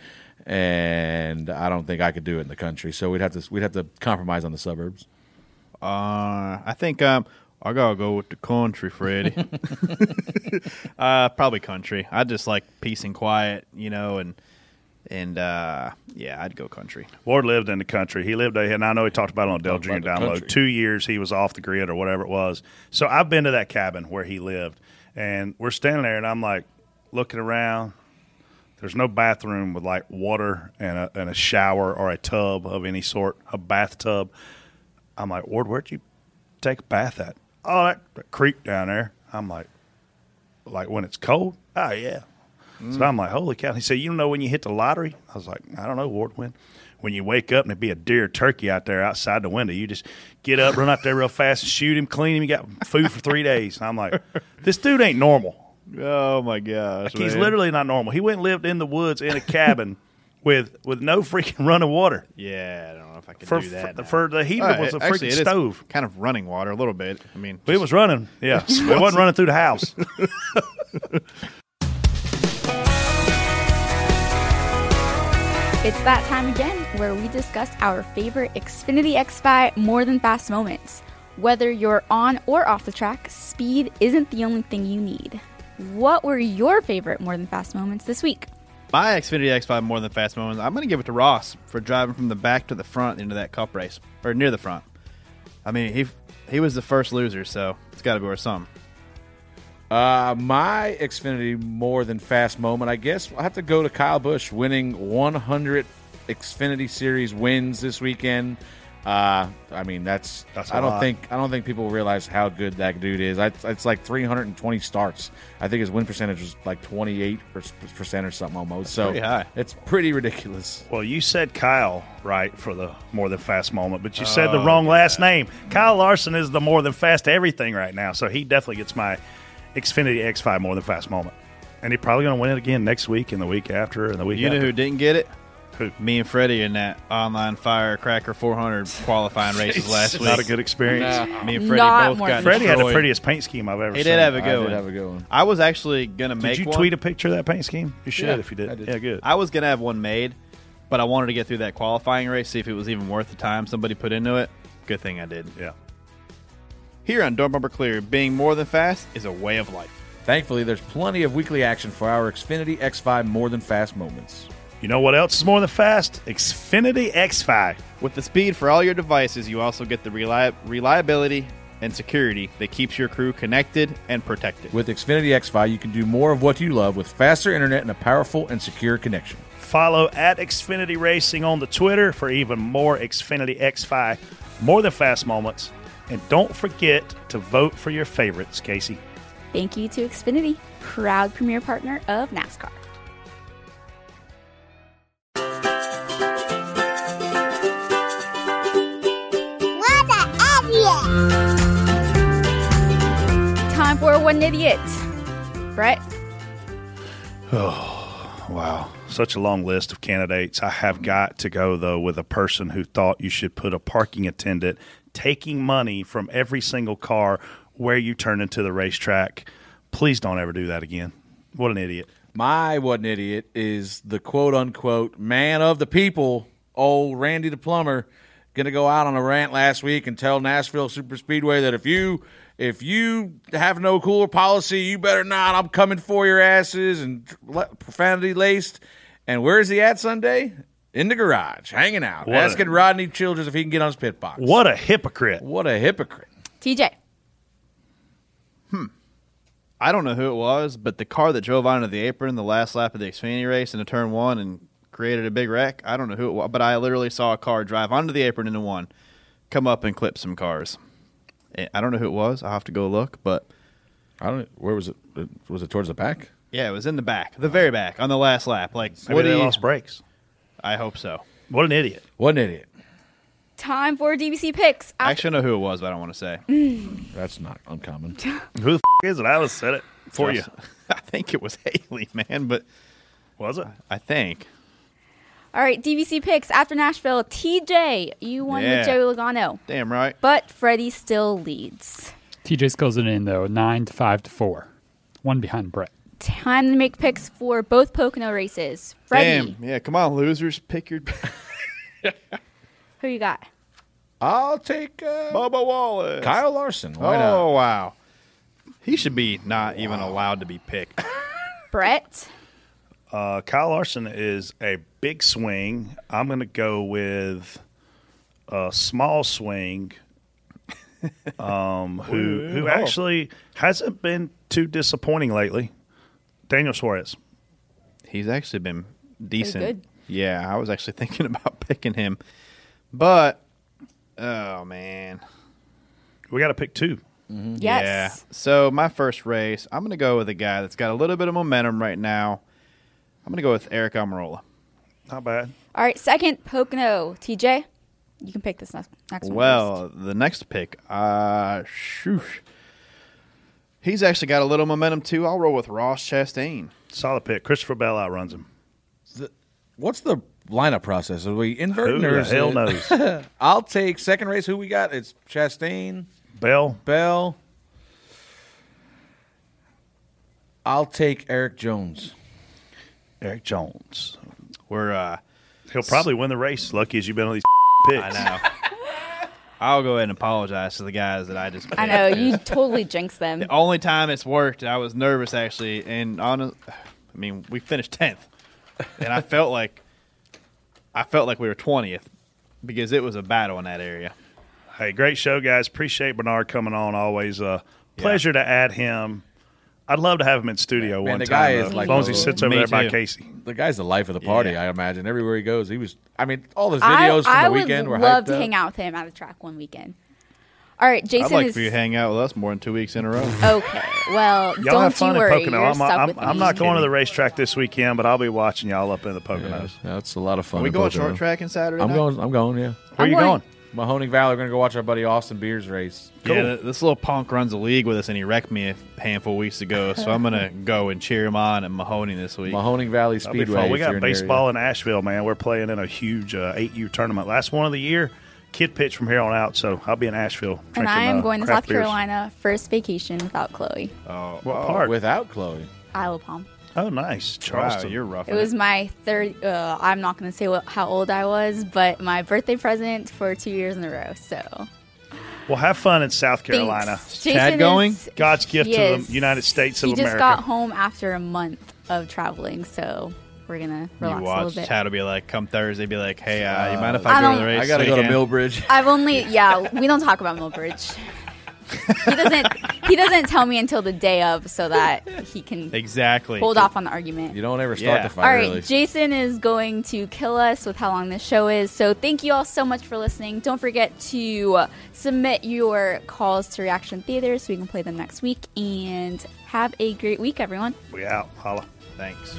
And I don't think I could do it in the country. So we'd have to we'd have to compromise on the suburbs. Uh, I think um, I got to go with the country, Freddie. uh, probably country. I just like peace and quiet, you know, and – And, uh, yeah, I'd go country. Ward lived in the country. He lived, and I know he talked about it on Del Junior Download. Two years he was off the grid or whatever it was. So I've been to that cabin where he lived, and we're standing there, and I'm, like, looking around. There's no bathroom with, like, water and a, and a shower or a tub of any sort, a bathtub. I'm like, Ward, where'd you take a bath at? Oh, that, that creek down there. I'm like, like when it's cold? Oh, yeah. So I'm like, holy cow. He said, you know when you hit the lottery? I was like, I don't know, Ward, when? When you wake up and there'd be a deer turkey out there outside the window, you just get up, run out there real fast, shoot him, clean him. You got food for three days. And I'm like, this dude ain't normal. Oh, my gosh. Like, he's literally not normal. He went and lived in the woods in a cabin with with no freaking running water. Yeah, I don't know if I could for, do that. For, for the heater oh, was a it, actually, freaking it stove. Kind of running water a little bit. I mean, it was running. Yeah, it wasn't running through the house. It's that time again where we discuss our favorite Xfinity X F I More Than Fast moments. Whether you're on or off the track, speed isn't the only thing you need. What were your favorite More Than Fast moments this week? My Xfinity X F I More Than Fast moments, I'm going to give it to Ross for driving from the back to the front into that cup race, or near the front. I mean, he he was the first loser, so it's got to be worth something. Uh, my Xfinity More Than Fast moment, I guess I'll have to go to Kyle Busch winning one hundred Xfinity Series wins this weekend. Uh, I mean, that's, that's I don't lot. think, I don't think people realize how good that dude is. I, it's like three hundred twenty starts. I think his win percentage was like twenty-eight percent or something almost. That's so high. It's pretty ridiculous. Well, you said Kyle, right, for the More Than Fast moment, but you oh, said the wrong yeah. last name. Kyle Larson is the More Than Fast everything right now. So he definitely gets my Xfinity X five More Than Fast moment. And they're probably going to win it again next week and the week after and the week you after. You know who didn't get it? Who? Me and Freddie in that online firecracker four hundred qualifying races last week. Not a good experience. No. Me and Freddie Not both got Freddie destroyed. Had the prettiest paint scheme I've ever he seen. He did have a good I one. Did have a good one. I was actually going to make one. Did you one. tweet a picture of that paint scheme? You should yeah, if you did. I did. Yeah, good. I was going to have one made, but I wanted to get through that qualifying race, see if it was even worth the time somebody put into it. Good thing I did. Yeah. Here on Door Bumper Clear, being more than fast is a way of life. Thankfully, there's plenty of weekly action for our Xfinity X five More Than Fast moments. You know what else is more than fast? Xfinity X five. With the speed for all your devices, you also get the reli- reliability and security that keeps your crew connected and protected. With Xfinity X five, you can do more of what you love with faster internet and a powerful and secure connection. Follow at Xfinity Racing on the Twitter for even more Xfinity X five More Than Fast moments. And don't forget to vote for your favorites, Casey. Thank you to Xfinity, proud premier partner of NASCAR. What an idiot! Time for One Idiot. Brett? Oh, wow. Such a long list of candidates. I have got to go, though, with a person who thought you should put a parking attendant taking money from every single car where you turn into the racetrack. Please don't ever do that again. What an idiot. My what an idiot is the quote-unquote man of the people, old Randy the Plumber, going to go out on a rant last week and tell Nashville Super Speedway that if you if you have no cooler policy, you better not. I'm coming for your asses and profanity laced. And where is he at Sunday? In the garage, hanging out, what asking a, Rodney Childress if he can get on his pit box. What a hypocrite. What a hypocrite. T J. Hmm. I don't know who it was, but the car that drove onto the apron the last lap of the Xfinity race into turn one and created a big wreck, I don't know who it was, but I literally saw a car drive onto the apron into one, come up and clip some cars. I don't know who it was. I'll have to go look, but I don't. Where was it? Was it towards the back? Yeah, it was in the back, the very back, on the last lap. Like, maybe what they you, lost brakes. I hope so. What an idiot! What an idiot! Time for D V C picks. After- I actually know who it was, but I don't want to say. Mm. That's not uncommon. Who the f- is it? I just said it for Just, you. I think it was Haley, man. But was it? I, I think. All right, D V C picks after Nashville. T J, you won yeah. with Joey Logano. Damn right. But Freddie still leads. T J's closing in, though, nine to five to four. One behind Brett. Time to make picks for both Pocono races. Freddie. Damn, yeah, come on, losers. Pick your Who you got? I'll take uh, Bubba Wallace. Kyle Larson. Why oh, not? Wow. He should be not wow. even allowed to be picked. Brett. Uh, Kyle Larson is a big swing. I'm going to go with a small swing um, who who actually hasn't been too disappointing lately, Daniel Suarez. He's actually been decent. Good. Yeah, I was actually thinking about picking him. But, oh, man. We got to pick two. Mm-hmm. Yes. Yeah. So my first race, I'm going to go with a guy that's got a little bit of momentum right now. I'm going to go with Eric Almirola. Not bad. All right, second Pocono. T J, you can pick this next, next well, one. Well, the next pick, uh, shoosh. He's actually got a little momentum, too. I'll roll with Ross Chastain. Solid pick. Christopher Bell outruns him. The, what's the lineup process? Are we inverting? Who the hell knows? I'll take second race. Who we got? It's Chastain. Bell. Bell. I'll take Eric Jones. Eric Jones. We're uh, He'll probably win the race, lucky as you've been on these picks. I know. I'll go ahead and apologize to the guys that I just picked. I know. You totally jinxed them. The only time it's worked, I was nervous, actually. And, on, I mean, we finished tenth. And I felt like I felt like we were twentieth because it was a battle in that area. Hey, great show, guys. Appreciate Bernard coming on. Always a pleasure yeah. to add him. I'd love to have him in studio Man, one the time, guy is like as long as he sits over there too. By Casey. The guy's the life of the party, yeah. I imagine. Everywhere he goes, he was – I mean, all his videos I, from the I weekend were hyped up. I would love to hang out with him at a track one weekend. All right, Jason I'd like is, for you to hang out with us more than two weeks in a row. Okay. Well, y'all don't have fun you worry. In Pocono. I'm, I'm, I'm not going to the racetrack this weekend, but I'll be watching y'all up in the Poconos. Yeah, that's a lot of fun. Are we going short track on Saturday I'm night? Going, I'm going, yeah. Where are you going? Mahoning Valley, we're going to go watch our buddy Austin Beer's race. Cool. Yeah, this little punk runs a league with us, and he wrecked me a handful of weeks ago, so I'm going to go and cheer him on at Mahoning this week. Mahoning Valley Speedway. We got baseball in Asheville, man. We're playing in a huge uh, eight U tournament. Last one of the year, kid pitch from here on out, so I'll be in Asheville. Drinking, and I am uh, going to South beers. Carolina, first vacation without Chloe. Uh, what oh, part? Without Chloe? Isle of Palm. Oh, nice. Charleston, wow, you're rough. It was my third, uh, I'm not going to say what, how old I was, but my birthday present for two years in a row, so. Well, have fun in South Carolina. Thanks. Jason Chad going? Is, God's gift to is, the United States of America. He just got home after a month of traveling, so we're going to relax you watch, a little bit. Chad will be like, come Thursday, be like, hey, uh, you mind if I, I go to the race? I got to go to Millbridge. I've only, yeah, we don't talk about Millbridge. he doesn't he doesn't tell me until the day of so that he can exactly hold off on the argument. You don't ever start yeah. the fight. All right, really. Jason is going to kill us with how long this show is. So thank you all so much for listening. Don't forget to submit your calls to Reaction Theater so we can play them next week. And have a great week, everyone. We out. Holla. Thanks.